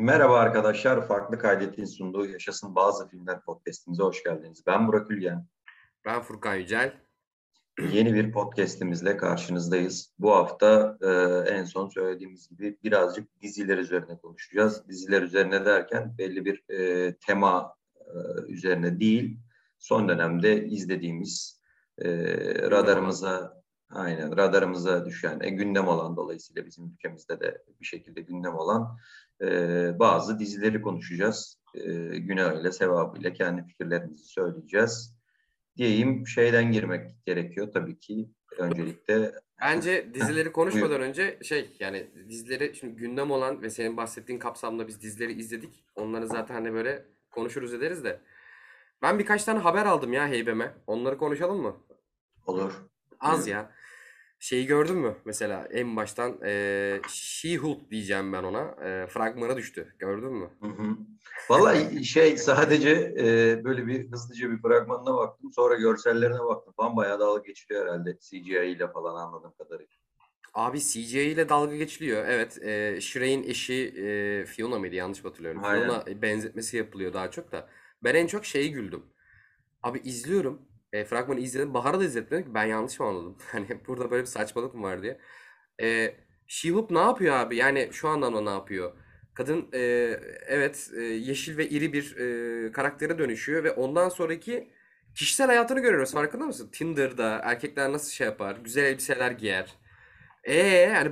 Merhaba arkadaşlar, Farklı Kaydet'in sunduğu Yaşasın Bazı Filmler Podcast'imize hoş geldiniz. Ben Burak Ülgen. Ben Furkan Yücel. Yeni bir podcast'imizle karşınızdayız. Bu hafta en son söylediğimiz gibi birazcık diziler üzerine konuşacağız. Diziler üzerine derken belli bir tema üzerine değil, son dönemde izlediğimiz radarımıza düşen, gündem olan, dolayısıyla bizim ülkemizde de bir şekilde gündem olan bazı dizileri konuşacağız. Günahıyla, sevabıyla kendi fikirlerimizi söyleyeceğiz. Diyeyim, şeyden girmek gerekiyor tabii ki öncelikle. Bence dizileri konuşmadan önce dizileri, şimdi gündem olan ve senin bahsettiğin kapsamda biz dizileri izledik. Onları zaten böyle konuşuruz ederiz de. Ben birkaç tane haber aldım ya heybeme. Onları konuşalım mı? Olur. Az ya. Şeyi gördün mü? Mesela en baştan She-Hulk diyeceğim ben ona. Fragmana düştü. Gördün mü? Hı. Vallahi sadece böyle bir hızlıca bir fragmanına baktım. Sonra görsellerine baktım. Bayağı dalga geçiliyor herhalde. CGI ile falan anladığım kadarıyla. Abi CGI ile dalga geçiliyor. Evet. Shrek'in eşi Fiona mıydı? Yanlış hatırlıyorum. Aynen. Fiona benzetmesi yapılıyor daha çok da. Ben en çok güldüm. Abi izliyorum. Fragmanı izledim. Bahar'a da izletmedim ki ben yanlış mı anladım? Burada böyle bir saçmalık mı var diye. She-Hulk ne yapıyor abi? Şu anlamda ne yapıyor? Kadın yeşil ve iri bir karaktere dönüşüyor ve ondan sonraki kişisel hayatını görüyoruz. Farkında mısın? Tinder'da erkekler nasıl yapar? Güzel elbiseler giyer.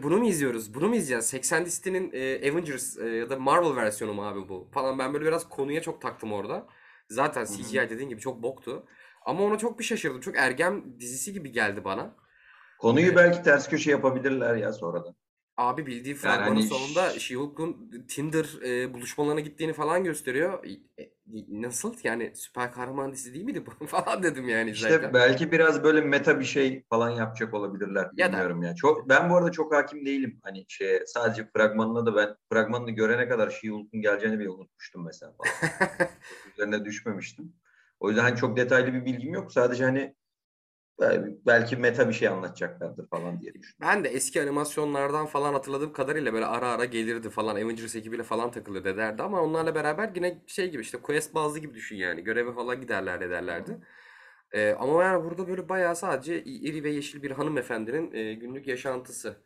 Bunu mu izliyoruz? Bunu mu izleyeceğiz? 80 listinin Avengers ya da Marvel versiyonu mu abi bu? Falan ben böyle biraz konuya çok taktım orada. Zaten CGI dediğin gibi çok boktu. Ama ona çok bir şaşırdım. Çok ergen dizisi gibi geldi bana. Konuyu belki ters köşe yapabilirler ya sonradan. Abi bildiği fragmanın sonunda She-Hulk'un Tinder buluşmalarına gittiğini falan gösteriyor. Nasıl? Süper kahraman dizisi değil miydi bu? falan dedim İşte belki biraz böyle meta bir şey falan yapacak olabilirler. Bilmiyorum ya. Ben bu arada çok hakim değilim. Sadece fragmanına da ben fragmanını görene kadar She-Hulk'un geleceğini bile unutmuştum mesela. Üzerine düşmemiştim. O yüzden çok detaylı bir bilgim yok. Sadece belki meta bir şey anlatacaklardır falan diye düşünüyorum. Ben de eski animasyonlardan falan hatırladığım kadarıyla böyle ara ara gelirdi falan. Avengers ekibiyle falan takılır ederdi ama onlarla beraber yine gibi quest bazlı gibi düşün Göreve falan giderler ederlerdi. Ama burada böyle bayağı sadece iri ve yeşil bir hanımefendinin günlük yaşantısı.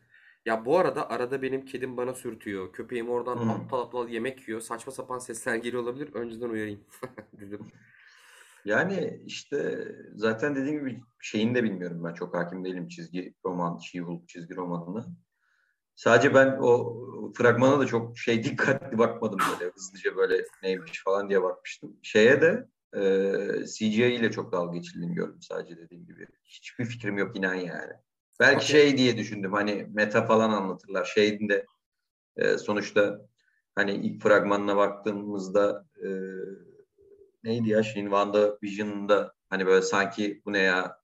Ya bu arada arada benim kedim bana sürtüyor. Köpeğim oradan aptal yemek yiyor. Saçma sapan sesler geliyor olabilir. Önceden uyarayım dedim. Zaten dediğim gibi şeyini de bilmiyorum ben. Çok hakim değilim çizgi romanına. Sadece ben o fragmana da çok dikkatli bakmadım böyle. Hızlıca böyle neymiş falan diye bakmıştım. CGI ile çok dalga geçildiğini gördüm sadece dediğim gibi. Hiçbir fikrim yok inan yani. Belki diye düşündüm meta falan anlatırlar. Şeyinde sonuçta ilk fragmanına baktığımızda neydi ya WandaVision'da böyle sanki bu ne ya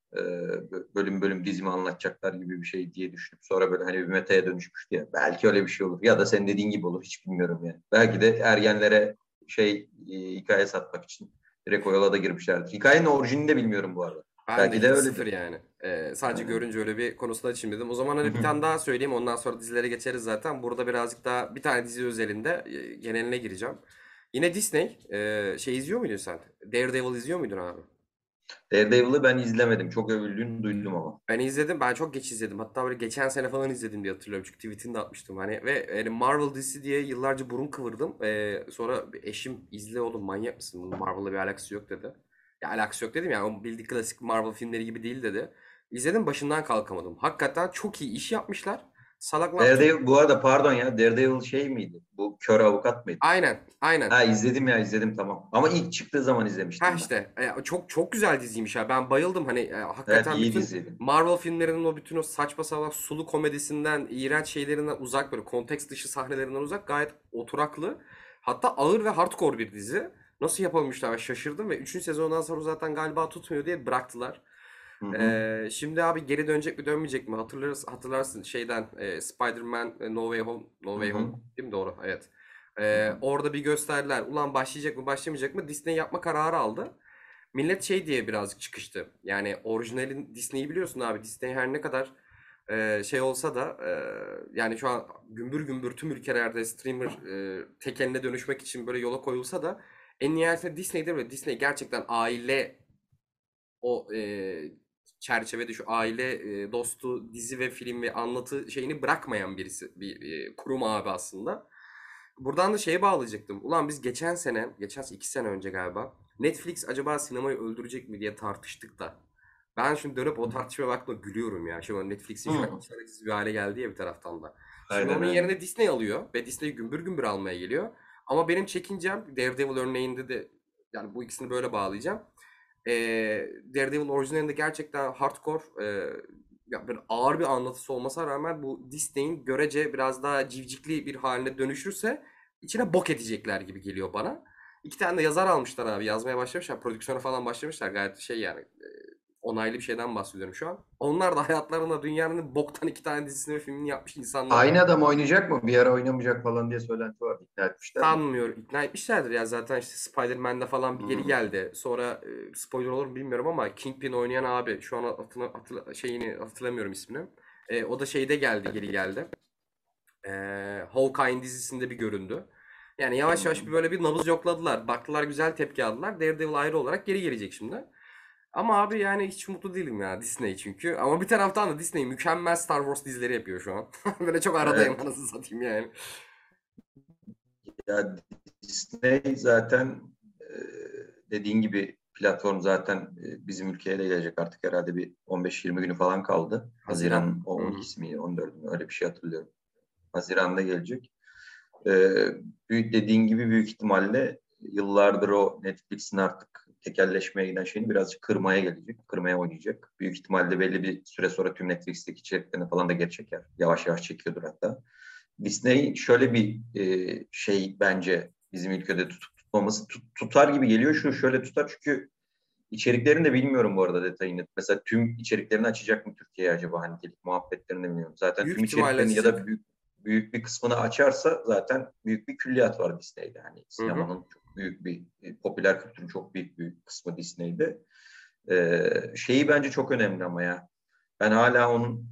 bölüm bölüm dizimi anlatacaklar gibi bir şey diye düşünüp sonra böyle bir metaya dönüşmüştü ya. Belki öyle bir şey olur ya da senin dediğin gibi olur hiç bilmiyorum yani. Belki de ergenlere hikaye satmak için direkt o yola da girmişlerdi. Hikayenin orijinini de bilmiyorum bu arada. Ben belki de sıfır sadece görünce öyle bir konusuna için dedim. O zaman bir tane daha söyleyeyim ondan sonra dizilere geçeriz zaten. Burada birazcık daha bir tane dizi özelinde geneline gireceğim. Yine Disney. İzliyor muydun sen? Daredevil izliyor muydun abi? Daredevil'ı ben izlemedim. Çok övüldüğünü duydum ama. Ben izledim. Ben çok geç izledim. Hatta böyle geçen sene falan izledim diye hatırlıyorum. Çünkü tweetini de atmıştım. Marvel dizisi diye yıllarca burun kıvırdım. Sonra eşim izle oğlum manyak mısın? Bunun Marvel'la bir alakası yok dedi. Ya alakası yok dedim o bildik klasik Marvel filmleri gibi değil dedi. İzledim başından kalkamadım. Hakikaten çok iyi iş yapmışlar. Salaklar. Daredevil, bu arada pardon ya Daredevil miydi? Bu kör avukat mıydı? Aynen. İzledim tamam. Ama ilk çıktığı zaman izlemiştim. Çok güzel diziymiş ya. Ben bayıldım hakikaten evet, bütün Marvel filmlerinin o bütün o saçma salak sulu komedisinden, iğrenç şeylerinden uzak böyle konteks dışı sahnelerinden uzak gayet oturaklı. Hatta ağır ve hardcore bir dizi. Nasıl yapılmışlar şaşırdım ve 3. sezondan sonra zaten galiba tutmuyor diye bıraktılar. Şimdi abi geri dönecek mi dönmeyecek mi hatırlarsın Spider-Man No Way Home değil mi doğru evet orada bir gösterdiler ulan başlayacak mı başlamayacak mı Disney yapma kararı aldı millet diye birazcık çıkıştı orijinalin Disney'i biliyorsun abi Disney her ne kadar şey olsa da yani şu an gümbür gümbür tüm ülkelerde streamer tekeline dönüşmek için böyle yola koyulsa da en nihayetinde Disney'de böyle Disney gerçekten aile o çerçevede şu aile dostu dizi ve film ve anlatı şeyini bırakmayan birisi bir kurum abi aslında. Buradan da şeye bağlayacaktım. Ulan biz geçen 2 sene önce galiba Netflix acaba sinemayı öldürecek mi diye tartıştık da. Ben şimdi dönüp o tartışmaya bakma gülüyorum ya. Şimdi Netflix'in şarkısız bir hale geldi ya bir taraftan da. Şimdi aynen, onun yerine Disney alıyor ve Disney gümbür gümbür almaya geliyor. Ama benim çekincem Daredevil örneğinde de yani bu ikisini böyle bağlayacağım. Daredevil orijinalinde gerçekten hardcore böyle ağır bir anlatısı olmasına rağmen bu Disney'in görece biraz daha civcikli bir haline dönüşürse içine bok edecekler gibi geliyor bana. 2 tane de yazar almışlar abi, yazmaya başlamışlar, prodüksiyona falan başlamışlar, gayet şey yani onaylı bir şeyden bahsediyorum şu an. Onlar da hayatlarında dünyanın boktan 2 tane dizisini ve filmini yapmış insanlar. Aynı adam oynayacak mı? Bir ara oynamayacak falan diye söylenti var. İkna etmişler. Sanmıyorum. İkna etmişlerdir ya. Zaten işte Spider-Man'de falan bir geri geldi. Sonra spoiler olur mu bilmiyorum ama Kingpin oynayan abi. Şu an hatırlamıyorum ismini. O da geri geldi. Hawkeye'in dizisinde bir göründü. Yani yavaş yavaş böyle bir nabız yokladılar. Baktılar, güzel tepki aldılar. Daredevil ayrı olarak geri gelecek şimdi. Ama abi yani hiç mutlu değilim ya Disney çünkü. Ama bir taraftan da Disney mükemmel Star Wars dizileri yapıyor şu an. Böyle çok aradayım, evet. Nasıl satayım yani. Ya Disney zaten dediğin gibi platform zaten bizim ülkeye de gelecek artık herhalde bir 15-20 günü falan kaldı. Haziran 12'si mi 14'ü mü öyle bir şey hatırlıyorum. Haziran'da gelecek. Dediğin gibi büyük ihtimalle yıllardır o Netflix'in artık tekelleşmeye giden şeyini birazcık kırmaya gelecek. Kırmaya oynayacak. Büyük ihtimalle belli bir süre sonra tüm Netflix'teki içeriklerini falan da geri çeker. Yavaş yavaş çekiyordur hatta. Disney şöyle bir şey bence bizim ülkede tutmaması tutar gibi geliyor. Şöyle tutar çünkü içeriklerini de bilmiyorum bu arada detayını. Mesela tüm içeriklerini açacak mı Türkiye'ye acaba? Hani gelip muhabbetlerini de bilmiyorum. Zaten büyük tüm içeriklerini ya da büyük bir kısmını açarsa zaten büyük bir külliyat var Disney'de. Hani sinemanın çok büyük bir popüler kültürün çok büyük kısmı Disney'de. Şeyi bence çok önemli ama ya. Ben hala onun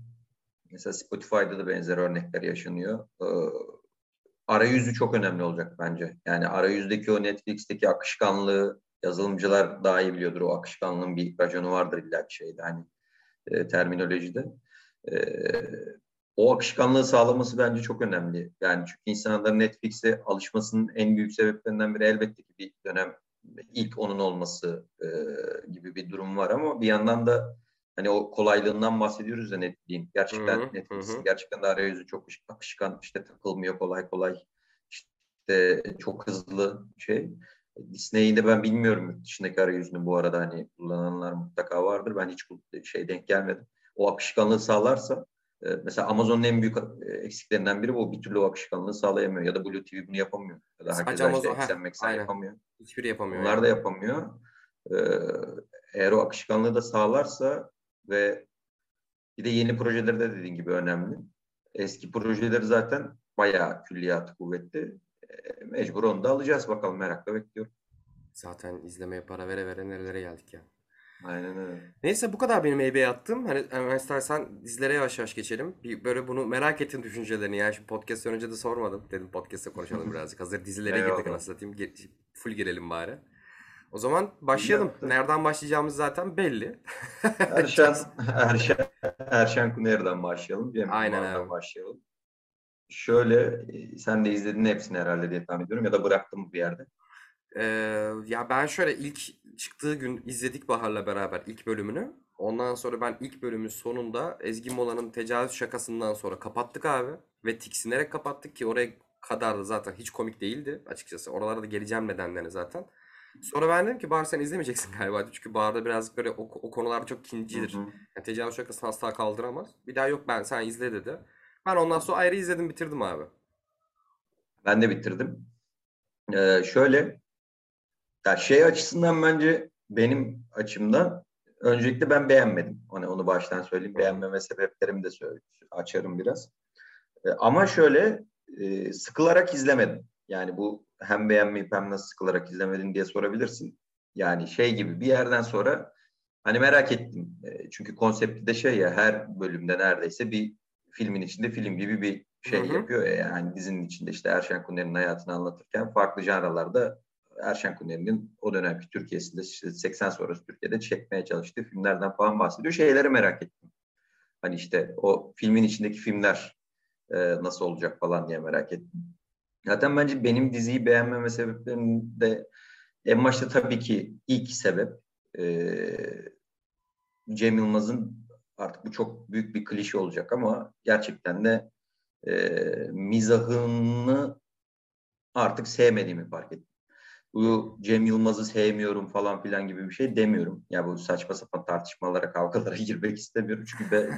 mesela Spotify'da da benzer örnekler yaşanıyor. Arayüzü çok önemli olacak bence. Yani arayüzdeki o Netflix'teki akışkanlığı yazılımcılar daha iyi biliyordur. O akışkanlığın bir raconu vardır illa bir şeyde. Hani terminolojide. O akışkanlığı sağlaması bence çok önemli. Yani çünkü insanların Netflix'e alışmasının en büyük sebeplerinden biri elbette ki bir dönem ilk onun olması gibi bir durum var ama bir yandan da hani o kolaylığından bahsediyoruz ya Netflix'in. Gerçekten Netflix'in gerçekten de arayüzü çok akışkan, işte takılmıyor kolay işte çok hızlı şey. Disney'i de ben bilmiyorum dışındaki arayüzünü bu arada hani kullananlar mutlaka vardır. Ben hiç denk gelmedim. O akışkanlığı sağlarsa mesela Amazon'un en büyük eksiklerinden biri bu. Bir türlü o akışkanlığı sağlayamıyor. Ya da Blue TV bunu yapamıyor. Ya da herkes işte eksen yapamıyor. Hiçbiri yapamıyor. Onlar da yapamıyor. Eğer o akışkanlığı da sağlarsa ve bir de yeni projeleri de dediğin gibi önemli. Eski projeleri zaten bayağı külliyatı kuvvetli. Mecbur onu da alacağız. Bakalım, merakla bekliyorum. Zaten izlemeye para vere vere nerelere geldik ya. Aynen öyle. Neyse, bu kadar benim EB'ye attım. Hani istersen dizilere yavaş yavaş geçelim. Bir böyle bunu merak ettim düşüncelerini. Yani şu podcast'ı önce de sormadım. Dedim podcast'ta konuşalım birazcık. Hazır dizilere girdik anasını satayım. Full girelim bari. O zaman başlayalım. Nereden başlayacağımız zaten belli. Erşan Kuneri'den başlayalım. Cem Yılmaz'dan başlayalım. Şöyle sen de izledin hepsini herhalde diye tahmin ediyorum. Ya da bıraktım bir yerde. Ya ben şöyle ilk çıktığı gün izledik Bahar'la beraber ilk bölümünü. Ondan sonra ben ilk bölümün sonunda Ezgi Mola'nın tecavüz şakasından sonra kapattık abi. Ve tiksinerek kapattık ki oraya kadar da zaten hiç komik değildi açıkçası. Oralara da geleceğim nedenlerine zaten. Sonra ben dedim ki Bahar sen izlemeyeceksin galiba. Çünkü Bahar'da birazcık böyle o konularda çok kincidir. Yani tecavüz şakasını asla kaldıramaz. Bir daha yok ben sen izle dedi. Ben ondan sonra ayrı izledim, bitirdim abi. Ben de bitirdim. Şöyle... Ya şey açısından bence benim açımdan öncelikle ben beğenmedim. Hani onu baştan söyleyeyim. Beğenmeme sebeplerimi de açarım biraz. Ama şöyle sıkılarak izlemedim. Yani bu hem beğenmeyip hem nasıl sıkılarak izlemedin diye sorabilirsin. Yani şey gibi bir yerden sonra Hani merak ettim. Çünkü konsepti de şey ya, her bölümde neredeyse bir filmin içinde film gibi bir şey yapıyor ya. Yani dizinin içinde işte Erşan Kuneri'nin hayatını anlatırken farklı janralarda Erşan Kuneri'nin o dönemki Türkiye'sinde, işte 80 sonrası Türkiye'de çekmeye çalıştığı filmlerden falan bahsediyor. Şeyleri merak ettim. Hani işte o filmin içindeki filmler nasıl olacak falan diye merak ettim. Zaten bence benim diziyi beğenmeme sebeplerinde en başta tabii ki ilk sebep Cem Yılmaz'ın, artık bu çok büyük bir klişe olacak ama gerçekten de mizahını artık sevmediğimi fark ettim. Bu Cem Yılmaz'ı sevmiyorum falan filan gibi bir şey demiyorum. Yani bu saçma sapan tartışmalara, kavgalara girmek istemiyorum. Çünkü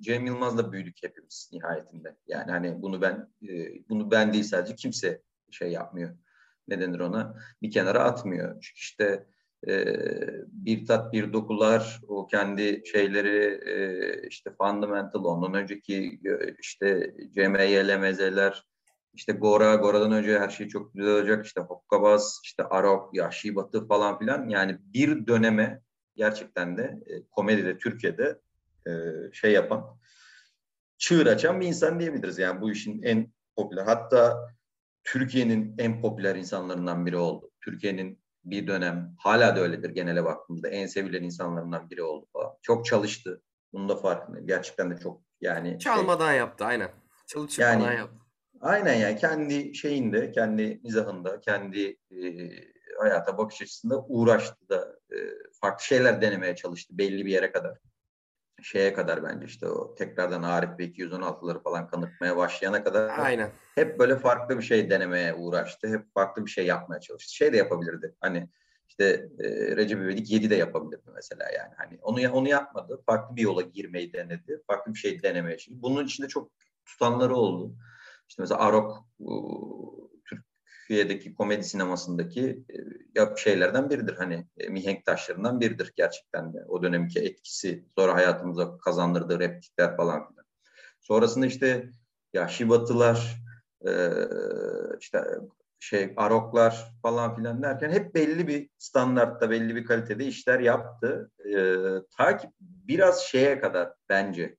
Cem Yılmaz'la büyüdük hepimiz nihayetinde. Yani hani bunu ben değil, sadece kimse şey yapmıyor. Ne denir ona? Bir kenara atmıyor. Çünkü işte bir tat bir dokular, o kendi şeyleri, işte fundamental, ondan önceki işte CMYLMZ'ler, işte Gora'dan önce her şey çok güzel olacak, işte Hokkabaz, işte Arap, Yahşi Batı falan filan. Yani bir döneme gerçekten de komedide Türkiye'de şey yapan, çığır açan bir insan diyebiliriz. Yani bu işin en popüler, hatta Türkiye'nin en popüler insanlarından biri oldu. Türkiye'nin bir dönem, hala da öyledir genele baktığımda, en sevilen insanlarından biri oldu falan. Çok çalıştı. Bunun da farkındayım. Gerçekten de çok yani. Çalmadan yaptı, aynen. Çalıp çıkmadan yani, yaptı. Aynen yani kendi şeyinde, kendi mizahında, kendi hayata bakış açısında uğraştı da farklı şeyler denemeye çalıştı belli bir yere kadar. Şeye kadar bence işte o tekrardan Arif ve 216'ları falan kanıtmaya başlayana kadar. Aynen. Hep böyle farklı bir şey denemeye uğraştı. Hep farklı bir şey yapmaya çalıştı. Şey de yapabilirdi. Hani işte Recep İvedik 7 de yapabilirdi mesela yani. Hani onu yapmadı. Farklı bir yola girmeyi denedi. Farklı bir şey denemeye çalıştı. Bunun içinde çok tutanları oldu. İşte mesela Arok Türkiye'deki komedi sinemasındaki şeylerden biridir. Hani mihenk taşlarından biridir gerçekten de. O dönemki etkisi, sonra hayatımıza kazandırdığı replikler falan filan. Sonrasında işte Yahşi Batılar, işte şey Aroklar falan filan derken hep belli bir standartta, belli bir kalitede işler yaptı. Ta ki biraz şeye kadar bence.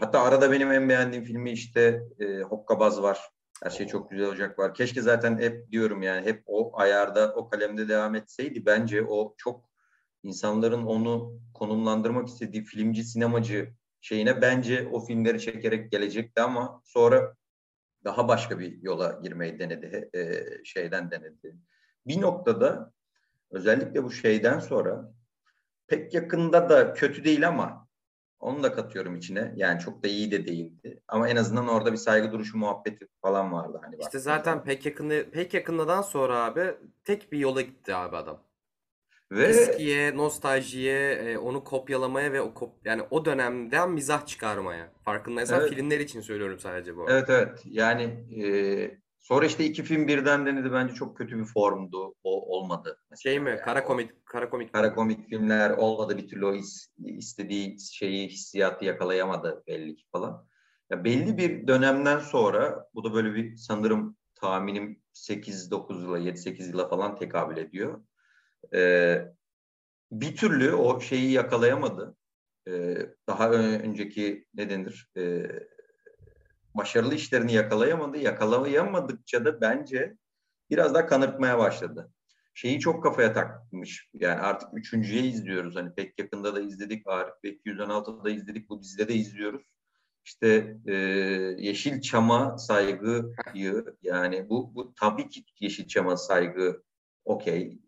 Hatta arada benim en beğendiğim filmi işte Hokkabaz var. Her şey çok güzel olacak var. Keşke zaten hep diyorum yani hep o ayarda, o kalemde devam etseydi. Bence o çok insanların onu konumlandırmak istediği filmci, sinemacı şeyine bence o filmleri çekerek gelecekti ama sonra daha başka bir yola girmeyi denedi. Şeyden denedi. Bir noktada özellikle bu şeyden sonra pek yakında da kötü değil ama onu da katıyorum içine. Yani çok da iyi de değildi. Ama en azından orada bir saygı duruşu muhabbeti falan vardı. Hani işte zaten pek yakındadan sonra abi tek bir yola gitti abi adam. Ve eskiye, nostaljiye, onu kopyalamaya ve yani o dönemden mizah çıkarmaya. Farkındaysan evet. Filmler için söylüyorum sadece bu. Evet. Yani sonra işte 2 film birden denedi. Bence çok kötü bir formdu. O olmadı. Mesela şey mi? Yani kara komik filmler olmadı. Bir türlü o istediği şeyi, hissiyatı yakalayamadı belli ki falan. Ya belli bir dönemden sonra, bu da böyle bir sanırım tahminim 8-9 yıla, 7-8 yıla falan tekabül ediyor. Bir türlü o şeyi yakalayamadı. Daha önceki ne denir? Başarılı işlerini yakalayamadı. Yakalayamadıkça da bence biraz daha kanırtmaya başladı. Şeyi çok kafaya takmış. Yani artık 3.'ye izliyoruz. Hani pek yakında da izledik. Arif ve 216'da izledik. Bu dizide de izliyoruz. İşte Yeşilçam'a saygıyı, yani bu tabii ki Yeşilçam'a saygı okey.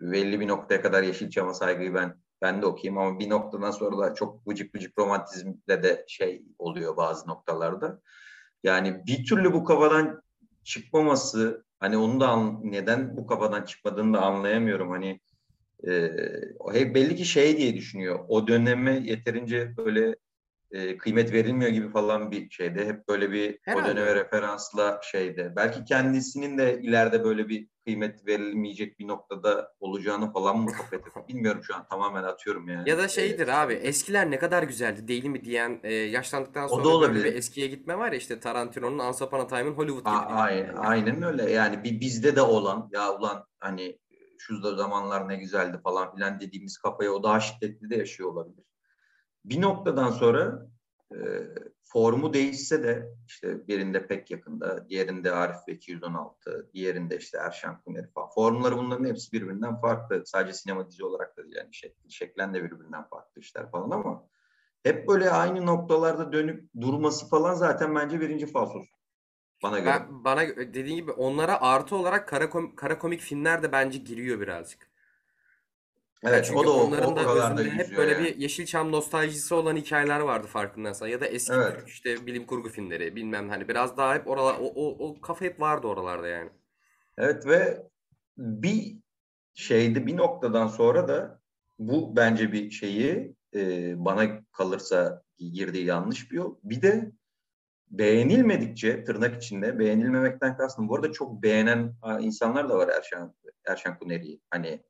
Belli bir noktaya kadar Yeşilçam'a saygıyı ben de okuyayım ama bir noktadan sonra da çok vıcık romantizmle de şey oluyor bazı noktalarda. Yani bir türlü bu kafadan çıkmaması, hani onu da neden bu kafadan çıkmadığını da anlayamıyorum. Hani belli ki şey diye düşünüyor. O döneme yeterince böyle kıymet verilmiyor gibi falan bir şeyde. Hep böyle bir herhalde. O döneme referansla şeyde. Belki kendisinin de ileride böyle bir kıymet verilmeyecek bir noktada olacağını falan mı kafede? Bilmiyorum, şu an tamamen atıyorum yani. Ya da şeydir abi, eskiler ne kadar güzeldi değil mi diyen, yaşlandıktan sonra bir eskiye gitme var ya, işte Tarantino'nun Once Upon a Time'ın Hollywood gibi. Aynen öyle yani bizde de olan ya ulan hani şu da zamanlar ne güzeldi falan filan dediğimiz kafaya o daha şiddetli de yaşıyor olabilir. Bir noktadan sonra formu değişse de işte birinde pek yakında, diğerinde Arif ve 216, diğerinde işte Erşan Kuneri falan. Formları bunların hepsi birbirinden farklı. Sadece sinema dizi olarak da değil, yani şeklen de birbirinden farklı işler falan ama hep böyle aynı noktalarda dönüp durması falan zaten bence birinci falsos. Bana göre. Bana dediğin gibi onlara artı olarak kara komik filmler de bence giriyor birazcık. Evet, çünkü o da onların da hep böyle yani bir Yeşilçam nostaljisi olan hikayeler vardı farkındaysan, ya da eski evet, işte bilim kurgu filmleri bilmem, hani biraz daha hep oralar, o kafa hep vardı oralarda yani. Evet ve bir şeydi, bir noktadan sonra da bu bence bir şeyi bana kalırsa girdiği yanlış bir yol. Bir de beğenilmedikçe, tırnak içinde beğenilmemekten kastım, bu arada çok beğenen insanlar da var Erşan Kuneri'yi, hani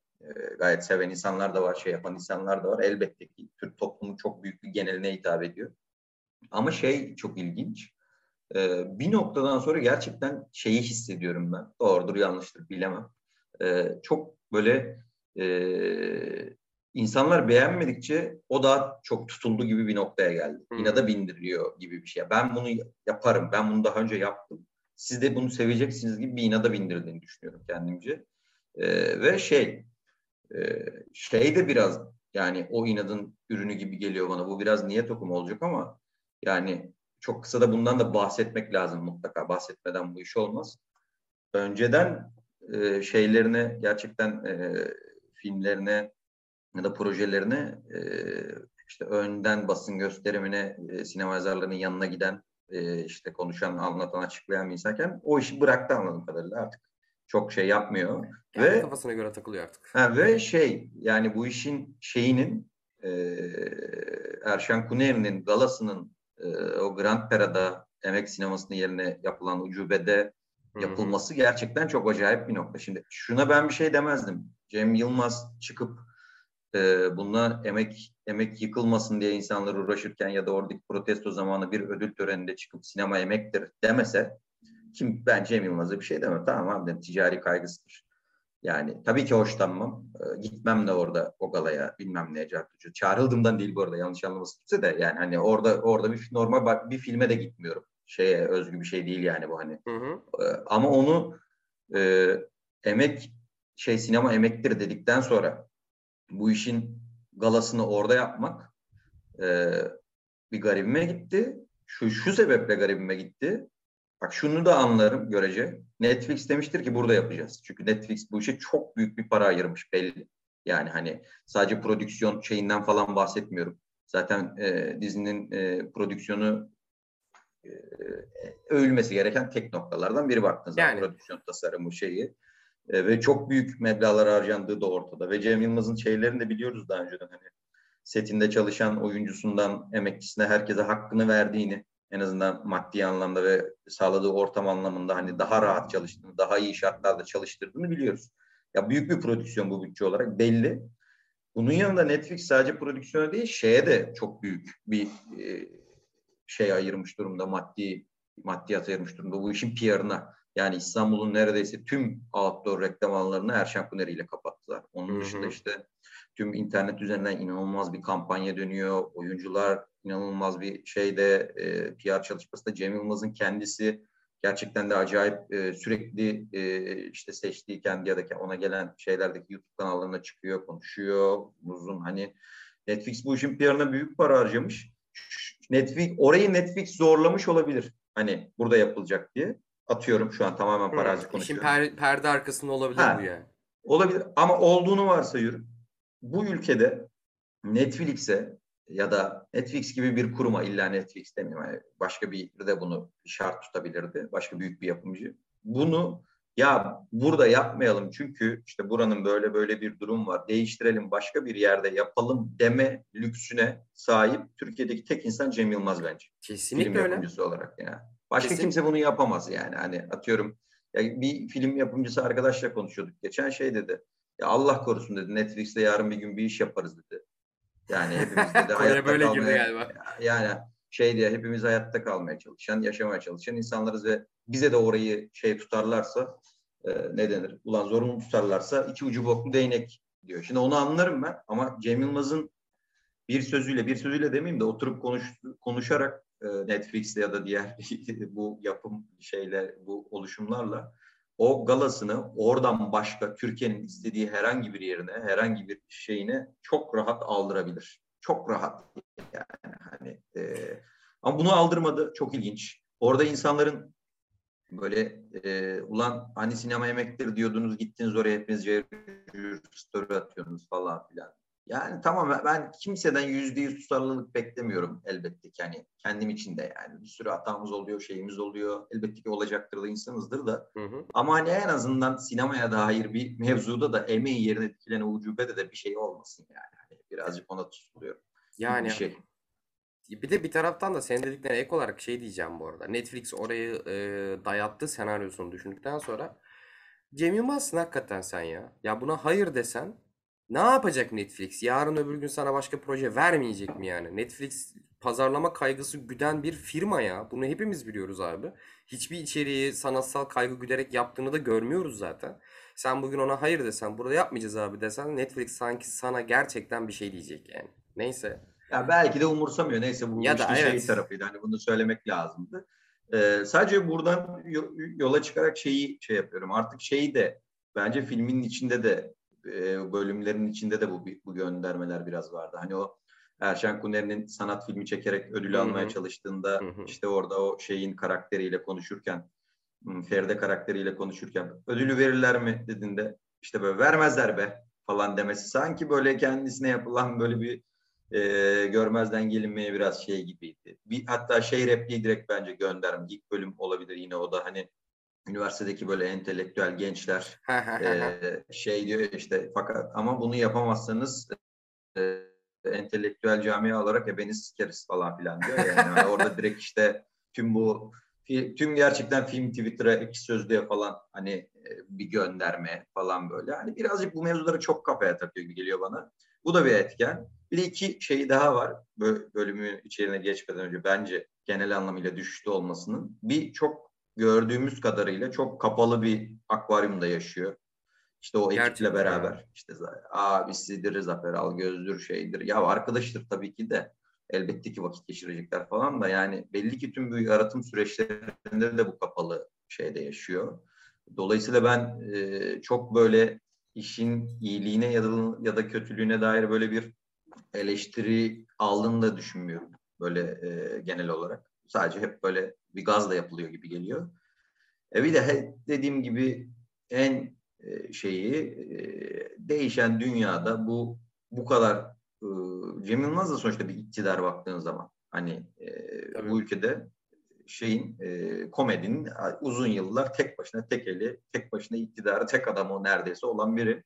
gayet seven insanlar da var, şey yapan insanlar da var. Elbette ki Türk toplumu çok büyük bir geneline hitap ediyor. Ama şey çok ilginç. Bir noktadan sonra gerçekten şeyi hissediyorum ben. Doğrudur, yanlıştır, bilemem. Çok böyle insanlar beğenmedikçe o daha çok tutuldu gibi bir noktaya geldi. İnada bindiriliyor gibi bir şey. Ben bunu yaparım, ben bunu daha önce yaptım, siz de bunu seveceksiniz gibi bir inada bindirdiğini düşünüyorum kendimce. Ve şey de biraz yani o inadın ürünü gibi geliyor bana. Bu biraz niyet okumu olacak ama yani çok kısa da bundan da bahsetmek lazım mutlaka. Bahsetmeden bu iş olmaz. Önceden şeylerine, gerçekten filmlerine ya da projelerine işte önden basın gösterimine sinema yazarlarının yanına giden işte konuşan, anlatan, açıklayan bir insanken o işi bıraktı anladığım kadarıyla artık. Çok şey yapmıyor. Yani ve kafasına göre takılıyor artık. Ve şey yani bu işin şeyinin Erşan Kuneri'nin galasının o Grand Pera'da emek sinemasının yerine yapılan ucubede yapılması gerçekten çok acayip bir nokta. Şimdi şuna ben bir şey demezdim. Cem Yılmaz çıkıp buna emek yıkılmasın diye insanlar uğraşırken ya da oradaki protesto zamanı bir ödül töreninde çıkıp sinema emektir demese, kim ben Cem Yılmaz'a bir şey demem. Tamam abi, ticari kaygısıdır. Yani tabii ki hoşlanmam. Gitmem de orada o galaya, bilmem neye, cartucu. Çağrıldığımdan değil bu arada, yanlış anlaması kimse de. Yani hani orada bir normal bir filme de gitmiyorum. Şeye özgü bir şey değil yani bu hani. Ama onu sinema emektir dedikten sonra bu işin galasını orada yapmak bir garibime gitti. Şu sebeple garibime gitti. Bak şunu da anlarım görece. Netflix demiştir ki burada yapacağız. Çünkü Netflix bu işe çok büyük bir para ayırmış belli. Yani hani sadece prodüksiyon şeyinden falan bahsetmiyorum. Zaten dizinin prodüksiyonu övülmesi gereken tek noktalardan biri baktığınız zaman. Yani prodüksiyon tasarımı şeyi. Ve çok büyük meblağlar harcandığı da ortada. Ve Cem Yılmaz'ın şeylerini de biliyoruz daha önceden. Hani setinde çalışan oyuncusundan emekçisine herkese hakkını verdiğini, en azından maddi anlamda ve sağladığı ortam anlamında hani daha rahat çalıştığını, daha iyi şartlarda çalıştırdığını biliyoruz. Ya büyük bir prodüksiyon bu, bütçe olarak belli. Bunun yanında Netflix sadece prodüksiyona değil, şeye de çok büyük bir şey ayırmış durumda, maddiyat ayırmış durumda. Bu işin PR'ına, yani İstanbul'un neredeyse tüm outdoor reklam alanlarını Erşan Kuneri ile kapattılar. Onun dışında işte tüm internet üzerinden inanılmaz bir kampanya dönüyor. Oyuncular inanılmaz bir şeyde PR çalışması da, Cem Yılmaz'ın kendisi gerçekten de acayip sürekli işte seçtiği kendi ya da ona gelen şeylerdeki YouTube kanallarına çıkıyor, konuşuyor. Uzun hani Netflix bu işin PR'ına büyük para harcamış. Netflix zorlamış olabilir. Hani burada yapılacak diye. Atıyorum şu an tamamen parazit konuşuyorum. İşin perde arkasında olabilir bu yani. Olabilir ama olduğunu varsayıyorum. Bu ülkede Netflix'e ya da Netflix gibi bir kuruma, illa Netflix demeyeyim, yani başka bir de bunu şart tutabilirdi. Başka büyük bir yapımcı. Bunu ya burada yapmayalım çünkü işte buranın böyle bir durum var, değiştirelim başka bir yerde yapalım deme lüksüne sahip Türkiye'deki tek insan Cem Yılmaz bence. Kesinlikle film öyle. Film yapımcısı olarak yani. Başka kimse bunu yapamaz yani. Hani atıyorum ya bir film yapımcısı arkadaşla konuşuyorduk geçen, şey dedi. Ya Allah korusun dedi, Netflix'te yarın bir gün bir iş yaparız dedi. Yani hepimiz dedi hayatta böyle kalmaya, gibi galiba. Yani şey diye, hepimiz hayatta kalmaya çalışan, yaşamaya çalışan insanlarız ve bize de orayı tutarlarsa ne denir? Ulan zorunlu tutarlarsa iki ucu boklu değnek diyor. Şimdi onu anlarım ben ama Cem Yılmaz'ın bir sözüyle demeyeyim de oturup konuşarak Netflix'te ya da diğer bu yapım şeyler, bu oluşumlarla o galasını oradan başka Türkiye'nin istediği herhangi bir yerine, herhangi bir şeyine çok rahat aldırabilir. Çok rahat yani hani ama bunu aldırmadı. Çok ilginç. Orada insanların böyle ulan hani sinema yemektir diyordunuz, gittiniz oraya hepiniz story atıyorsunuz falan filan. Yani tamam, ben kimseden %100 tutarlılık beklemiyorum elbette ki. Yani kendim için de yani bir sürü hatamız oluyor, şeyimiz oluyor. Elbette ki olacaktır da, insanızdır da. Hı. Ama hani en azından sinemaya dair bir mevzuda da emeğin yerine dikilen ucubede de bir şey olmasın yani. Hani birazcık ona tutuluyor. Yani bir şey. Bir de bir taraftan da senin dediklerine ek olarak şey diyeceğim bu arada. Netflix orayı dayattı senaryosunu düşündükten sonra. Cem Yılmaz'sın hakikaten sen ya. Ya buna hayır desen ne yapacak Netflix? Yarın öbür gün sana başka proje vermeyecek mi yani? Netflix pazarlama kaygısı güden bir firma ya. Bunu hepimiz biliyoruz abi. Hiçbir içeriği sanatsal kaygı güderek yaptığını da görmüyoruz zaten. Sen bugün ona hayır desen, burada yapmayacağız abi desen, Netflix sanki sana gerçekten bir şey diyecek yani. Neyse. Ya belki de umursamıyor. Neyse bu ya işte da, evet. Şey tarafıydı. Hani bunu söylemek lazımdı. Sadece buradan yola çıkarak şey yapıyorum. Artık şeyi de bence filmin içinde de bölümlerin içinde de bu göndermeler biraz vardı. Hani o Erşan Kuneri'nin sanat filmi çekerek ödül almaya çalıştığında işte orada o şeyin karakteriyle konuşurken, Feride karakteriyle konuşurken ödülü verirler mi dediğinde işte böyle vermezler be falan demesi sanki böyle kendisine yapılan böyle bir görmezden gelinmeye biraz şey gibiydi. Hatta şey repliği direkt bence gönderme. İlk bölüm olabilir yine o da hani üniversitedeki böyle entelektüel gençler şey diyor işte fakat ama bunu yapamazsanız entelektüel camia olarak ebeni sikeriz falan filan diyor. Yani orada direkt işte tüm gerçekten film Twitter'a Ekşi Sözlüğe falan hani bir gönderme falan böyle. Hani birazcık bu mevzuları çok kafaya takıyor gibi geliyor bana. Bu da bir etken. Bir de iki şey daha var. Bölümün içeriğine geçmeden önce bence genel anlamıyla düşüşte olmasının. Bir çok gördüğümüz kadarıyla çok kapalı bir akvaryumda yaşıyor. İşte o ekiple gerçekten beraber. Ya. İşte abisidir, Zafer Algöz'dür, şeydir. Ya arkadaştır tabii ki de. Elbette ki vakit geçirecekler falan da yani belli ki tüm bu yaratım süreçlerinde de bu kapalı şeyde yaşıyor. Dolayısıyla ben çok böyle işin iyiliğine ya da kötülüğüne dair böyle bir eleştiri aldığını da düşünmüyorum. Böyle genel olarak. Sadece hep böyle bir gazla yapılıyor gibi geliyor. Bir de dediğim gibi en değişen dünyada bu kadar Cem Yılmaz da sonuçta bir iktidar baktığın zaman. Hani bu ülkede komedinin uzun yıllar tek başına tek eli, tek başına iktidarı, tek adamı neredeyse olan biri.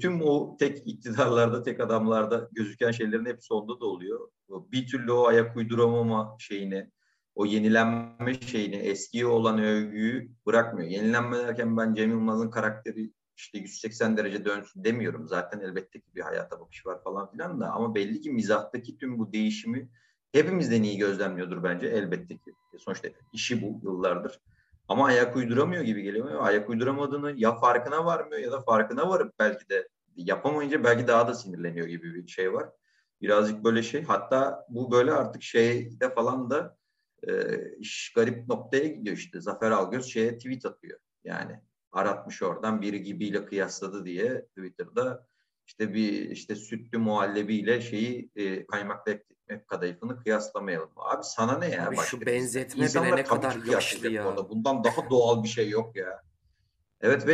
Tüm o tek iktidarlarda, tek adamlarda gözüken şeylerin hepsi onda da oluyor. Bir türlü o ayak uyduramama şeyini, o yenilenme şeyini, eskiye olan övgüyü bırakmıyor. Yenilenme derken ben Cem Yılmaz'ın karakteri işte 180 derece dönsün demiyorum. Zaten elbette ki bir hayata bakış var falan filan da ama belli ki mizahtaki tüm bu değişimi hepimizden iyi gözlemliyordur bence elbette ki. Sonuçta işi bu yıllardır. Ama ayak uyduramıyor gibi geliyor. Ayak uyduramadığını ya farkına varmıyor ya da farkına varıp belki de yapamayınca belki daha da sinirleniyor gibi bir şey var. Birazcık böyle şey. Hatta bu böyle artık şeyde falan da iş garip noktaya gidiyor işte. Zafer Algöz tweet atıyor. Yani aratmış oradan biri gibiyle kıyasladı diye Twitter'da işte bir işte sütlü muhallebiyle kaymaklı kadayıfını kıyaslamayalım. Abi sana ne ya? Abi şu benzetme bile ne kadar yaşlı ya. Orada. Bundan daha doğal bir şey yok ya. Evet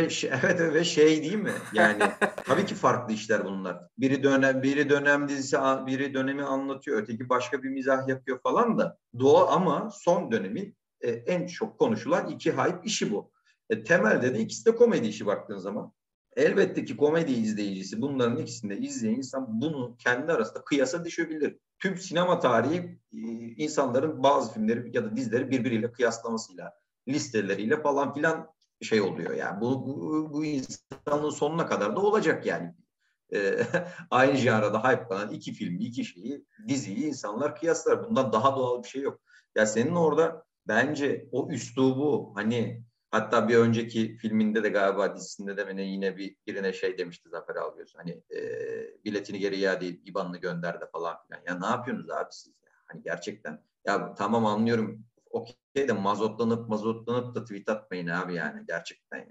ve şey değil mi? Yani tabii ki farklı işler bunlar. Biri dönem dizisi, biri dönemi anlatıyor, öteki başka bir mizah yapıyor falan da doğal ama son dönemin en çok konuşulan iki hype işi bu. Temelde de ikisi de komedi işi baktığın zaman. Elbette ki komedi izleyicisi bunların ikisini de izleyen insan bunu kendi arasında kıyasa düşebilir. Tüm sinema tarihi insanların bazı filmleri ya da dizileri birbiriyle kıyaslamasıyla, listeleriyle falan filan şey oluyor. Yani bu insanlığın sonuna kadar da olacak yani. Aynı jarada hype'lanan iki filmi, iki şeyi, diziyi insanlar kıyaslar. Bundan daha doğal bir şey yok. Ya senin orada bence o üslubu hani Hatta bir önceki filminde de galiba dizisinde de yine birine şey demişti Zafer Algöz. Hani biletini geri iade edip IBAN'ını gönder de falan filan. Ya ne yapıyorsunuz abi siz ya? Hani gerçekten. Ya tamam anlıyorum. Okey de mazotlanıp da tweet atmayın abi yani gerçekten. Yani.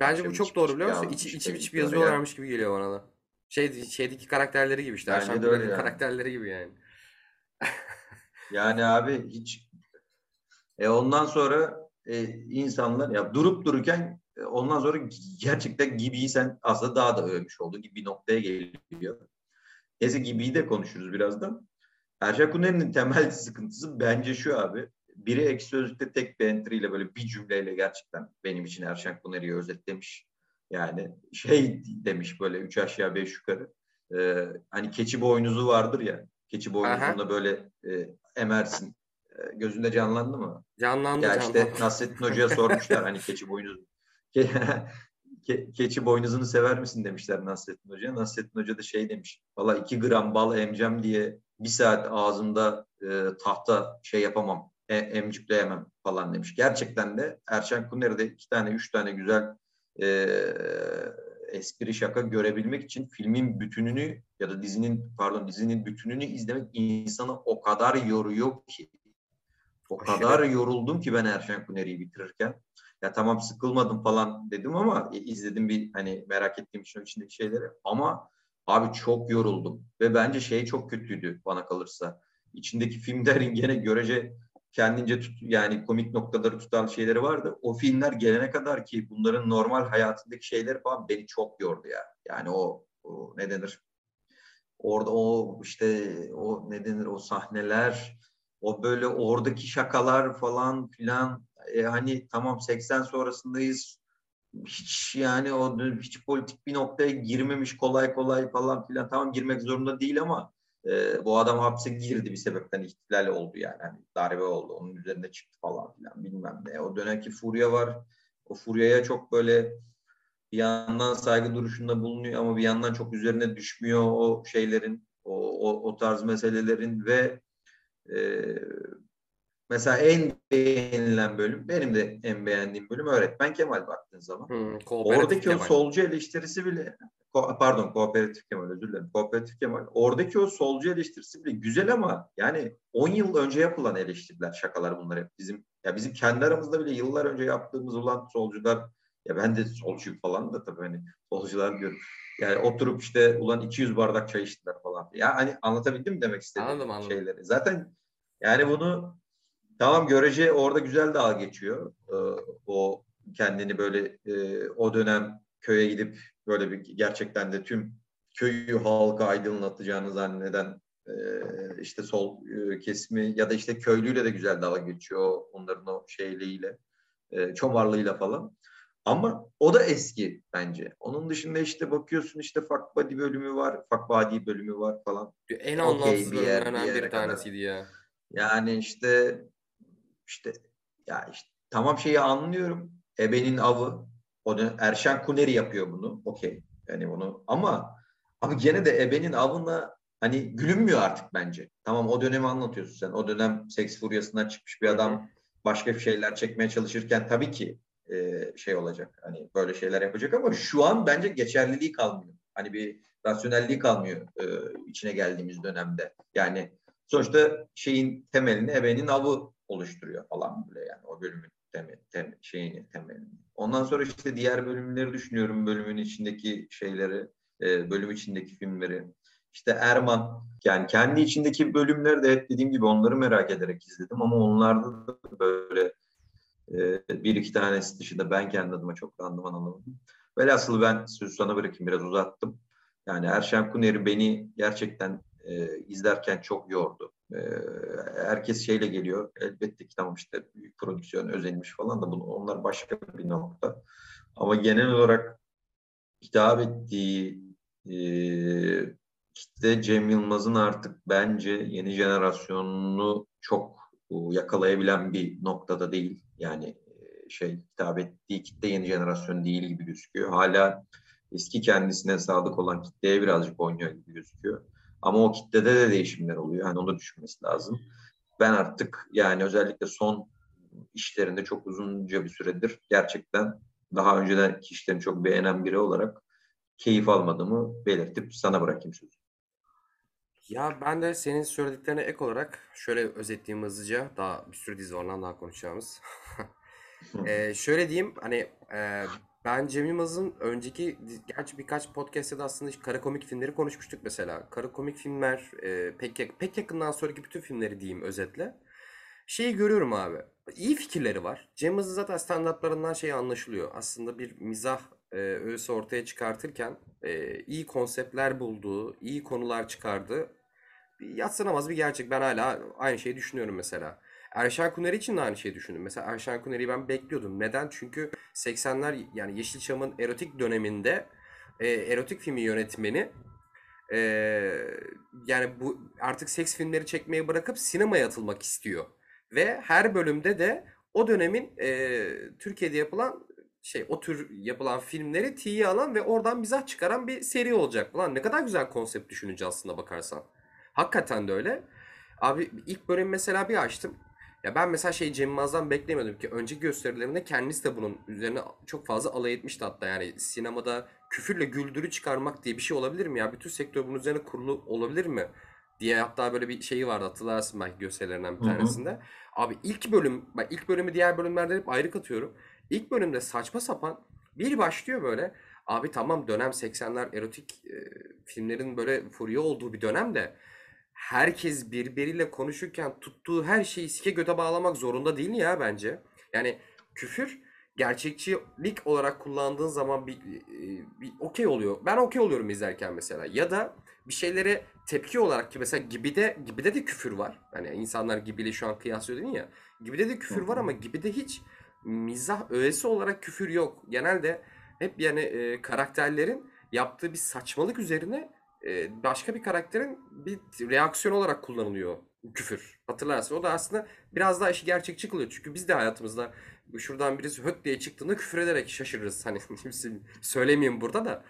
Bence bu çok doğru biliyor musun? İçip içip yazıyorlarmış gibi geliyor bana da. Şeydeki karakterleri gibi işte. Erşan Kuneri'nin karakterleri gibi yani. Yani abi hiç... ondan sonra insanlar ya durup dururken ondan sonra gerçekten Gibi'yi sen aslında daha da övmüş oldun gibi bir noktaya geliyor. Neyse Gibi'yi de konuşuruz birazdan. Erşan Kuneri'nin temel sıkıntısı bence şu abi. Biri Ekşi Sözlük'te tek bir entry'yle böyle bir cümleyle gerçekten benim için Erşan Kuneri'yi özetlemiş. Yani şey demiş böyle 3 aşağı 5 yukarı. Hani keçi boynuzu vardır ya. Keçi boynuzunda böyle emersin. Gözünde canlandı mı? Canlandı. Ya işte Nasrettin Hoca'ya sormuşlar hani keçi boynuzunu sever misin demişler Nasrettin Hoca'ya. Nasrettin Hoca da şey demiş. Valla 2 gram bal emcem diye 1 saat ağzımda tahta şey yapamam. Emcikleyemem falan demiş. Gerçekten de Erşan Kuneri'de 2 tane 3 tane güzel espri şaka görebilmek için filmin bütününü ya da dizinin bütününü izlemek insanı o kadar yoruyor ki. O kadar yoruldum ki ben Erşan Kuneri'yi bitirirken. Ya tamam sıkılmadım falan dedim ama izledim bir hani merak ettiğim için içindeki şeyleri. Ama abi çok yoruldum. Ve bence şey çok kötüydü bana kalırsa. İçindeki filmlerin gene kendince yani komik noktaları tutan şeyleri vardı. O filmler gelene kadar ki bunların normal hayatındaki şeyleri falan beni çok yordu ya. Yani o ne denir? Orada o sahneler, o böyle oradaki şakalar falan filan hani tamam 80 sonrasındayız. Hiç yani hiç politik bir noktaya girmemiş kolay kolay falan filan. Tamam girmek zorunda değil ama bu adam hapse girdi bir sebepten ihtilal oldu yani. Hani darbe oldu. Onun üzerine çıktı falan filan bilmem ne. O dönemki furya var. O furyaya çok böyle bir yandan saygı duruşunda bulunuyor ama bir yandan çok üzerine düşmüyor o şeylerin, o tarz meselelerin ve mesela en beğenilen bölüm, benim de en beğendiğim bölüm Öğretmen Kemal baktığın zaman. Oradaki Kemal. O solcu eleştirisi bile Kooperatif Kemal özür dilerim. Kooperatif Kemal. Oradaki o solcu eleştirisi bile güzel ama yani 10 yıl önce yapılan eleştiriler, şakalar bunlar hep. Bizim kendi aramızda bile yıllar önce yaptığımız olan solcular ya ben de solcuyum falan da tabii hani solcular diyorum. Yani oturup işte ulan 200 bardak çay içtiler falan. Ya hani anlatabildim mi demek istediğim anladım. Şeyleri. Zaten yani bunu tamam görece orada güzel dalga geçiyor. O kendini böyle o dönem köye gidip böyle bir gerçekten de tüm köyü halka aydınlatacağını zanneden işte sol kesimi ya da işte köylüyle de güzel dalga geçiyor onların o şeyliğiyle, çomarlığıyla falan. Ama o da eski bence. Onun dışında işte bakıyorsun işte Fuck Buddy bölümü var, Fuck Buddy bölümü var falan. En anlamsız bir tanesiydi ya. Yani işte tamam şeyi anlıyorum. Ebenin avı. Onu Erşan Kuneri yapıyor bunu. Okey. Yani onu ama abi gene de ebenin avına hani gülünmüyor artık bence. Tamam o dönemi anlatıyorsun sen. O dönem seks furyasından çıkmış bir adam başka bir şeyler çekmeye çalışırken tabii ki şey olacak. Hani böyle şeyler yapacak ama şu an bence geçerliliği kalmıyor. Hani bir rasyonelliği kalmıyor içine geldiğimiz dönemde. Yani sonuçta şeyin temelini ebenin avı oluşturuyor falan böyle yani o bölümün temelini. Ondan sonra işte diğer bölümleri düşünüyorum. Bölümün içindeki şeyleri, bölüm içindeki filmleri. İşte Erman yani kendi içindeki bölümleri de dediğim gibi onları merak ederek izledim ama onlarda da böyle 1-2 tanesi dışında ben kendi adıma çok randıman alamadım. Velhasıl ben sözü sana bırakayım biraz uzattım. Yani Erşan Kuneri beni gerçekten izlerken çok yordu. Herkes şeyle geliyor. Elbette ki tamam işte büyük prodüksiyon özenmiş falan da onlar başka bir nokta. Ama genel olarak hitap ettiği kitle Cem Yılmaz'ın artık bence yeni jenerasyonunu çok yakalayabilen bir noktada değil. Yani hitap ettiği kitle yeni jenerasyon değil gibi gözüküyor. Hala eski kendisine sadık olan kitleye birazcık oynuyor gibi gözüküyor. Ama o kitlede de değişimler oluyor. Hani onu da düşünmesi lazım. Ben artık yani özellikle son işlerinde çok uzunca bir süredir gerçekten daha önceden işlerini çok beğenen biri olarak keyif almadığımı belirtip sana bırakayım sözü. Ya ben de senin söylediklerine ek olarak şöyle özetleyeyim hızlıca. Daha bir sürü dizi var lan daha konuşacağımız. Şöyle diyeyim hani ben Cem Yılmaz'ın önceki gerçi birkaç podcast'te de aslında kara komik filmleri konuşmuştuk mesela. Kara komik filmler pek yakından sonraki bütün filmleri diyeyim özetle. Şeyi görüyorum abi. İyi fikirleri var. Cem Yılmaz'ın zaten stand-up'larından şey anlaşılıyor. Aslında bir mizah öğüsü ortaya çıkartırken iyi konseptler buldu, iyi konular çıkardı. Yadsınamaz bir gerçek. Ben hala aynı şeyi düşünüyorum mesela. Erşan Kuneri için de aynı şeyi düşündüm. Mesela Erşan Kuneri'yi ben bekliyordum. Neden? Çünkü 80'ler yani Yeşilçam'ın erotik döneminde erotik filmi yönetmeni yani bu artık seks filmleri çekmeyi bırakıp sinemaya atılmak istiyor. Ve her bölümde de o dönemin Türkiye'de yapılan o tür yapılan filmleri tiye alan ve oradan mizah çıkaran bir seri olacak. Ulan ne kadar güzel konsept düşününce aslında bakarsan. Hakikaten de öyle. Abi ilk bölüm mesela bir açtım. Ya ben mesela Cem Yılmaz'dan beklemiyordum ki. Önceki gösterilerinde kendisi de bunun üzerine çok fazla alay etmişti hatta. Yani sinemada küfürle güldürü çıkarmak diye bir şey olabilir mi ya? Bütün sektör bunun üzerine kurulu olabilir mi? Diye hatta böyle bir şeyi vardı hatırlarsın belki gösterilerinden bir tanesinde. Hı hı. Abi ilk bölüm, ben ilk bölümü diğer bölümlerden hep ayrı katıyorum. İlk bölümde saçma sapan bir başlıyor böyle. Abi tamam dönem 80'ler erotik filmlerin böyle furya olduğu bir dönem de herkes birbiriyle konuşurken tuttuğu her şeyi sike göte bağlamak zorunda değil ya bence. Yani küfür gerçekçilik olarak kullandığın zaman bir okey oluyor. Ben okey oluyorum izlerken mesela. Ya da bir şeylere tepki olarak ki mesela Gibi'de de küfür var. Hani insanlar Gibi'yle şu an kıyaslıyor dedin ya. Gibi'de de küfür var ama Gibi'de hiç mizah öğesi olarak küfür yok. Genelde hep yani karakterlerin yaptığı bir saçmalık üzerine başka bir karakterin bir reaksiyon olarak kullanılıyor küfür. Hatırlarsın. O da aslında biraz daha işi gerçekçi kılıyor. Çünkü biz de hayatımızda şuradan birisi höt diye çıktığında küfür ederek şaşırırız. Hani söylemeyeyim burada da.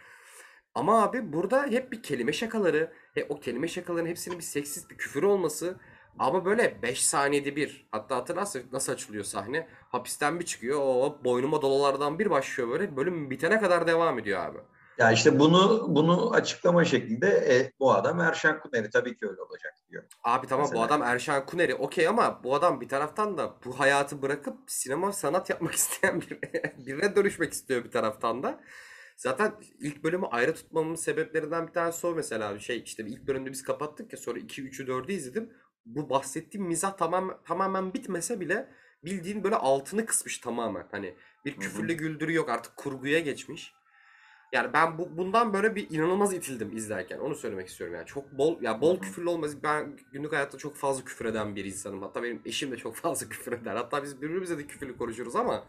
Ama abi burada hep bir kelime şakaları, o kelime şakaların hepsinin bir seksist bir küfür olması. Ama böyle 5 saniyede bir, hatta hatırlarsın nasıl açılıyor sahne, hapisten bir çıkıyor, o boynuma dolalardan bir başlıyor böyle, bölüm bitene kadar devam ediyor abi. Ya işte bunu açıklama şeklinde bu adam Erşan Kuneri tabii ki öyle olacak diyor. Abi tamam mesela. Bu adam Erşan Kuneri okey ama bu adam bir taraftan da bu hayatı bırakıp sinema sanat yapmak isteyen birine dönüşmek istiyor bir taraftan da. Zaten ilk bölümü ayrı tutmamın sebeplerinden bir tanesi o mesela işte ilk bölümde biz kapattık ya sonra 2, 3'ü 4'ü izledim. Bu bahsettiğim mizah tamamen bitmese bile bildiğin böyle altını kısmış tamamen. Hani bir küfürlü güldürü yok artık kurguya geçmiş. Yani ben bundan böyle bir inanılmaz itildim izlerken. Onu söylemek istiyorum yani. Çok bol küfürlü olmaz. Ben günlük hayatta çok fazla küfür eden bir insanım. Hatta benim eşim de çok fazla küfür eder. Hatta biz birbirimize de küfürlü konuşuruz ama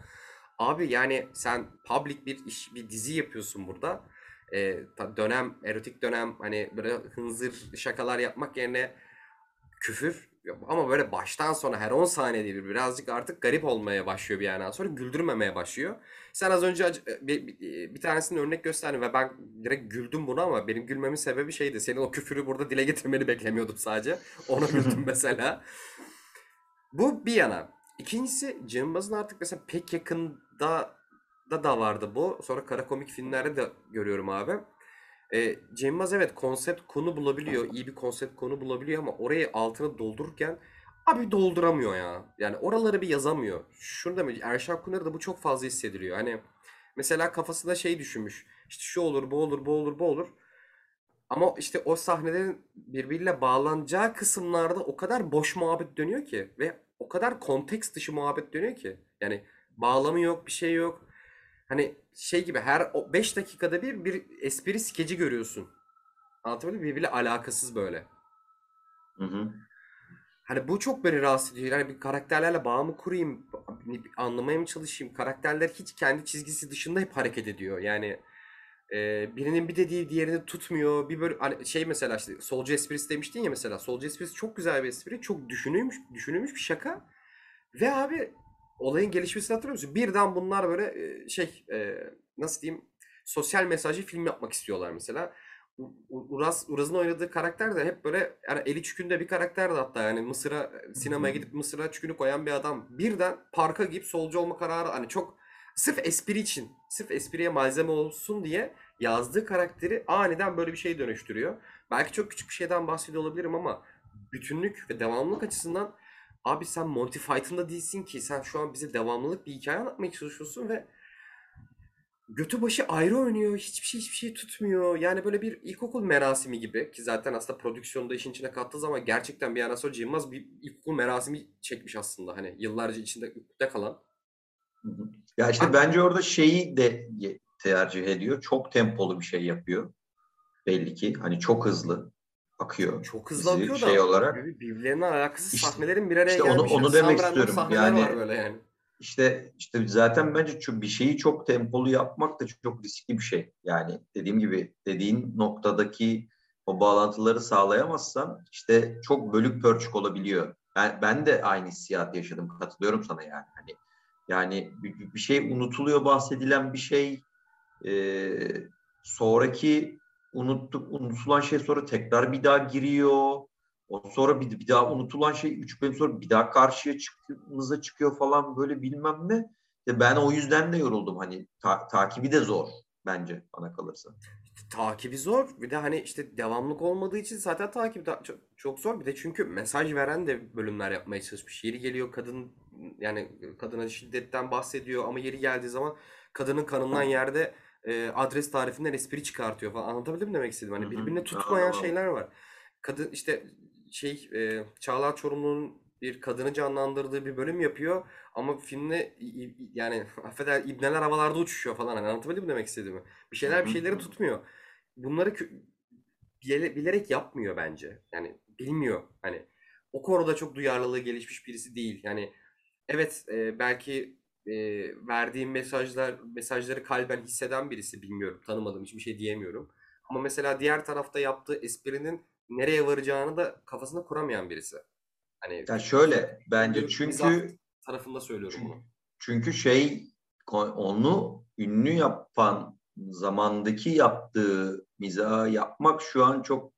abi yani sen public bir dizi yapıyorsun burada. Dönem, erotik dönem hani böyle hınzır şakalar yapmak yerine küfür ama böyle baştan sona her 10 saniyede bir birazcık artık garip olmaya başlıyor bir yerden sonra güldürmemeye başlıyor. Sen az önce bir tanesini örnek gösterdin ve ben direkt güldüm buna ama benim gülmemin sebebi şeydi. Senin o küfürü burada dile getirmeni beklemiyordum sadece. Ona güldüm mesela. Bu bir yana. İkincisi Cem Yılmaz'ın artık mesela pek yakında da vardı bu. Sonra kara komik filmlerde de görüyorum abi. Cem Yılmaz evet konsept konu bulabiliyor. İyi bir konsept konu bulabiliyor ama orayı altına doldururken abi dolduramıyor ya. Yani oraları bir yazamıyor. Şunu da Erşan Kuner'de bu çok fazla hissediliyor. Hani mesela kafasında düşünmüş. İşte şu olur, bu olur. Ama işte o sahnelerin birbiriyle bağlanacağı kısımlarda o kadar boş muhabbet dönüyor ki ve o kadar konteks dışı muhabbet dönüyor ki. Yani bağlamı yok, bir şey yok. Hani gibi her 5 dakikada bir espri skeci görüyorsun. Anlatabildim mi? Birbiriyle alakasız böyle. Hı hı. Hani bu çok beni rahatsız ediyor. Yani bir karakterlerle bağımı kurayım, anlamaya mı çalışayım? Karakterler hiç kendi çizgisi dışında hep hareket ediyor. Yani birinin bir dediği diğerini tutmuyor. Bir böyle hani mesela solcu esprisi demiştin ya mesela. Solcu esprisi çok güzel bir espri. Çok düşünülmüş bir şaka. Ve abi olayın gelişmesini hatırlıyor musun? Birden bunlar böyle nasıl diyeyim? Sosyal mesajlı film yapmak istiyorlar mesela. Uraz'ın oynadığı karakter de hep böyle yani eli çükünde bir karakterdi hatta yani Mısır'a sinemaya gidip Mısır'a çükünü koyan bir adam. Birden parka gidip solcu olma kararı hani çok sırf espri için, sırf espriye malzeme olsun diye yazdığı karakteri aniden böyle bir şeye dönüştürüyor. Belki çok küçük bir şeyden bahsediyor olabilirim ama bütünlük ve devamlılık açısından abi sen Monty Python'da değilsin ki sen şu an bize devamlılık bir hikaye anlatmaya çalışıyorsun ve götü başı ayrı oynuyor. Hiçbir şey tutmuyor. Yani böyle bir ilkokul merasimi gibi ki zaten aslında prodüksiyonda işin içine kattığı zaman gerçekten bir yana sonra Cem Yılmaz bir ilkokul merasimi çekmiş aslında. Hani yıllarca içinde kalan. Ya işte bence orada şeyi de tercih ediyor. Çok tempolu bir şey yapıyor. Belli ki hani çok hızlı akıyor. Çok hızlı akıyor şey da olarak. Birbirlerine alakasız işte, sahnelerin bir araya işte gelmiş. Onu demek istiyorum. Yani. İşte zaten bence bir şeyi çok tempolu yapmak da çok riskli bir şey. Yani dediğim gibi dediğin noktadaki o bağlantıları sağlayamazsan işte çok bölük pörçük olabiliyor. Yani ben de aynı hissiyatı yaşadım. Katılıyorum sana yani. Yani bir şey unutuluyor bahsedilen bir şey sonraki unutulan şey sonra tekrar bir daha giriyor. O sonra bir daha unutulan şey 3 bölüm sonra bir daha karşımıza çıkıyor falan böyle bilmem ne. Ben o yüzden de yoruldum. Hani takibi de zor bence bana kalırsa. Takibi zor. Bir de hani işte devamlık olmadığı için zaten takibi çok zor. Bir de çünkü mesaj veren de bölümler yapmaya çalışmış. Yeri geliyor kadın yani kadına şiddetten bahsediyor ama yeri geldiği zaman kadının kanından yerde adres tarifinden espri çıkartıyor falan. Anlatabildim mi demek istedim? Hani birbirine tutmayan şeyler var. Kadın işte Çağlar Çorumlu'nun bir kadını canlandırdığı bir bölüm yapıyor ama filmde yani affeder ibneler havalarda uçuşuyor falan. Hani anlatabildim mi demek istediğimi? Bir şeyleri tutmuyor. Bunları bilerek yapmıyor bence. Yani bilmiyor. Hani o konuda çok duyarlılığı gelişmiş birisi değil. Yani evet belki verdiğim mesajları kalben hisseden birisi bilmiyorum. Tanımadığım hiçbir şey diyemiyorum. Ama mesela diğer tarafta yaptığı esprinin nereye varacağını da kafasında kuramayan birisi. Hani yani şöyle bence çünkü tarafında söylüyorum bunu. Çünkü onu ünlü yapan zamandaki yaptığı mizahı yapmak şu an çok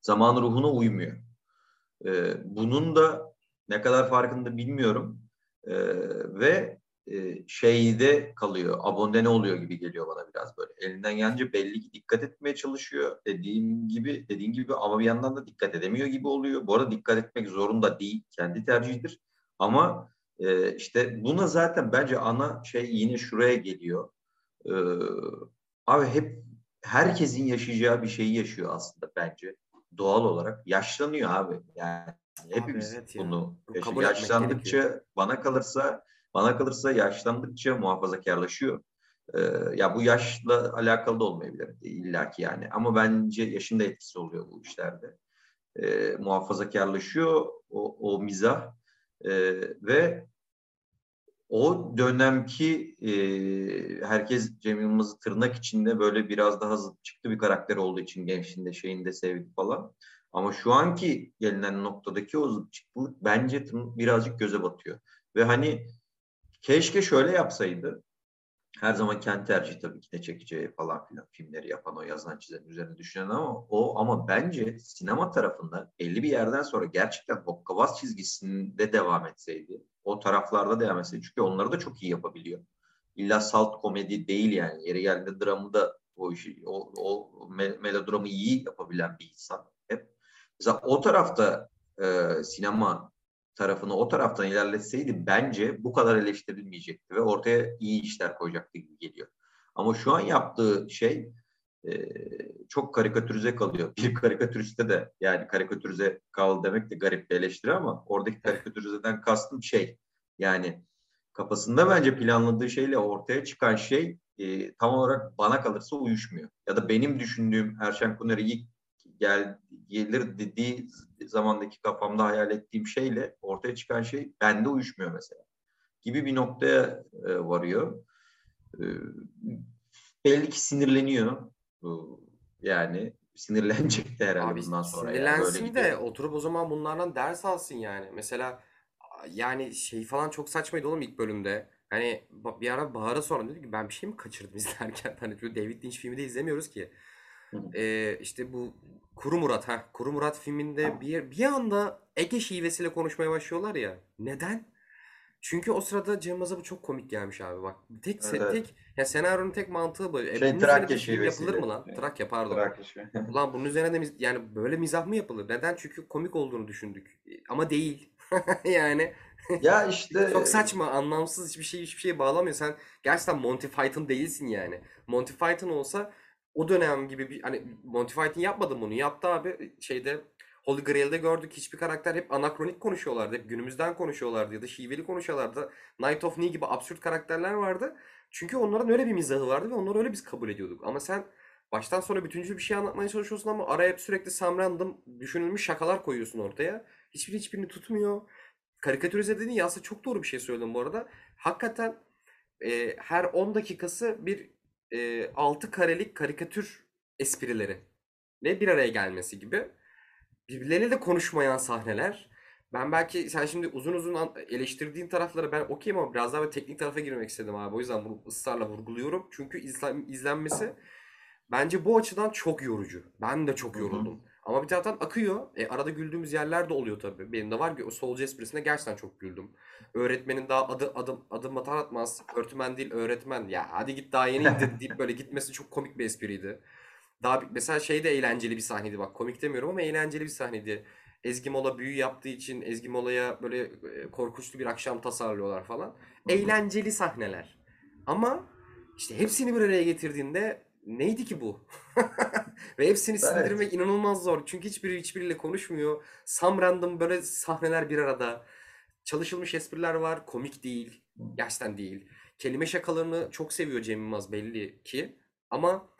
zaman ruhuna uymuyor. Bunun da ne kadar farkında bilmiyorum ve şeyde kalıyor. Abonde ne oluyor gibi geliyor bana biraz böyle. Elinden gelince belli ki dikkat etmeye çalışıyor. Dediğin gibi ama bir yandan da dikkat edemiyor gibi oluyor. Bu arada dikkat etmek zorunda değil. Kendi tercihidir. Ama işte buna zaten bence ana yine şuraya geliyor. Abi hep herkesin yaşayacağı bir şeyi yaşıyor aslında bence. Doğal olarak yaşlanıyor abi. Yani hepimiz abi, evet bunu yani. Yaşlandıkça bana kalırsa yaşlandıkça muhafazakarlaşıyor. Ya bu yaşla alakalı da olmayabilir illaki yani. Ama bence yaşın da etkisi oluyor bu işlerde. Muhafazakarlaşıyor o mizah ve o dönemki herkes Cem Yılmaz'ı tırnak içinde böyle biraz daha zıt çıktı bir karakter olduğu için gençliğinde sevdi falan. Ama şu anki gelinen noktadaki o zıt çıktıklık bence birazcık göze batıyor. Ve hani keşke şöyle yapsaydı. Her zaman kendi tercihi tabii ki ne çekeceği falan filan filmleri yapan o yazan çizen üzerine düşünen ama bence sinema tarafında belli bir yerden sonra gerçekten Hokkabaz çizgisinde devam etseydi. O taraflarda devam etseydi. Çünkü onları da çok iyi yapabiliyor. İlla salt komedi değil yani. Yeri geldiğinde dramı da o işi, o melodramı iyi yapabilen bir insan hep. Mesela o tarafta sinema tarafını o taraftan ilerletseydi bence bu kadar eleştirilmeyecekti ve ortaya iyi işler koyacaktı gibi geliyor. Ama şu an yaptığı çok karikatürize kalıyor. Bir karikatüriste de yani karikatürize kal demek de garip bir eleştiri ama oradaki karikatürizeden kastım yani kafasında bence planladığı şeyle ortaya çıkan tam olarak bana kalırsa uyuşmuyor. Ya da benim düşündüğüm Erşan Kuneri gelir dediği zamandaki kafamda hayal ettiğim şeyle ortaya çıkan bende uyuşmuyor mesela gibi bir noktaya varıyor. Belli ki sinirleniyor. Yani sinirlenecek de herhalde abi, bundan sonra. Sinirlensin yani, de oturup o zaman bunlardan ders alsın yani. Mesela yani falan çok saçmaydı oğlum ilk bölümde. Hani bir ara Bahar'a sordum, dedi ki ben bir şey mi kaçırdım izlerken? Hani David Fincher filmi de izlemiyoruz ki. İşte bu Kuru Murat, Kuru Murat filminde bir anda Ege şivesiyle konuşmaya başlıyorlar ya. Neden? Çünkü o sırada Cem Yılmaz'a bu çok komik gelmiş abi bak. Tek ya senaryonun tek mantığı bu. Bunun Trakya şivesi yapılır mı lan? Yani. Trakya pardon. Ulan bunun üzerine de yani böyle mizah mı yapılır? Neden? Çünkü komik olduğunu düşündük. Ama değil. Yani ya işte çok saçma, anlamsız, hiçbir şeye bağlamıyor. Sen gerçekten Monty Python değilsin yani. Monty Python olsa o dönem gibi bir hani Monty Python yapmadı bunu. Yaptı abi şeyde Holy Grail'de gördük. Hiçbir karakter hep anakronik konuşuyorlardı. Hep günümüzden konuşuyorlardı ya da şiveli konuşuyorlardı. Night of Knee gibi absürt karakterler vardı. Çünkü onların öyle bir mizahı vardı ve onları öyle biz kabul ediyorduk. Ama sen baştan sonra bütüncül bir şey anlatmaya çalışıyorsun ama araya hep sürekli some random düşünülmüş şakalar koyuyorsun ortaya. Hiçbirini tutmuyor. Karikatürize dediğin ya aslında çok doğru bir şey söyledim bu arada. Hakikaten her 10 dakikası bir 6 karelik karikatür esprileri ve bir araya gelmesi gibi. Birbirleriyle de konuşmayan sahneler. Ben belki sen şimdi uzun uzun eleştirdiğin taraflara ben okeyim ama biraz daha teknik tarafa girmek istedim abi. O yüzden bunu ısrarla vurguluyorum. Çünkü izlenmesi bence bu açıdan çok yorucu. Ben de çok yoruldum. Hı-hı. Ama bir taraftan akıyor. Arada güldüğümüz yerler de oluyor tabii. Benim de var ki o solcu esprisinde gerçekten çok güldüm. Öğretmenin daha adım atar atmaz. Örtmen değil öğretmen. Ya hadi git daha yeni deyip böyle gitmesi çok komik bir espriydi. Daha mesela şey de eğlenceli bir sahneydi bak, komik demiyorum ama eğlenceli bir sahneydi. Ezgi Mola büyü yaptığı için Ezgi Mola'ya böyle korkunçlu bir akşam tasarlıyorlar falan. Eğlenceli sahneler. Ama işte hepsini bir araya getirdiğinde neydi ki bu? Ve hepsini sindirmek inanılmaz zor. Çünkü hiçbiriyle konuşmuyor. Some random böyle sahneler bir arada. Çalışılmış espriler var. Komik değil. Gerçekten değil. Kelime şakalarını çok seviyor Cem Yılmaz belli ki. Ama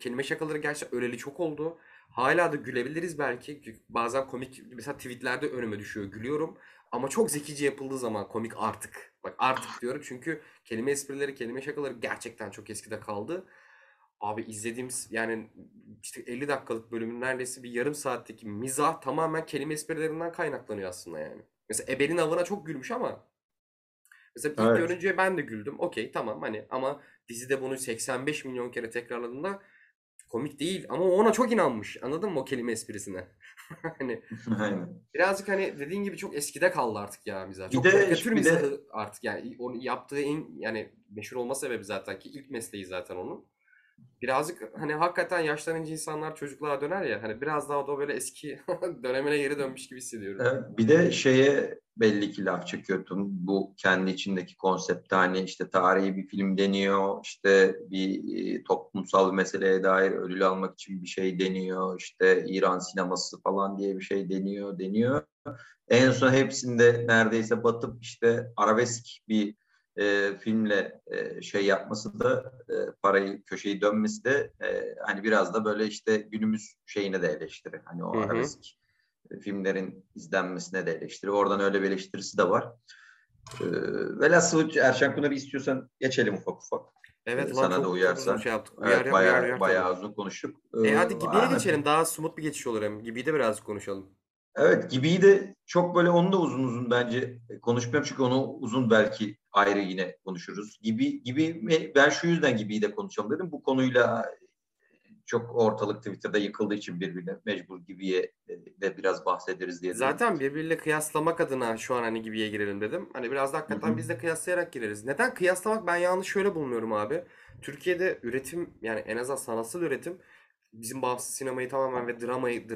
kelime şakaları gerçekten öleli çok oldu. Hala da gülebiliriz belki. Bazen komik mesela tweetlerde önüme düşüyor. Gülüyorum. Ama çok zekice yapıldığı zaman komik artık. Bak artık diyorum çünkü kelime esprileri, kelime şakaları gerçekten çok eskide kaldı. Abi izlediğimiz yani işte 50 dakikalık bölümün neredeyse bir yarım saatteki mizah tamamen kelime esprilerinden kaynaklanıyor aslında yani. Mesela Eber'in avına çok gülmüş ama mesela ilk görünceye ben de güldüm. Okey tamam hani ama dizide bunu 85 milyon kere tekrarladığında komik değil ama ona çok inanmış. Anladın mı o kelime esprisine? Hani birazcık hani dediğin gibi çok eskide kaldı artık ya mizah. Çok karikatür mizahı artık yani onun yaptığı en yani meşhur olma sebebi zaten ki ilk mesleği zaten onun. Birazcık hani hakikaten yaşlanınca insanlar çocukluğa döner ya hani biraz daha da böyle eski dönemine geri dönmüş gibi hissediyorum. Evet, bir de şeye belli ki laf çekiyorsun bu kendi içindeki konsepte hani işte tarihi bir film deniyor işte bir toplumsal meseleye dair ödül almak için bir şey deniyor işte İran sineması falan diye bir şey deniyor. En son hepsinde neredeyse batıp işte arabesk bir filmle şey yapması da parayı köşeyi dönmesi de hani biraz da böyle işte günümüz şeyine de eleştiri. Hani o arabesk filmlerin izlenmesine de eleştiri. Oradan öyle bir eleştirisi de var. Velhasıl Erşan Kuneri istiyorsan geçelim ufak. Evet, sana da uyarsa. Şey evet, bayağı uzun konuştuk. Hadi Gibi'ye geçelim. Daha smooth bir geçiş olur hem. Gibi'yi de biraz konuşalım. Evet, Gibi'yi de çok böyle onu da uzun bence konuşmayalım çünkü onu uzun belki ayrı yine konuşuruz. Gibi ben şu yüzden Gibi'yi de konuşalım dedim. Bu konuyla çok ortalık Twitter'da yıkıldığı için birbirine mecbur Gibi'ye de biraz bahsederiz diye. Zaten birbiriyle kıyaslamak adına şu an hani Gibi'ye girelim dedim. Hani biraz da hakikaten biz de kıyaslayarak gireriz. Neden kıyaslamak ben yanlış şöyle bulmuyorum abi. Türkiye'de üretim yani en azından sanatsal üretim bizim bağımsız sinemayı tamamen ve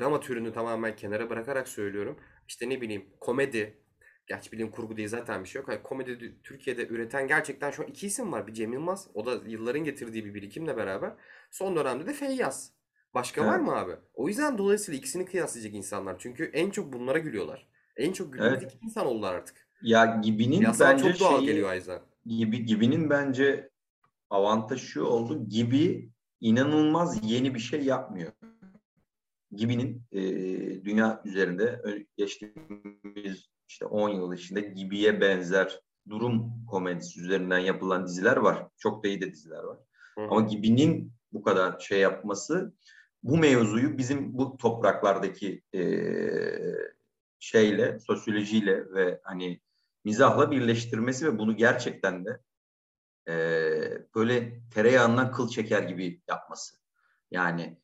drama türünü tamamen kenara bırakarak söylüyorum. İşte ne bileyim komedi, gerçi bilim kurgu diye zaten bir şey yok. Hayır, komedi Türkiye'de üreten gerçekten şu an 2 isim var. Bir Cem Yılmaz, o da yılların getirdiği bir birikimle beraber. Son dönemde de Feyyaz. Başka var mı abi? O yüzden dolayısıyla ikisini kıyaslayacak insanlar. Çünkü en çok bunlara gülüyorlar. En çok güldükleri insan oldular artık. Ya Gibi'nin bence çok doğal geliyor Ayza. Gibi'nin bence avantajı şu oldu. Gibi inanılmaz yeni bir şey yapmıyor. Gibi'nin dünya üzerinde geçtiğimiz işte 10 yıl içinde Gibi'ye benzer durum komedisi üzerinden yapılan diziler var. Çok da iyi de diziler var. Ama Gibi'nin bu kadar şey yapması bu mevzuyu bizim bu topraklardaki şeyle, sosyolojiyle ve hani mizahla birleştirmesi ve bunu gerçekten de böyle tereyağından kıl çeker gibi yapması. Yani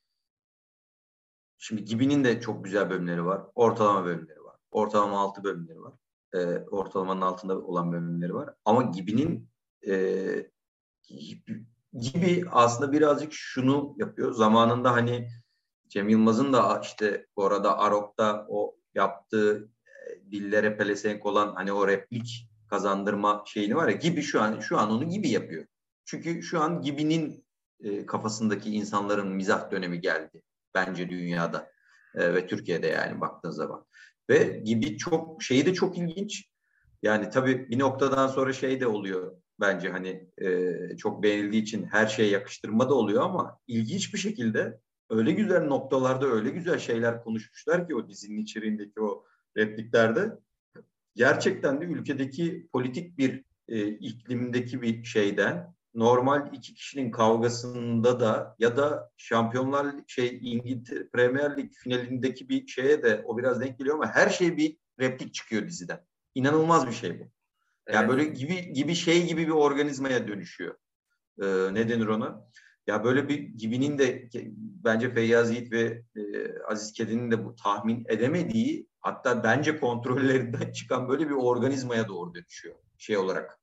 Şimdi Gibi'nin de çok güzel bölümleri var. Ortalama bölümleri var. Ortalama altı bölümleri var. Ortalamanın altında olan bölümleri var. Ama Gibi'nin Gibi aslında birazcık şunu yapıyor. Zamanında hani Cem Yılmaz'ın da işte bu arada Arok'ta o yaptığı dillere pelesenk olan hani o replik kazandırma şeyini var ya, Gibi şu an onu Gibi yapıyor. Çünkü şu an Gibi'nin kafasındaki insanların mizah dönemi geldi. Bence dünyada ve Türkiye'de yani baktığın zaman. Ve Gibi çok şeyi de çok ilginç. Yani tabii bir noktadan sonra şey de oluyor bence hani çok beğenildiği için her şeye yakıştırma da oluyor ama ilginç bir şekilde öyle güzel noktalarda öyle güzel şeyler konuşmuşlar ki o dizinin içeriğindeki o repliklerde gerçekten de ülkedeki politik bir iklimdeki bir şeyden normal iki kişinin kavgasında da ya da Şampiyonlar İngiltere Premier Lig finalindeki bir şeye de o biraz denk geliyor ama her şeye bir replik çıkıyor diziden. İnanılmaz bir şey bu. Yani evet. Böyle gibi şey gibi bir organizmaya dönüşüyor. Ne denir ona? Ya böyle bir Gibi'nin de bence Feyyaz Yiğit ve Aziz Kedi'nin de bu tahmin edemediği hatta bence kontrollerinden çıkan böyle bir organizmaya doğru dönüşüyor. Şey olarak.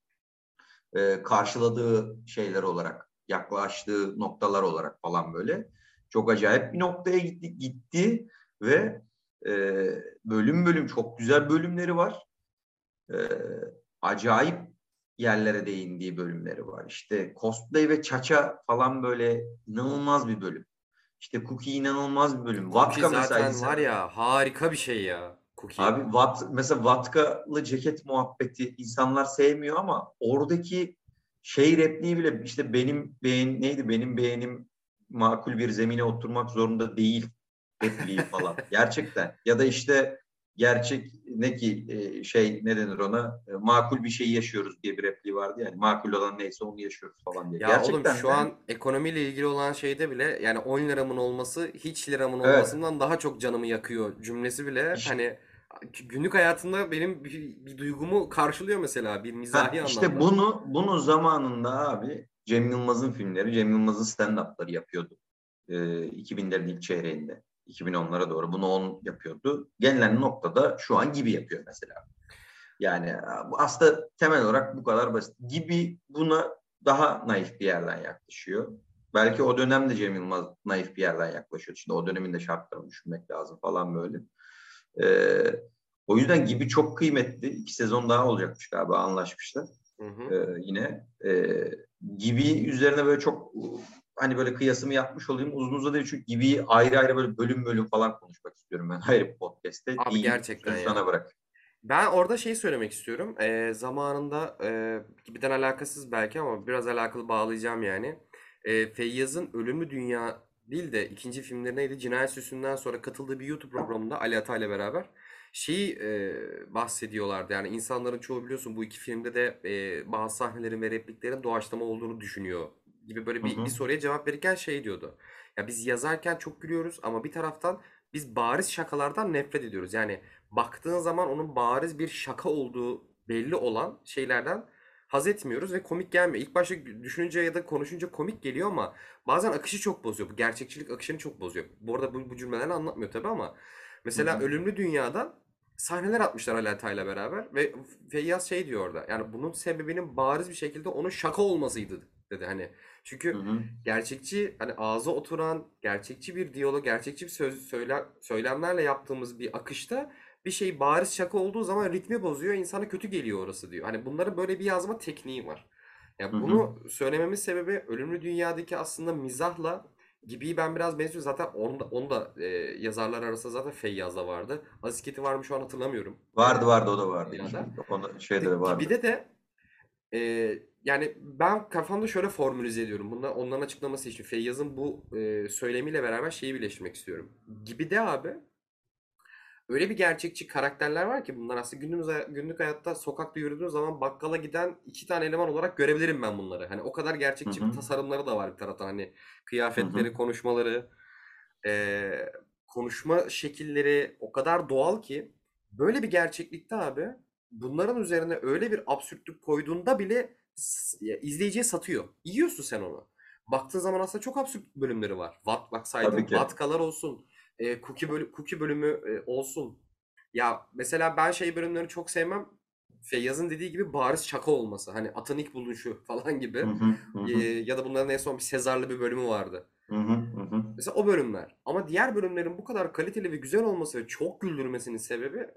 Karşıladığı şeyler olarak, yaklaştığı noktalar olarak falan böyle. Çok acayip bir noktaya gitti ve bölüm bölüm çok güzel bölümleri var. Acayip yerlere değindiği bölümleri var. İşte cosplay ve çaça falan böyle inanılmaz bir bölüm. İşte Cookie inanılmaz bir bölüm. Cookie Vatka zaten mesela, var ya harika bir şey ya. Cookie. Abi mesela vatkalı ceket muhabbeti insanlar sevmiyor ama oradaki şey repliği bile işte benim beğenim makul bir zemine oturmak zorunda değil repliği falan. Gerçekten. Ya da işte gerçek ne ki ne denir ona makul bir şey yaşıyoruz diye bir repliği vardı yani makul olan neyse onu yaşıyoruz falan diye. Ya gerçekten oğlum şu an ekonomiyle ilgili olan şeyde bile yani 10 liramın olması hiç liramın olmasından daha çok canımı yakıyor cümlesi bile işte, hani günlük hayatında benim bir duygumu karşılıyor mesela bir mizahi anlamda. İşte bunu zamanında abi Cem Yılmaz'ın filmleri Cem Yılmaz'ın stand-up'ları yapıyordu 2000'lerin ilk çeyreğinde. 2010'lara doğru bunu on yapıyordu. Gelinen noktada şu an Gibi yapıyor mesela. Yani aslında temel olarak bu kadar basit. Gibi buna daha naif bir yerden yaklaşıyor. Belki o dönemde Cem Yılmaz naif bir yerden yaklaşıyor. Şimdi o dönemin de şartlarını düşünmek lazım falan böyle. O yüzden Gibi çok kıymetli. 2 sezon daha olacakmış galiba anlaşmışlar. Yine Gibi üzerine böyle çok... Hani böyle kıyasımı yapmış olayım uzun uzadı çünkü Gibi ayrı ayrı böyle bölüm bölüm falan konuşmak istiyorum ben ayrı bir podcast'te. Abi gerçekten sana ya. Bırak. Ben orada şeyi söylemek istiyorum. Zamanında Gibi'den alakasız belki ama biraz alakalı bağlayacağım yani. Feyyaz'ın Ölümlü Dünya değil de ikinci filmleri neydi? Cinayet Süsü'nden sonra katıldığı bir YouTube programında Ali Ata ile beraber şeyi bahsediyorlardı. Yani insanların çoğu biliyorsun bu iki filmde de bazı sahnelerin ve repliklerin doğaçlama olduğunu düşünüyor. Gibi böyle bir soruya cevap verirken şey diyordu. Ya biz yazarken çok gülüyoruz ama bir taraftan biz bariz şakalardan nefret ediyoruz. Yani baktığın zaman onun bariz bir şaka olduğu belli olan şeylerden haz etmiyoruz ve komik gelmiyor. İlk başta düşününce ya da konuşunca komik geliyor ama bazen akışı çok bozuyor. Bu gerçekçilik akışını çok bozuyor. Bu arada bu cümleleri anlatmıyor tabii ama mesela Ölümlü Dünya'da sahneler atmışlar Ali Atay'la beraber ve Feyyaz şey diyor orada. Yani bunun sebebinin bariz bir şekilde onun şaka olmasıydı dedi hani. Çünkü gerçekçi hani ağza oturan, gerçekçi bir diyalog, gerçekçi bir söylemlerle yaptığımız bir akışta bir şey bariz şaka olduğu zaman ritmi bozuyor, insana kötü geliyor orası diyor. Hani bunların böyle bir yazma tekniği var. Yani bunu söylememin sebebi Ölümlü Dünya'daki aslında mizahla Gibi'yi ben biraz benziyorum. Zaten onu da yazarlar arasında zaten Feyyaz'da vardı. Asketi var mı şu an hatırlamıyorum. Vardı o da vardı. Onu şeyde vardı. Gibi'de de yani ben kafamda şöyle formülize ediyorum. Onların açıklaması için Feyyaz'ın bu söylemiyle beraber şeyi birleştirmek istiyorum. Gibi de abi öyle bir gerçekçi karakterler var ki bunlar aslında günlük hayatta sokakta yürüdüğün zaman bakkala giden 2 tane eleman olarak görebilirim ben bunları. Hani o kadar gerçekçi bir tasarımları da var bir taraftan. Hani kıyafetleri, konuşmaları, konuşma şekilleri o kadar doğal ki böyle bir gerçeklikte abi bunların üzerine öyle bir absürtlük koyduğunda bile izleyiciye satıyor. Yiyorsun sen onu. Baktığın zaman aslında çok absürt bölümleri var. Vatkalar olsun. Cookie bölümü olsun. Ya mesela ben şey bölümlerini çok sevmem. Feyyaz'ın dediği gibi bariz şaka olması. Hani atın ilk buluşu falan gibi. Ya da bunların en son bir Sezar'lı bir bölümü vardı. Mesela o bölümler. Ama diğer bölümlerin bu kadar kaliteli ve güzel olması ve çok güldürmesinin sebebi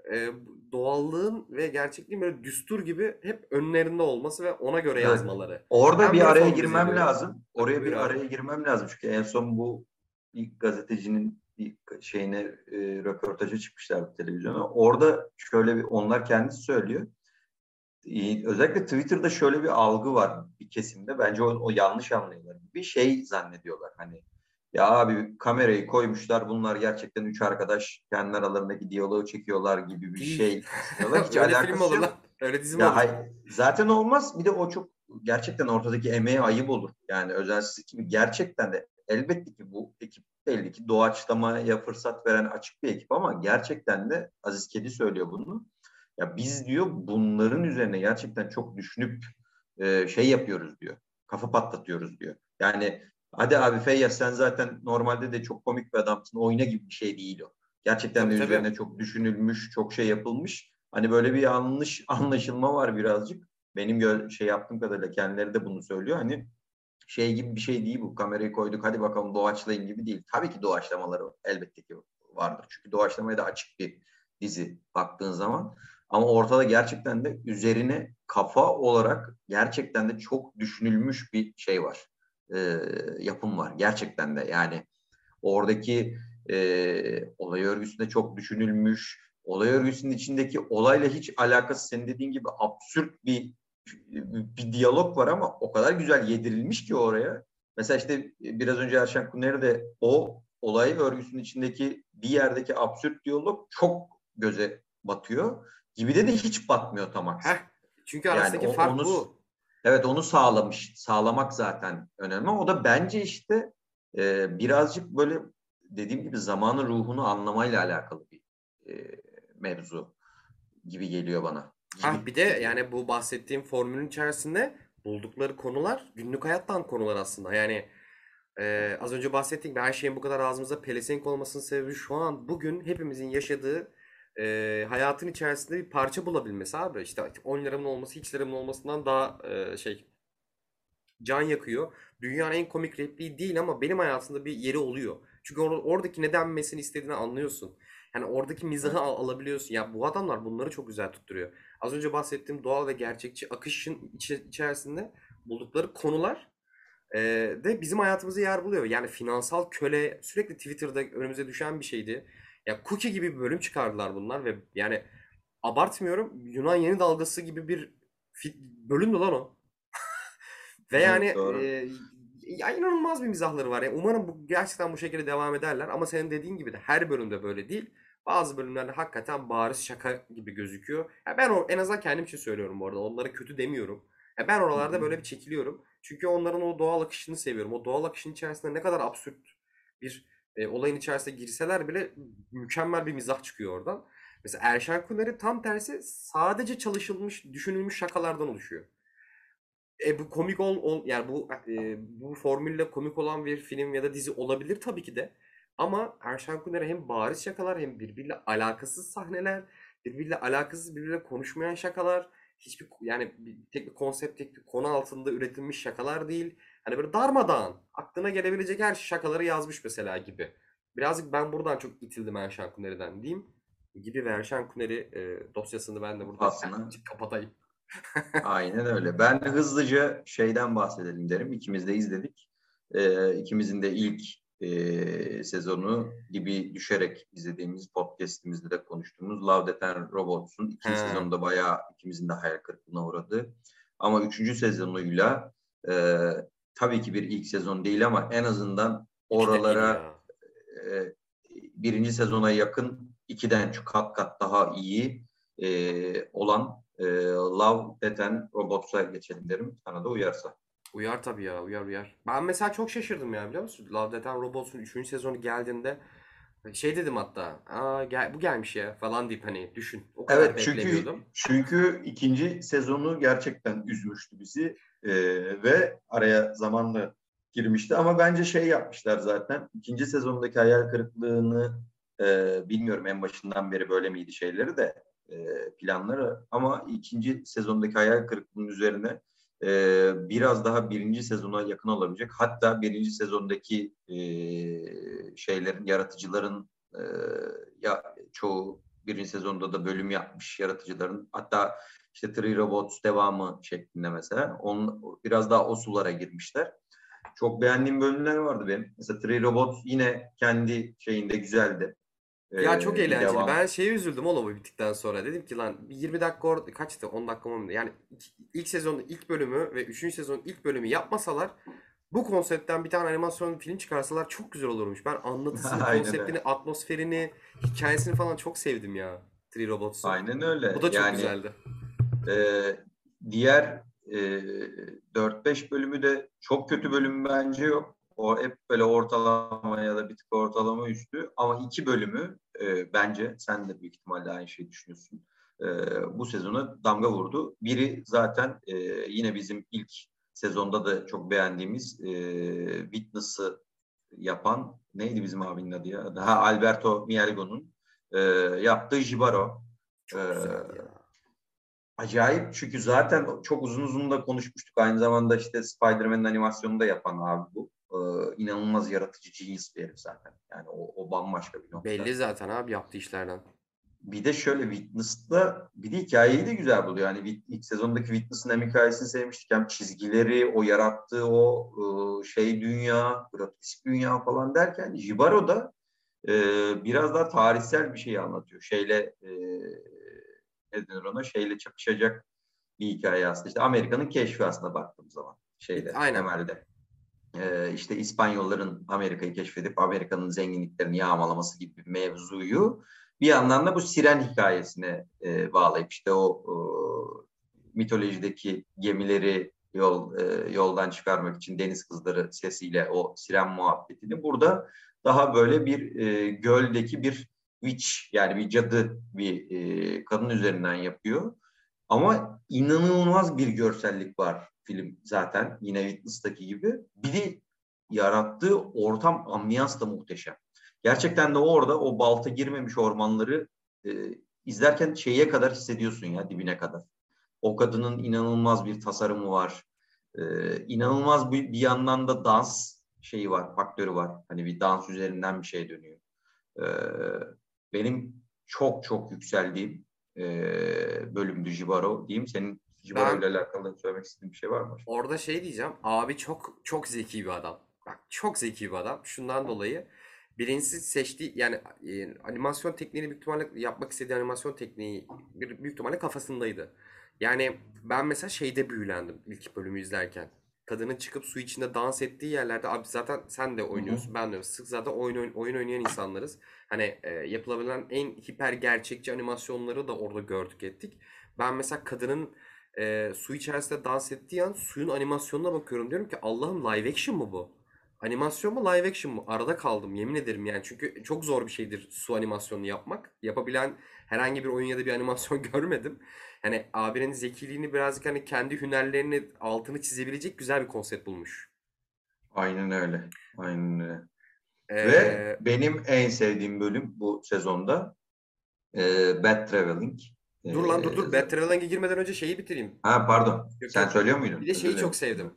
doğallığın ve gerçekliğin böyle düstur gibi hep önlerinde olması ve ona göre yazmaları. Evet. Orada ben bir araya girmem lazım. Oraya bir araya girmem lazım. Çünkü en son bu ilk gazetecinin şeyine röportaja çıkmışlardı televizyona. Orada şöyle bir onlar kendisi söylüyor. Özellikle Twitter'da şöyle bir algı var bir kesimde. Bence o yanlış anlıyorlar. Bir şey zannediyorlar. Hani ya abi kamerayı koymuşlar. Bunlar gerçekten üç arkadaş kendi aralarındaki diyaloğu çekiyorlar gibi bir şey. Hiç öyle film olur lan. Öyle dizi mi olur? Zaten olmaz. Bir de o çok gerçekten ortadaki emeğe ayıp olur. Yani özensiz gibi gerçekten de elbette ki bu ekip belli ki doğaçlamaya fırsat veren açık bir ekip ama gerçekten de Aziz Kedi söylüyor bunu. Ya biz diyor bunların üzerine gerçekten çok düşünüp şey yapıyoruz diyor. Kafa patlatıyoruz diyor. Yani hadi abi Feyyaz sen zaten normalde de çok komik bir adamsın. Oyna gibi bir şey değil o. Gerçekten tabii, de üzerine çok düşünülmüş, çok şey yapılmış. Hani böyle bir yanlış anlaşılma var birazcık. Benim şey yaptığım kadarıyla kendileri de bunu söylüyor. Hani şey gibi bir şey değil bu. Kamerayı koyduk hadi bakalım doğaçlayın gibi değil. Tabii ki doğaçlamaları elbette ki vardır. Çünkü doğaçlamaya da açık bir dizi baktığın zaman. Ama ortada gerçekten de üzerine kafa olarak gerçekten de çok düşünülmüş bir şey var. Yapım var gerçekten de. Yani oradaki olay örgüsünde çok düşünülmüş. Olay örgüsünün içindeki olayla hiç alakası senin dediğin gibi absürt bir diyalog var ama o kadar güzel yedirilmiş ki oraya. Mesela işte biraz önce Erşan Kuneri de o olay örgüsünün içindeki bir yerdeki absürt diyalog çok göze batıyor. Gibi de hiç batmıyor tam aksine. Çünkü arasındaki yani fark bu. Evet onu sağlamak zaten önemli. O da bence işte birazcık böyle dediğim gibi zamanın ruhunu anlamayla alakalı bir mevzu gibi geliyor bana. Bir de yani bu bahsettiğim formülün içerisinde buldukları konular günlük hayattan konular aslında. Yani az önce bahsettik her şeyin bu kadar ağzımıza pelesenk olmasının sebebi şu an bugün hepimizin yaşadığı hayatın içerisinde bir parça bulabilmesi abi. İşte 10 liramın olması hiç liramın olmasından daha can yakıyor. Dünyanın en komik repliği değil ama benim hayatımda bir yeri oluyor. Çünkü oradaki ne denmesini istediğini anlıyorsun. Yani oradaki mizahı alabiliyorsun. Ya bu adamlar bunları çok güzel tutturuyor. Az önce bahsettiğim doğal ve gerçekçi akışın içerisinde buldukları konular de bizim hayatımıza yer buluyor. Yani finansal köle sürekli Twitter'da önümüze düşen bir şeydi. Ya Cookie gibi bir bölüm çıkardılar bunlar ve yani abartmıyorum Yunan Yeni Dalgası gibi bir bölümdü lan o. Ve yani ya inanılmaz bir mizahları var. Yani umarım gerçekten bu şekilde devam ederler ama senin dediğin gibi de her bölümde böyle değil. Bazı bölümlerde hakikaten bariz şaka gibi gözüküyor. Ya ben en azından kendim için söylüyorum bu arada. Onlara kötü demiyorum. Ya ben oralarda böyle bir çekiliyorum. Çünkü onların o doğal akışını seviyorum. O doğal akışın içerisinde ne kadar absürt bir olayın içerisine girseler bile mükemmel bir mizah çıkıyor oradan. Mesela Erşan Kuneri tam tersi sadece çalışılmış, düşünülmüş şakalardan oluşuyor. Bu komik yani bu formülle komik olan bir film ya da dizi olabilir tabii ki de. Ama Erşan Kuneri hem bariz şakalar hem birbiriyle alakasız sahneler, birbiriyle konuşmayan şakalar, hiçbir yani tek bir konsept, tek bir konu altında üretilmiş şakalar değil. Hani böyle darmadağın, aklına gelebilecek her şakaları yazmış mesela gibi. Birazcık ben buradan çok itildim Erşan Kuneri'den diyeyim. Gibi ve Erşan Kuneri dosyasını ben de buradan kapatayım. Aynen öyle. Ben hızlıca şeyden bahsedelim derim. İkimiz de izledik. İkimizin de ilk sezonu gibi düşerek izlediğimiz podcastimizde de konuştuğumuz Love, Death and Robots'un ikinci sezonunda bayağı ikimizin de hayal kırıklığına uğradı. Ama üçüncü sezonuyla tabii ki bir ilk sezon değil ama en azından oralara birinci sezona yakın 2'den kat daha iyi olan Love, Death and Robots'a geçelim derim. Sana da uyarsa. Uyar tabii ya uyar. Ben mesela çok şaşırdım ya biliyor musun? Love, Death and Robots'un 3. sezonu geldiğinde şey dedim hatta bu gelmiş ya falan deyip hani düşün. O kadar beklemiyordum. Çünkü ikinci sezonu gerçekten üzmüştü bizi ve araya zamanla girmişti ama bence şey yapmışlar zaten. İkinci sezondaki hayal kırıklığını Bilmiyorum en başından beri böyle miydi şeyleri de planları, ama ikinci sezondaki hayal kırıklığının üzerine biraz daha birinci sezona yakın olabilecek, hatta birinci sezondaki şeylerin, yaratıcıların ya çoğu birinci sezonda da bölüm yapmış yaratıcıların, hatta işte Three Robots devamı şeklinde mesela biraz daha o sulara girmişler. Çok beğendiğim bölümler vardı benim. Mesela Three Robots yine kendi şeyinde güzeldi. Ya çok eğlenceli. Devam. Ben üzüldüm o lobo bittikten sonra. Dedim ki lan 20 dakika kaçtı? 10 dakika mı? Yani ilk sezonun ilk bölümü ve 3. sezonun ilk bölümü yapmasalar, bu konseptten bir tane animasyon film çıkarsalar çok güzel olurmuş. Ben anlatısını, konseptini, öyle. Atmosferini, hikayesini falan çok sevdim ya. Three Robots'un. Aynen öyle. Bu da çok güzeldi. Diğer 4-5 bölümü de çok kötü bölüm bence yok. O hep böyle ortalama ya da bir tık ortalama üstü. Ama 2 bölümü bence, sen de büyük ihtimalle aynı şeyi düşünüyorsun, bu sezona damga vurdu. Biri zaten yine bizim ilk sezonda da çok beğendiğimiz Witness'ı yapan, neydi bizim abinin adı ya? Daha Alberto Mielgo'nun yaptığı Jíbaro. Çok güzel ya. Acayip, çünkü zaten çok uzun da konuşmuştuk. Aynı zamanda işte Spider-Man'in animasyonunu da yapan abi bu. İnanılmaz yaratıcı cins bir herif zaten. Yani o bambaşka bir nokta. Belli zaten abi yaptığı işlerden. Bir de şöyle Witness'da bir de hikayeyi de güzel buluyor. Yani ilk sezondaki Witness'ın hem hikayesini sevmiştik, hem çizgileri, o yarattığı o dünya, grafik dünya falan derken Jibaro'da biraz daha tarihsel bir şey anlatıyor. Şeyle çakışacak bir hikaye aslında. İşte Amerika'nın keşfi aslında baktığım zaman. Aynen öyle. İşte İspanyolların Amerika'yı keşfedip Amerika'nın zenginliklerini yağmalaması gibi bir mevzuyu bir yandan da bu siren hikayesine bağlayıp işte o mitolojideki gemileri yoldan çıkarmak için deniz kızları sesiyle o siren muhabbetini burada daha böyle bir göldeki bir witch, yani bir cadı, bir kadın üzerinden yapıyor. Ama inanılmaz bir görsellik var film zaten. Yine Witness'taki gibi. Bir de yarattığı ortam, ambiyans da muhteşem. Gerçekten de orada o balta girmemiş ormanları izlerken şeye kadar hissediyorsun ya, dibine kadar. O kadının inanılmaz bir tasarımı var. İnanılmaz bir yandan da dans şeyi var, faktörü var. Hani bir dans üzerinden bir şey dönüyor. Benim çok yükseldiğim bölümdü Jíbaro diyeyim. Senin Jíbaro ile alakalı söylemek istediğin bir şey var mı? Orada diyeceğim. Abi çok zeki bir adam. Bak, çok zeki bir adam. Şundan dolayı birincisi seçtiği, yani animasyon tekniğini büyük ihtimalle yapmak istediği animasyon tekniği büyük ihtimalle kafasındaydı. Yani ben mesela büyülendim ilk bölümü izlerken. Kadının çıkıp su içinde dans ettiği yerlerde, abi zaten sen de oynuyorsun, hı-hı, ben de sık zaten oyun oynayan insanlarız. Hani yapılabilen en hiper gerçekçi animasyonları da orada gördük ettik. Ben mesela kadının su içerisinde dans ettiği an suyun animasyonuna bakıyorum, diyorum ki Allah'ım live action mı bu? Animasyon mu live action mu? Arada kaldım yemin ederim yani, çünkü çok zor bir şeydir su animasyonunu yapmak. Yapabilen herhangi bir oyun ya da bir animasyon görmedim. Hani abinin zekiliğini birazcık kendi hünerlerini altını çizebilecek güzel bir konsept bulmuş. Aynen öyle. Aynen öyle. Ve benim en sevdiğim bölüm bu sezonda Bad Travelling. Dur. Bad Travelling'e girmeden önce bitireyim. Ha pardon. Sen söylüyor muydun? Bir de çok sevdim.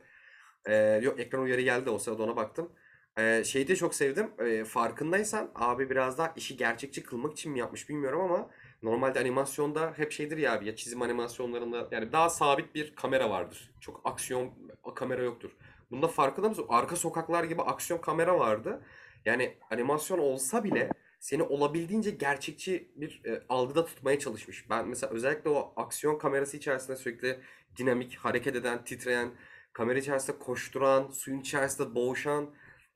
Ekran uyarı geldi, o sırada ona baktım. De çok sevdim. Farkındaysan abi biraz daha işi gerçekçi kılmak için mi yapmış bilmiyorum ama normalde animasyonda hep ya abi, ya çizim animasyonlarında yani daha sabit bir kamera vardır. Çok aksiyon kamera yoktur. Bunda farkında mısın? Arka sokaklar gibi aksiyon kamera vardı. Yani animasyon olsa bile seni olabildiğince gerçekçi bir algıda tutmaya çalışmış. Ben mesela özellikle o aksiyon kamerası içerisinde sürekli dinamik, hareket eden, titreyen, kamera içerisinde koşturan, suyun içerisinde boğuşan,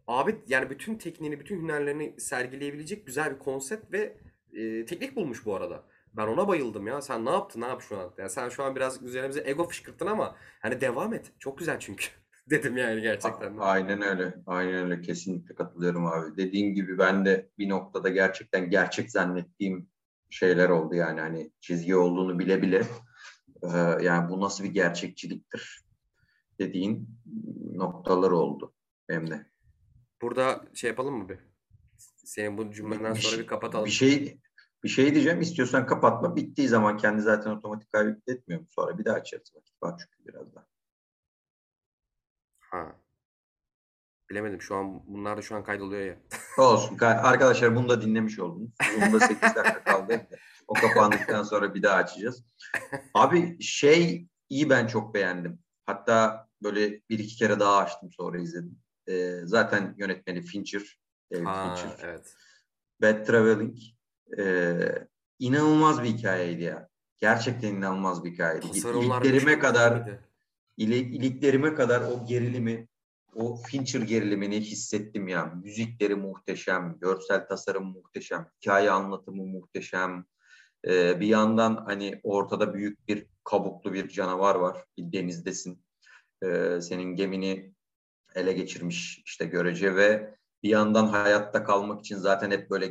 abi yani bütün tekniğini, bütün hünerlerini sergileyebilecek güzel bir konsept ve teknik bulmuş bu arada. Ben ona bayıldım ya. Sen ne yaptın abi şu an? Yani sen şu an biraz üzerimize ego fışkırttın ama hani devam et. Çok güzel çünkü. Dedim yani gerçekten. Aynen öyle. Aynen öyle. Kesinlikle katılıyorum abi. Dediğim gibi ben de bir noktada gerçekten gerçek zannettiğim şeyler oldu yani. Hani çizgi olduğunu bile bile. Yani bu nasıl bir gerçekçiliktir dediğin noktalar oldu. Hem de. Burada yapalım mı bir? Senin bu cümleden sonra bir kapatalım. Bir şey diyeceğim. İstiyorsan kapatma. Bittiği zaman kendi zaten otomatik kaydetmiyor mu? Sonra bir daha açarız. Vakit var çünkü biraz daha. Ha. Bilemedim. Şu an bunlar da şu an kaydoluyor ya. Olsun. Arkadaşlar bunu da dinlemiş oldunuz. Bunu da 8 dakika kaldı. O kapandıktan sonra bir daha açacağız. Abi iyi ben çok beğendim. Hatta böyle bir iki kere daha açtım sonra izledim. Zaten yönetmeni Fincher. David Fincher. Evet. Bad Travelling. İnanılmaz bir hikayeydi ya. Gerçekten inanılmaz bir hikayeydi. İliklerime kadar o gerilimi, o Fincher gerilimini hissettim ya. Müzikleri muhteşem, görsel tasarım muhteşem, hikaye anlatımı muhteşem. Bir yandan hani ortada büyük bir kabuklu bir canavar var. Bir denizdesin. Senin gemini ele geçirmiş işte görece ve bir yandan hayatta kalmak için zaten hep böyle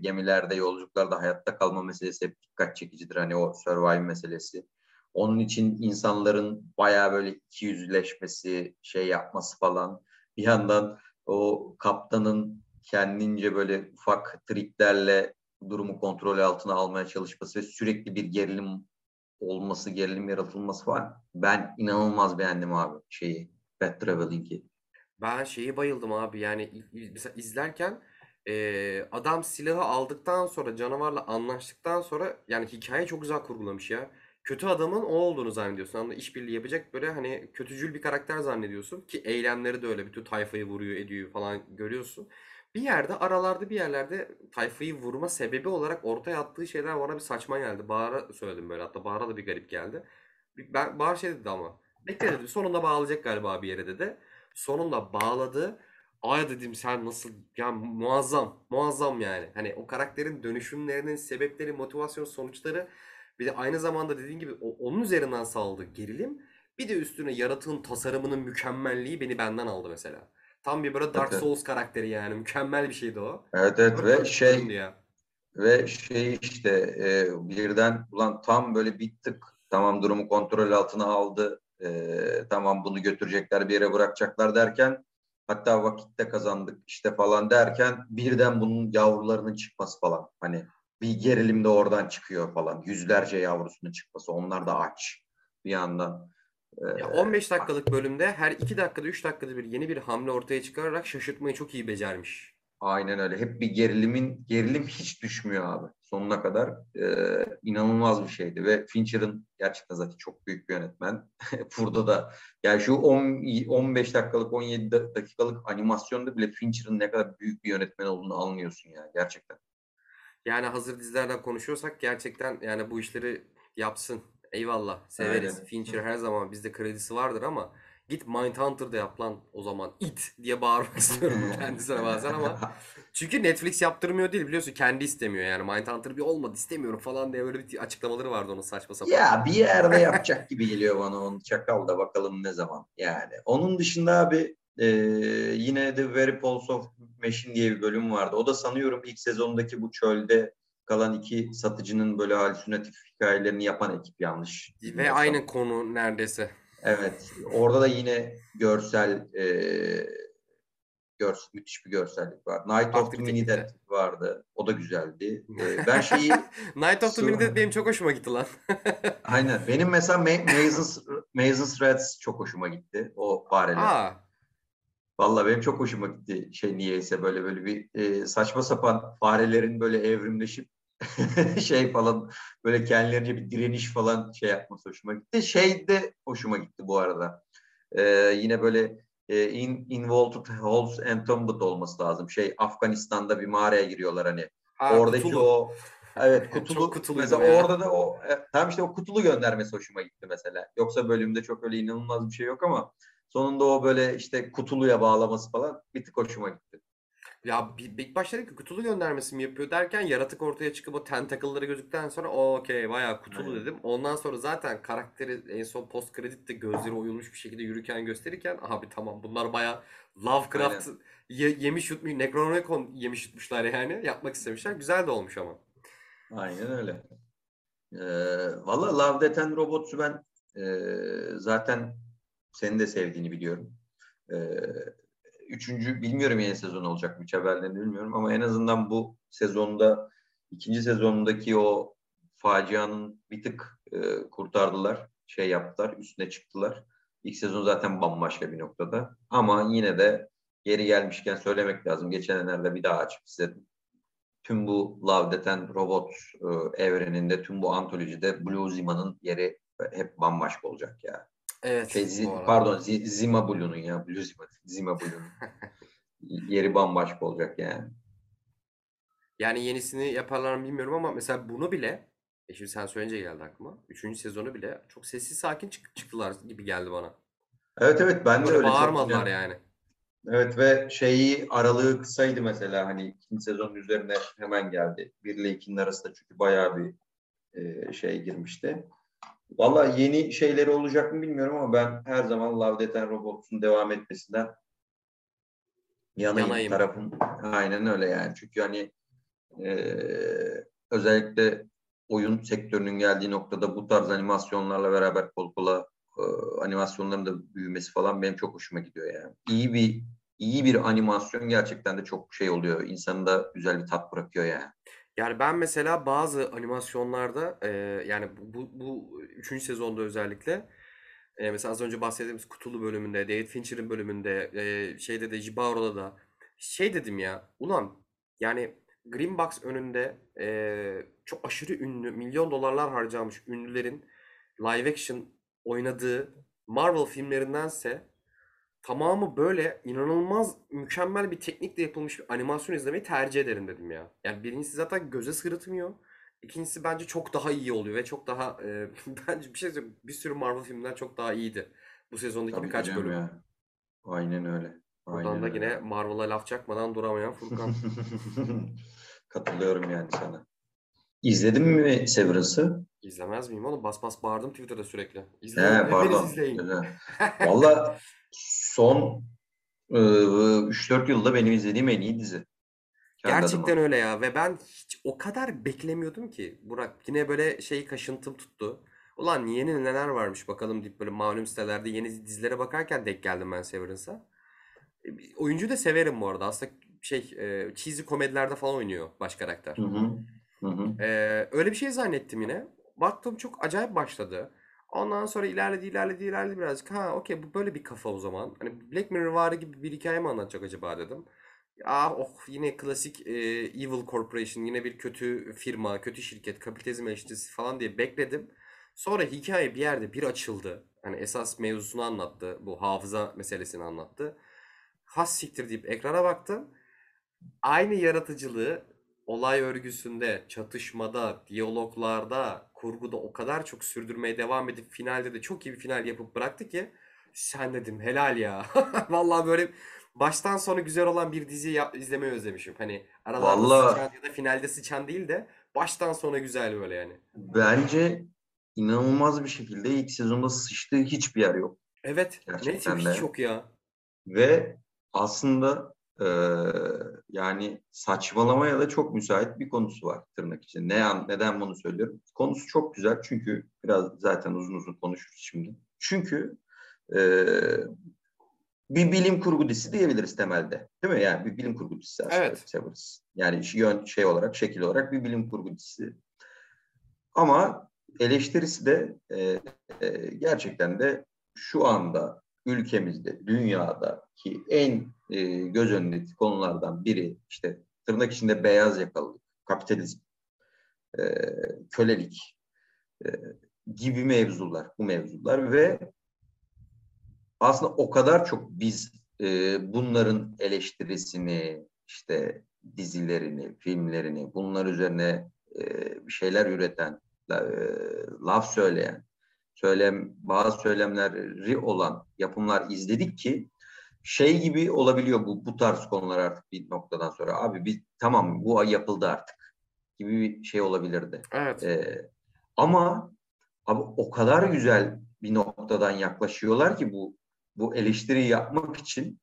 gemilerde, yolculuklarda hayatta kalma meselesi hep dikkat çekicidir. Hani o survival meselesi. Onun için insanların bayağı böyle ikiyüzleşmesi, yapması falan. Bir yandan o kaptanın kendince böyle ufak triklerle durumu kontrol altına almaya çalışması ve sürekli bir gerilim yaratılması falan. Ben inanılmaz beğendim abi Bad Traveling'i. Ben bayıldım abi yani mesela izlerken adam silahı aldıktan sonra canavarla anlaştıktan sonra yani hikaye çok güzel kurgulamış ya. Kötü adamın o olduğunu zannediyorsun. Onunla işbirliği yapacak böyle hani kötücül bir karakter zannediyorsun ki eylemleri de öyle bütün tayfayı vuruyor ediyor falan görüyorsun. Bir yerde aralarda bir yerlerde tayfayı vurma sebebi olarak ortaya attığı şeyler bana bir saçma geldi. Bahar'a söyledim böyle hatta Bahar'a da bir garip geldi. Bahar dedi ama bekle dedi sonunda bağlayacak galiba bir yere dedi. Sonunda bağladı. Ay dedim sen nasıl ya muazzam yani. Hani o karakterin dönüşümlerinin sebepleri, motivasyon, sonuçları bir de aynı zamanda dediğin gibi onun üzerinden saldı gerilim. Bir de üstüne yaratığın tasarımının mükemmelliği beni benden aldı mesela. Tam bir böyle Dark Souls karakteri yani mükemmel bir şeydi o. Evet böyle ve birden ulan tam böyle bir tık tamam durumu kontrol altına aldı. Tamam bunu götürecekler bir yere bırakacaklar derken hatta vakitte kazandık falan derken birden bunun yavrularının çıkması falan hani bir gerilim de oradan çıkıyor falan yüzlerce yavrusunun çıkması onlar da aç bir yandan. 15 dakikalık bölümde her 2 dakikada 3 dakikada bir yeni bir hamle ortaya çıkararak şaşırtmayı çok iyi becermiş. Aynen öyle hep bir gerilim hiç düşmüyor abi sonuna kadar inanılmaz bir şeydi ve Fincher'ın gerçekten zaten çok büyük bir yönetmen burada da yani şu 15 dakikalık 17 dakikalık animasyonda bile Fincher'ın ne kadar büyük bir yönetmen olduğunu anlıyorsun yani gerçekten. Yani hazır dizilerden konuşuyorsak gerçekten yani bu işleri yapsın eyvallah severiz aynen. Fincher her zaman bizde kredisi vardır ama git Mindhunter'da yap lan o zaman it diye bağırmak istiyorum kendisine bazen ama çünkü Netflix yaptırmıyor değil biliyorsun kendi istemiyor yani Mindhunter bir olmadı istemiyorum falan diye böyle bir açıklamaları vardı onun saçma sapan. Ya bir yerde yapacak gibi geliyor bana onun çakal da bakalım ne zaman yani. Onun dışında abi yine The Very Pulse of Machine diye bir bölüm vardı. O da sanıyorum ilk sezondaki bu çölde kalan iki satıcının böyle halüsinatif hikayelerini yapan ekip yanlış. Ve aynı konu neredeyse. Evet. Orada da yine müthiş bir görsellik var. Night of the Mini Dead vardı. O da güzeldi. Ben Night of the Mini Dead benim çok hoşuma gitti lan. Aynen. Benim mesela Mason's Rats çok hoşuma gitti. O fareler. Vallahi benim çok hoşuma gitti. Niyeyse böyle bir saçma sapan farelerin böyle evrimleşip falan böyle kendilerince bir direniş falan yapması hoşuma gitti. De hoşuma gitti bu arada. Yine böyle Involved Holes and Tombed olması lazım. Afganistan'da bir mağaraya giriyorlar hani. Oradaki Cthulhu. Evet Cthulhu. Mesela orada da o Cthulhu göndermesi hoşuma gitti mesela. Yoksa bölümde çok öyle inanılmaz bir şey yok ama sonunda o böyle Cthulhu'ya bağlaması falan bir tık hoşuma gitti. Ya ilk başta dedik ki Cthulhu göndermesi mi yapıyor derken yaratık ortaya çıkıp o tentacle'ları gözüktükten sonra okey bayağı Cthulhu dedim. Ondan sonra zaten karakteri en son post kreditte gözleri oyulmuş bir şekilde yürürken gösterirken abi tamam bunlar bayağı Lovecraft yemiş yutmuş, Necronomicon yemiş yutmuşlar yani yapmak istemişler. Güzel de olmuş ama. Aynen öyle. Valla Love, Death and Robots'u ben zaten senin de sevdiğini biliyorum. üçüncü, bilmiyorum yeni sezon olacak mı hiç, haberlerini bilmiyorum ama en azından bu sezonda, ikinci sezonundaki o facianın bir tık kurtardılar, şey yaptılar, üstüne çıktılar. İlk sezon zaten bambaşka bir noktada ama yine de geri gelmişken söylemek lazım. Geçenlerde bir daha açıp izledim. Tüm bu Love, Death & Robots evreninde, tüm bu antolojide Blue Zima'nın yeri hep bambaşka olacak ya. Evet. Zima Blue'nun ya. Blue Zima. Zima Blue'nun yeri bambaşka olacak yani. Yani yenisini yaparlar mı bilmiyorum ama mesela bunu bile, şimdi sen söyleyince geldi aklıma. Üçüncü sezonu bile çok sessiz sakin çıktılar gibi geldi bana. Evet ben de öyle. Bağırmadılar yani. Evet ve aralığı kısaydı mesela, hani ikinci sezonun üzerine hemen geldi. 1 ile 2'nin arasında çünkü bayağı bir girmişti. Vallahi yeni şeyleri olacak mı bilmiyorum ama ben her zaman Love, Death & Robots'un devam etmesinden yanayım tarafım. Aynen öyle yani. Çünkü hani özellikle oyun sektörünün geldiği noktada bu tarz animasyonlarla beraber kol kola animasyonların da büyümesi falan benim çok hoşuma gidiyor yani. İyi bir animasyon gerçekten de çok şey oluyor. İnsanı da güzel bir tat bırakıyor yani. Yani ben mesela bazı animasyonlarda yani bu 3. sezonda özellikle mesela az önce bahsettiğimiz Cthulhu bölümünde, David Fincher'ın bölümünde, de Jíbaro'da da dedim ya, ulan yani Green Box önünde çok aşırı ünlü, milyon dolarlar harcamış ünlülerin live action oynadığı Marvel filmlerindense tamamı böyle inanılmaz mükemmel bir teknikle yapılmış bir animasyon izlemeyi tercih ederim dedim ya. Yani birincisi zaten göze sırıtmıyor. İkincisi bence çok daha iyi oluyor ve çok daha bence bir sürü Marvel filmler çok daha iyiydi. Bu sezondaki tabii birkaç bölüm. Ya. Aynen öyle. Buradan da yine Marvel'a laf çakmadan duramayan Furkan. Katılıyorum yani sana. İzledin mi Severance'ı? İzlemez miyim oğlum? Bas bağırdım Twitter'da sürekli. İzleyin, hepiniz izleyin. Valla son 3-4 yılda benim izlediğim en iyi dizi. Gerçekten öyle ya ve ben hiç o kadar beklemiyordum ki. Burak, yine böyle kaşıntım tuttu. Ulan yeni neler varmış bakalım deyip böyle malum sitelerde yeni dizilere bakarken denk geldim ben Severance'a. Oyuncuyu da severim bu arada. Aslında cheesy komedilerde falan oynuyor baş karakter. Hı hı. Öyle bir şey zannettim yine. Baktım çok acayip başladı. Ondan sonra ilerledi birazcık. Ha okey, bu böyle bir kafa o zaman. Hani Black Mirror'vari gibi bir hikaye mi anlatacak acaba dedim. Ah yine klasik Evil Corporation, yine bir kötü firma, kötü şirket, kapitalizm eleştirisi falan diye bekledim. Sonra hikaye bir yerde bir açıldı. Hani esas mevzusunu anlattı. Bu hafıza meselesini anlattı. Has siktir deyip ekrana baktım. Aynı yaratıcılığı olay örgüsünde, çatışmada, diyaloglarda, kurguda o kadar çok sürdürmeye devam edip finalde de çok iyi bir final yapıp bıraktı ki sen dedim helal ya. Vallahi böyle baştan sona güzel olan bir dizi izlemeyi özlemişim. Hani aralarda sıçan ya da finalde sıçan değil de baştan sona güzel böyle yani. Bence inanılmaz bir şekilde ilk sezonda sıçtığı hiçbir yer yok. Evet. Gerçekten net hiç yok ya. Ve aslında yani saçmalamaya da çok müsait bir konusu var tırnak içinde. Neden bunu söylüyorum? Konusu çok güzel çünkü biraz zaten uzun konuşuruz şimdi. Çünkü bir bilim kurgu dizisi diyebiliriz temelde. Değil mi? Yani bir bilim kurgu dizisi aslında. Evet. Severiz. Yani şekil olarak bir bilim kurgu dizisi. Ama eleştirisi de gerçekten de şu anda ülkemizde, dünyadaki en göz önündeki konulardan biri tırnak içinde beyaz yakalılık, kapitalizm, kölelik gibi mevzular, bu mevzular ve aslında o kadar çok biz bunların eleştirisini, dizilerini, filmlerini, bunlar üzerine bir şeyler üreten, laf söyleyen, bazı söylemleri olan yapımlar izledik ki gibi olabiliyor bu tarz konular artık bir noktadan sonra. Abi biz tamam, bu yapıldı artık gibi bir olabilirdi. Evet. Ama abi o kadar güzel bir noktadan yaklaşıyorlar ki bu eleştiriyi yapmak için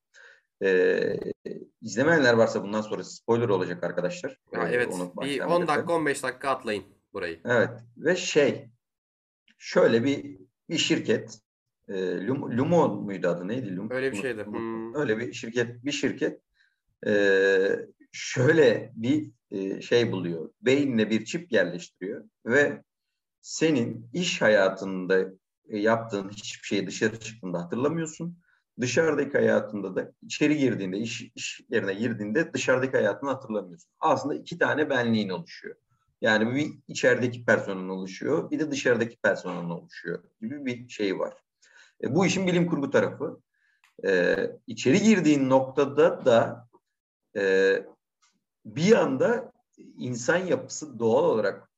izlemeyenler varsa bundan sonra spoiler olacak arkadaşlar. Evet. Bir 10 dakika 15 dakika atlayın burayı. Evet ve şöyle bir şirket Lumo muydu adı, neydi? Lumo, öyle bir şeydi. Öyle bir şirket, şöyle bir şey buluyor. Beyinle bir çip yerleştiriyor ve senin iş hayatında yaptığın hiçbir şeyi dışarı çıktığında hatırlamıyorsun. Dışarıdaki hayatında da içeri girdiğinde, iş yerine girdiğinde dışarıdaki hayatını hatırlamıyorsun. Aslında iki tane benliğin oluşuyor. Yani bir içerideki personel oluşuyor, bir de dışarıdaki personel oluşuyor gibi bir şey var. Bu işin bilim kurgu tarafı. İçeri girdiğin noktada da bir anda insan yapısı doğal olarak,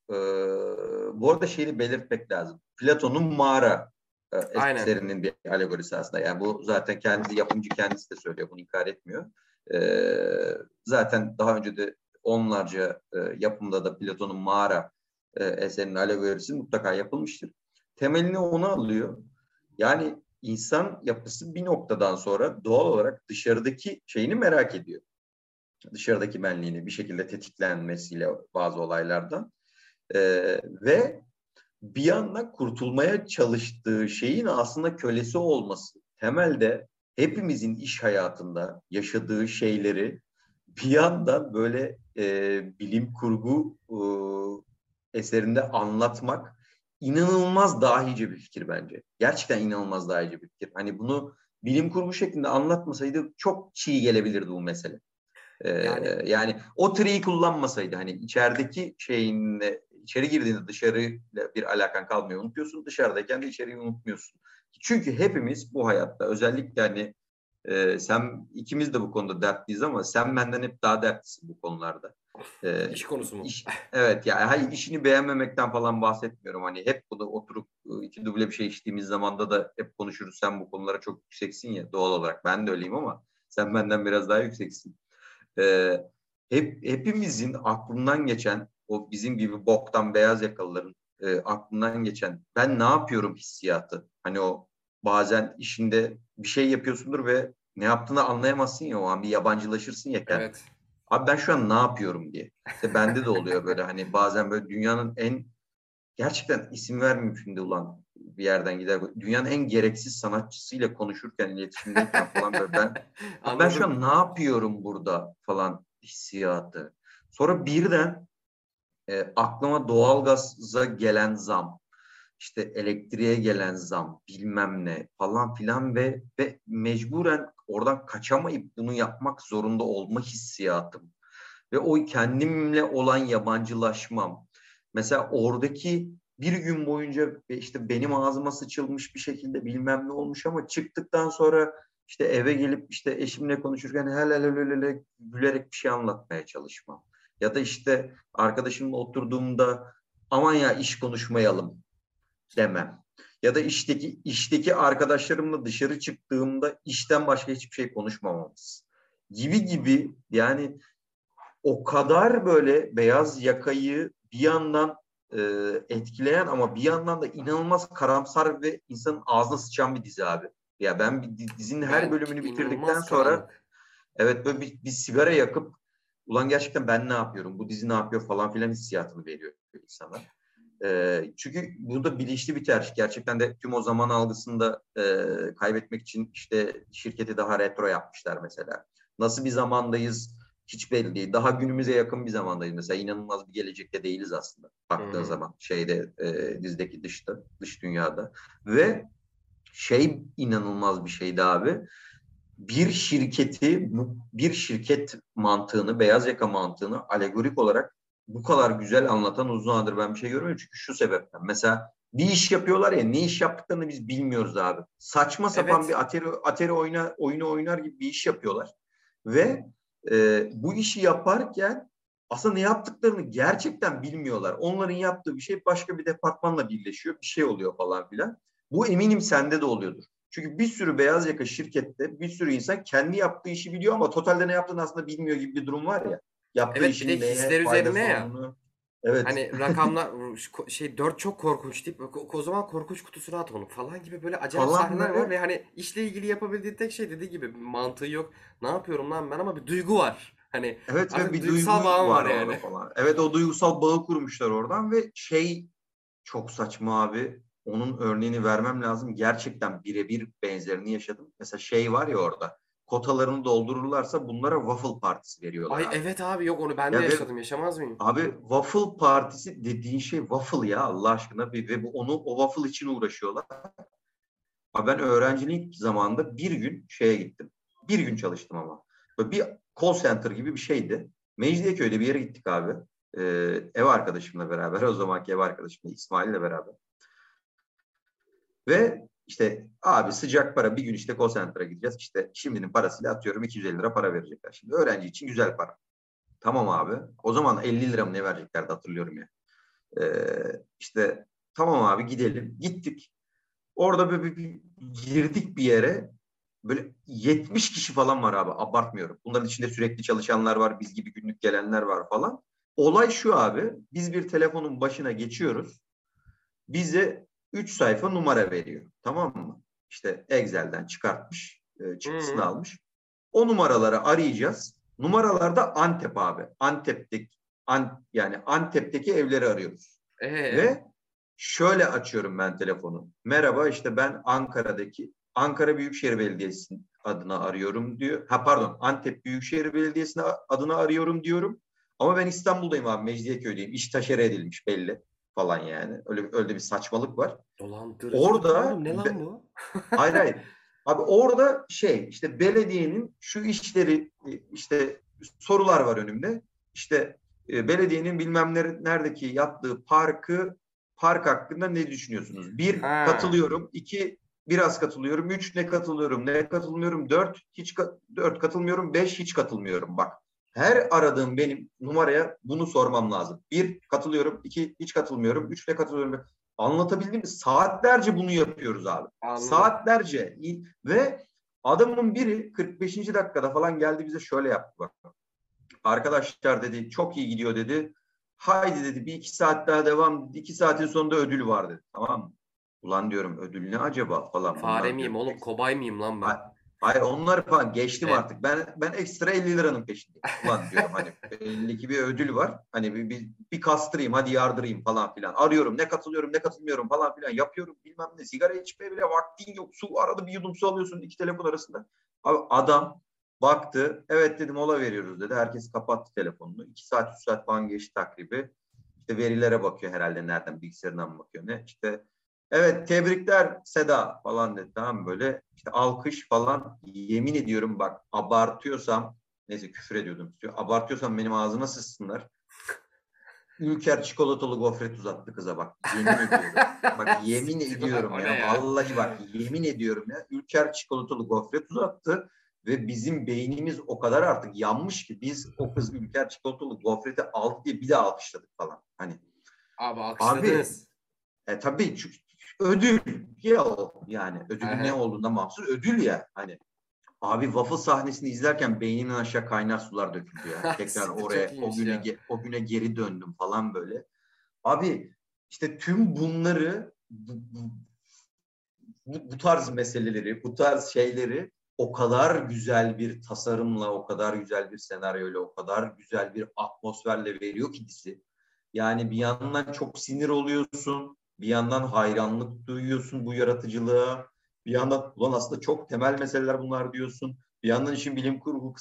bu arada şeyi belirtmek lazım. Platon'un mağara eserinin bir alegorisi aslında. Yani bu zaten yapımcı kendisi de söylüyor, bunu inkar etmiyor. Zaten daha önce de onlarca yapımda da Platon'un mağara eserinin alegorisi mutlaka yapılmıştır. Temelini ona alıyor. Yani insan yapısı bir noktadan sonra doğal olarak dışarıdaki şeyini merak ediyor. Dışarıdaki benliğini bir şekilde tetiklenmesiyle bazı olaylardan. Ve bir yandan kurtulmaya çalıştığı şeyin aslında kölesi olması. Temelde hepimizin iş hayatında yaşadığı şeyleri bir yandan böyle bilim kurgu eserinde anlatmak inanılmaz dahice bir fikir bence. Gerçekten inanılmaz dahice bir fikir. Hani bunu bilim kurgu şeklinde anlatmasaydı çok çiğ gelebilirdi bu mesele. Yani o triyi kullanmasaydı, hani içerideki şeyin, içeri girdiğinde dışarıyla bir alakan kalmıyor, unutuyorsun. Dışarıdayken de içeriği unutmuyorsun. Çünkü hepimiz bu hayatta, özellikle hani sen, ikimiz de bu konuda dertliyiz ama sen benden hep daha dertlisin bu konularda. İş konusu mu? Evet, yani hayır, işini beğenmemekten falan bahsetmiyorum. Hani hep bu da oturup iki duble bir şey içtiğimiz zamanda da hep konuşuruz. Sen bu konulara çok yükseksin ya, doğal olarak ben de öyleyim ama sen benden biraz daha yükseksin. Hepimizin aklından geçen, o bizim gibi boktan beyaz yakalıların aklından geçen ben ne yapıyorum hissiyatı. Hani o bazen işinde bir şey yapıyorsundur ve ne yaptığını anlayamazsın ya, o an bir yabancılaşırsın ya kendine. Evet. Abi ben şu an ne yapıyorum diye. İşte bende de oluyor böyle, hani bazen böyle dünyanın en, gerçekten isim vermeyeyim şimdi ulan, bir yerden gider. Dünyanın en gereksiz sanatçısıyla konuşurken, iletişimdeyken falan böyle ben şu an ne yapıyorum burada falan hissiyatı. Sonra birden aklıma doğalgaza gelen zam, işte elektriğe gelen zam, bilmem ne falan filan ve mecburen oradan kaçamayıp bunu yapmak zorunda olma hissiyatım. Ve o kendimle olan yabancılaşmam. Mesela oradaki bir gün boyunca işte benim ağzıma sıçılmış bir şekilde bilmem ne olmuş ama çıktıktan sonra işte eve gelip işte eşimle konuşurken hele gülerek bir şey anlatmaya çalışmam. Ya da işte arkadaşımla oturduğumda aman ya iş konuşmayalım demem. Ya da işteki arkadaşlarımla dışarı çıktığımda işten başka hiçbir şey konuşmamamız gibi yani o kadar böyle beyaz yakayı bir yandan etkileyen ama bir yandan da inanılmaz karamsar ve insanın ağzına sıçan bir dizi abi. Ya ben bir dizinin her bölümünü bitirdikten sonra evet böyle bir sigara yakıp ulan gerçekten ben ne yapıyorum, bu dizi ne yapıyor falan filan hissiyatını veriyor insana. Çünkü bu da bilinçli bir tercih. Gerçekten de tüm o zaman algısını da kaybetmek için işte şirketi daha retro yapmışlar mesela. Nasıl bir zamandayız hiç belli değil. Daha günümüze yakın bir zamandayız mesela. İnanılmaz bir gelecekte değiliz aslında. Baktığın zaman şeyde dizdeki dış dünyada. Ve şey inanılmaz bir şeydi abi. Bir şirket mantığını, beyaz yaka mantığını alegorik olarak bu kadar güzel anlatan uzun zamandır ben bir şey görmüyorum. Çünkü şu sebepten. Mesela bir iş yapıyorlar ya, ne iş yaptıklarını biz bilmiyoruz abi. Saçma sapan bir Atari oyunu oynar gibi bir iş yapıyorlar. Ve bu işi yaparken aslında ne yaptıklarını gerçekten bilmiyorlar. Onların yaptığı bir şey başka bir departmanla birleşiyor. Bir şey oluyor falan filan. Bu eminim sende de oluyordur. Çünkü bir sürü beyaz yaka şirkette bir sürü insan kendi yaptığı işi biliyor ama totalde ne yaptığını aslında bilmiyor gibi bir durum var ya. Yaptığı işin bir de hisler üzerine ya. Evet. Hani rakamlar 4 çok korkunç deyip o zaman korkunç kutusuna at onu falan gibi böyle acayip sahneler var ve hani işle ilgili yapabildiği tek şey dediği gibi mantığı yok. Ne yapıyorum lan ben ama bir duygu var. Hani evet, bir duygusal bağım var yani. Falan. Evet, o duygusal bağı kurmuşlar oradan ve çok saçma abi. onun örneğini vermem lazım. Gerçekten birebir benzerini yaşadım. Mesela şey var ya orada. Kotalarını doldururlarsa bunlara waffle partisi veriyorlar. Ay abi. Evet abi, yok onu ben de yaşadım. Yaşamaz mıyım? Abi waffle partisi dediğin şey waffle ya Allah aşkına. Ve o waffle için uğraşıyorlar. Abi ben öğrencilik zamanında bir gün şeye gittim. Bir gün çalıştım ama. Böyle bir call center gibi bir şeydi. Mecidiyeköy'de bir yere gittik abi. Ev arkadaşımla beraber. O zamanki ev arkadaşımla, İsmail'le beraber. Ve işte abi sıcak para, bir gün işte call center'a gideceğiz. İşte şimdinin parasıyla atıyorum 250 lira para verecekler. Şimdi öğrenci için güzel para. Tamam abi. O zaman 50 lira mı ne vereceklerdi hatırlıyorum ya. İşte tamam abi gidelim. Gittik. Orada böyle bir girdik bir yere. Böyle 70 kişi falan var abi. Abartmıyorum. Bunların içinde sürekli çalışanlar var. Biz gibi günlük gelenler var falan. Olay şu abi. Biz bir telefonun başına geçiyoruz. Bize 3 sayfa numara veriyor. Tamam mı? İşte Excel'den çıkartmış. Çıktısını almış. O numaraları arayacağız. Numaralarda Antep abi. Antep'teki evleri arıyoruz. Ve şöyle açıyorum ben telefonu. Merhaba işte ben Ankara Büyükşehir Belediyesi adına arıyorum diyor. Antep Büyükşehir Belediyesi adına arıyorum diyorum. Ama ben İstanbul'dayım abi, Mecidiyeköy'deyim. İş taşere edilmiş belli falan yani. Öyle bir saçmalık var. Dolandırıcı. Orada ne lan bu? Hayır. Abi orada işte belediyenin şu işleri, işte sorular var önümde. İşte belediyenin bilmem neredeki yaptığı park hakkında ne düşünüyorsunuz? 1 katılıyorum. 2 biraz katılıyorum. 3 ne katılıyorum, ne katılmıyorum. 4 hiç katılmıyorum. 5 hiç katılmıyorum. Bak. Her aradığım benim numaraya bunu sormam lazım. 1 katılıyorum, 2 hiç katılmıyorum, 3 ne katılıyorum. Anlatabildim mi? Saatlerce bunu yapıyoruz abi. Anladım. Saatlerce. Ve adamın biri 45. dakikada falan geldi bize şöyle yaptı bak. Arkadaşlar dedi çok iyi gidiyor dedi. Haydi dedi bir 2 saat daha devam dedi. 2 saatin sonunda ödül var dedi. Tamam mı? Ulan diyorum ödül ne acaba falan. Fare miyim oğlum, kobay mıyım lan ben? Hayır onları falan geçtim artık. Ben ekstra 50 liranın peşindeyim. Ulan diyorum hani 52 bir ödül var. Hani bir kastırayım hadi yardırayım falan filan. Arıyorum ne katılıyorum ne katılmıyorum falan filan. Yapıyorum bilmem ne. Sigara içmeye bile vaktin yok. Su arada bir yudum su alıyorsun iki telefon arasında. Abi adam baktı. Evet dedim mola veriyoruz dedi. Herkes kapattı telefonunu. 2 saat 3 saat falan geçti takribi. İşte verilere bakıyor herhalde nereden, bilgisayarından mı bakıyor ne. İşte evet tebrikler Seda falan dedi, tamam böyle işte alkış falan, yemin ediyorum bak abartıyorsam neyse küfür ediyordum, abartıyorsam benim ağzıma sıçsınlar. Ülker çikolatalı gofret uzattı kıza bak yemin ediyorum. Bak yemin ediyorum ya vallahi bak yemin ediyorum ya Ülker çikolatalı gofret uzattı ve bizim beynimiz o kadar artık yanmış ki biz o kız Ülker çikolatalı gofreti aldı diye bir daha alkışladık falan hani. Abi alkışladınız. Abi, tabii çünkü ödül ya o yani. Ödülün ne olduğunda mahsus ödül ya. Hani abi waffle sahnesini izlerken beyninin aşağı kaynar sular döküldü ya. Tekrar oraya o güne geri döndüm falan böyle. Abi işte tüm bunları bu tarz meseleleri, bu tarz şeyleri o kadar güzel bir tasarımla, o kadar güzel bir senaryoyla, o kadar güzel bir atmosferle veriyor ki dizi. Yani bir yandan çok sinir oluyorsun. Bir yandan hayranlık duyuyorsun bu yaratıcılığa. Bir yandan ulan aslında çok temel meseleler bunlar diyorsun. Bir yandan işin bilim kurgu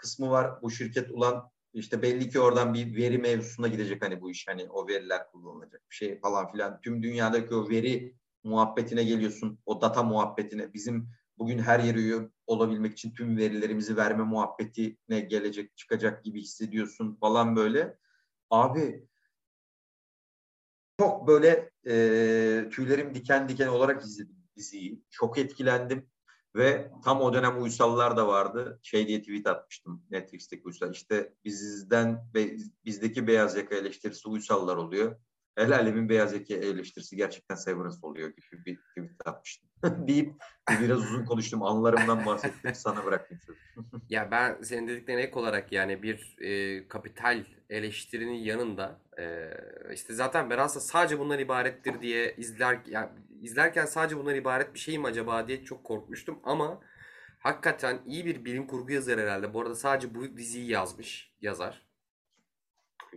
kısmı var. Bu şirket ulan işte belli ki oradan bir veri mevzusuna gidecek hani bu iş. Hani o veriler kullanılacak bir şey falan filan. Tüm dünyadaki o veri muhabbetine geliyorsun. O data muhabbetine. Bizim bugün her yere üye olabilmek için tüm verilerimizi verme muhabbetine gelecek çıkacak gibi hissediyorsun falan böyle. Abi çok böyle tüylerim diken diken olarak izledim diziyi. Çok etkilendim ve tam o dönem uysallar da vardı. Diye tweet atmıştım Netflix'teki uysallar. İşte bizdeki beyaz yaka eleştirisi uysallar oluyor. El alemin beyaz yaka eleştirisi gerçekten Severance oluyor gibi bir tweet atmıştım. Deyip biraz uzun konuştum. Anılarımdan bahsettim. Sana bırakayım sözü. Ya ben senin dediklerine ek olarak yani bir kapital eleştirinin yanında işte zaten ben aslında sadece bundan ibarettir diye izlerken sadece bundan ibaret bir şey mi acaba diye çok korkmuştum ama hakikaten iyi bir bilim kurgu yazarı herhalde. Bu arada sadece bu diziyi yazmış yazar.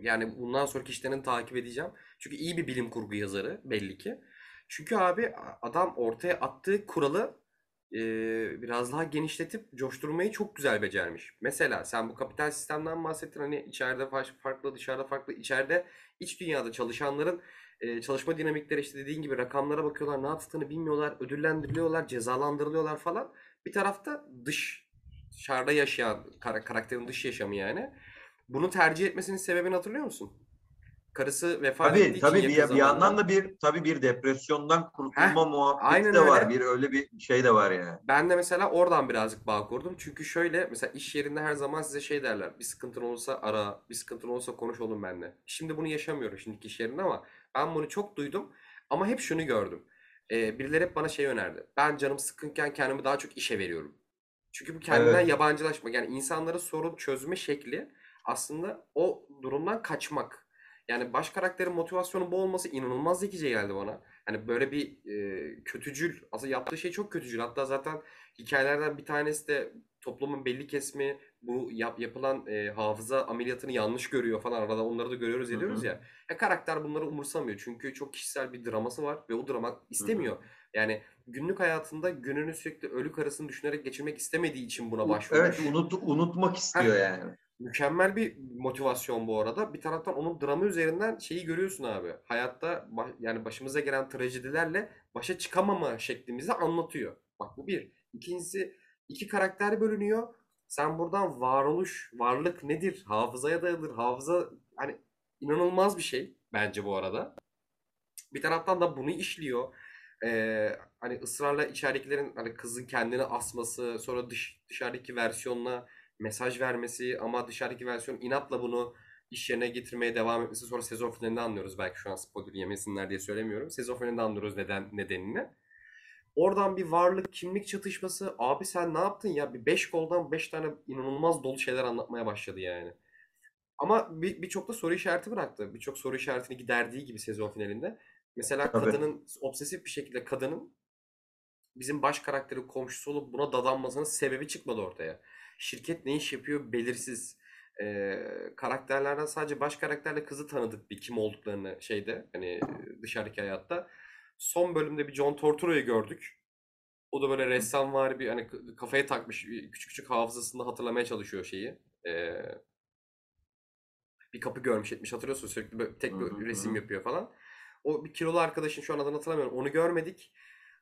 Yani bundan sonraki işlerini takip edeceğim. Çünkü iyi bir bilim kurgu yazarı belli ki. Çünkü abi adam ortaya attığı kuralı biraz daha genişletip coşturmayı çok güzel becermiş. Mesela sen bu kapital sistemden bahsettin, hani içeride farklı, dışarıda farklı, içeride iç dünyada çalışanların çalışma dinamikleri, işte dediğin gibi rakamlara bakıyorlar, ne yaptığını bilmiyorlar, ödüllendiriliyorlar, cezalandırılıyorlar falan. Bir tarafta dışarıda yaşayan, karakterin dış yaşamı yani. Bunu tercih etmesinin sebebini hatırlıyor musun? Karısı vefat ettiği için bir yandan da bir depresyondan kurtulma muhabbeti de var. Öyle. Bir öyle bir şey de var yani. Ben de mesela oradan birazcık bağ kurdum. Çünkü şöyle, mesela iş yerinde her zaman size şey derler. Bir sıkıntın olursa ara, bir sıkıntın olursa konuş oğlum benimle. Şimdi bunu yaşamıyorum şimdiki iş yerinde ama ben bunu çok duydum. Ama hep şunu gördüm. Birileri hep bana şey önerdi. Ben canım sıkınken kendimi daha çok işe veriyorum. Çünkü bu kendinden yabancılaşma. Yani insanlara sorun çözme şekli aslında o durumdan kaçmak. Yani baş karakterin motivasyonu bu olması inanılmaz zekice geldi bana. Hani böyle bir kötücül, aslında yaptığı şey çok kötücül. Hatta zaten hikayelerden bir tanesi de toplumun belli kesimi bu yapılan hafıza ameliyatını yanlış görüyor falan. Arada onları da görüyoruz, ediyoruz ya. Ya karakter bunları umursamıyor. Çünkü çok kişisel bir draması var ve o drama istemiyor. Yani günlük hayatında gününü sürekli ölü karısını düşünerek geçirmek istemediği için buna başvuruyor. Evet, unutmak istiyor yani. Mükemmel bir motivasyon bu arada. Bir taraftan onun dramı üzerinden şeyi görüyorsun abi. Hayatta yani başımıza gelen trajedilerle başa çıkamama şeklimizi anlatıyor. Bak bu bir. İkincisi, iki karakter bölünüyor. Sen buradan varlık nedir? Hafızaya dayalıdır. Hafıza hani inanılmaz bir şey bence bu arada. Bir taraftan da bunu işliyor. Hani ısrarla içeridekilerin hani kızın kendini asması, sonra dışarıdaki versiyonla mesaj vermesi ama dışarıdaki versiyon inatla bunu iş yerine getirmeye devam etmesi, sonra sezon finalinde anlıyoruz, belki şu an spoiler yemesinler diye söylemiyorum. Sezon finalinde anlıyoruz nedenini. Oradan bir varlık kimlik çatışması, abi sen ne yaptın ya? Bir 5 goldan 5 tane inanılmaz dolu şeyler anlatmaya başladı yani. Ama birçok da soru işareti bıraktı. Birçok soru işaretini giderdiği gibi sezon finalinde. Mesela kadının obsesif bir şekilde bizim baş karakteri komşusu olup buna dadanmasının sebebi çıkmadı ortaya. Şirket ne iş yapıyor belirsiz. Karakterlerden sadece baş karakterle kızı tanıdık, bir kim olduklarını hani dışarıdaki hayatta. Son bölümde bir John Torturo'yu gördük. O da böyle ressamvari bir hani kafaya takmış, küçük küçük hafızasında hatırlamaya çalışıyor şeyi. Bir kapı görmüş etmiş, hatırlıyorsun, sürekli böyle tek bir resim yapıyor falan. O bir kilolu arkadaşın, şu an adını hatırlamıyorum, onu görmedik.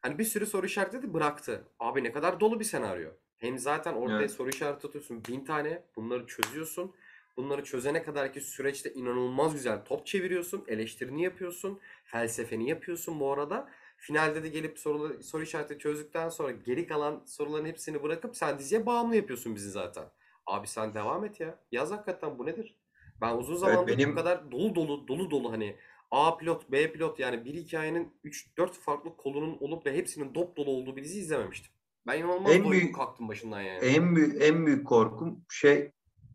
Hani bir sürü soru işareti de bıraktı. Abi ne kadar dolu bir senaryo. Hem zaten ortaya soru işareti atıyorsun 1000 tane. Bunları çözüyorsun. Bunları çözene kadarki süreçte inanılmaz güzel top çeviriyorsun. Eleştirini yapıyorsun. Felsefeni yapıyorsun bu arada. Finalde de gelip soru işareti çözdükten sonra geri kalan soruların hepsini bırakıp sen diziye bağımlı yapıyorsun bizi zaten. Abi sen devam et ya. Yaz hakikaten, bu nedir? Ben uzun zamandır bu kadar dolu hani A pilot, B pilot, yani bir hikayenin 3-4 farklı kolunun olup ve hepsinin dop dolu olduğu bir dizi izlememiştim. Ben inanılmaz doyum kalktım başından yani. En büyük korkum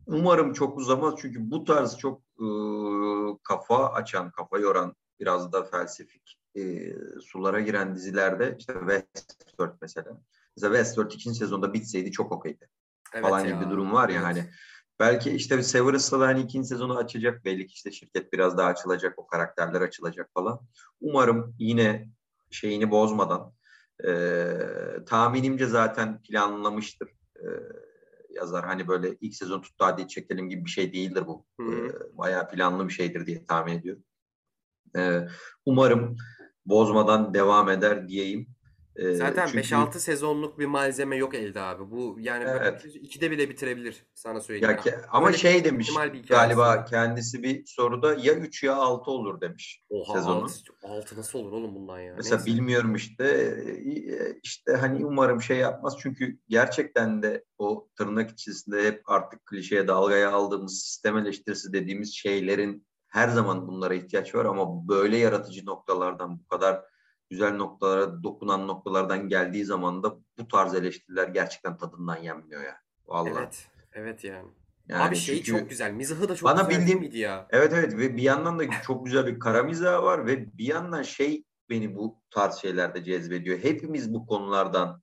umarım çok uzamaz, çünkü bu tarz çok kafa yoran, biraz da felsefik sulara giren dizilerde Westworld mesela. Mesela Westworld 2. sezonda bitseydi çok okeydi. Evet falan gibi bir durum var ya hani. Belki Severance'da da hani 2. sezonu açacak. Belki şirket biraz daha açılacak. O karakterler açılacak falan. Umarım yine şeyini bozmadan tahminimce zaten planlamıştır yazar. Hani böyle ilk sezon tuttu hadi çekelim gibi bir şey değildir bu. Bayağı planlı bir şeydir diye tahmin ediyorum. Umarım bozmadan devam eder diyeyim. Zaten 5-6 sezonluk bir malzeme yok elde abi. Bu yani 2'de bile bitirebilir sana söyleyeyim. Ama demiş galiba kendisi bir soruda ya 3 ya 6 olur demiş. Oha, sezonu. 6 nasıl olur oğlum bundan ya? Mesela neyse. Bilmiyorum hani umarım yapmaz, çünkü gerçekten de o tırnak içerisinde hep artık klişeye, dalgaya aldığımız sistem eleştirisi dediğimiz şeylerin her zaman bunlara ihtiyaç var, ama böyle yaratıcı noktalardan, bu kadar güzel noktalara dokunan noktalardan geldiği zaman da bu tarz eleştiriler gerçekten tadından yenmiyor ya. Vallahi. Evet yani. Abi çok güzel. Mizahı da çok bana güzel miydi ya? Evet ve bir yandan da çok güzel bir kara mizahı var ve bir yandan beni bu tarz şeylerde cezbediyor. Hepimiz bu konulardan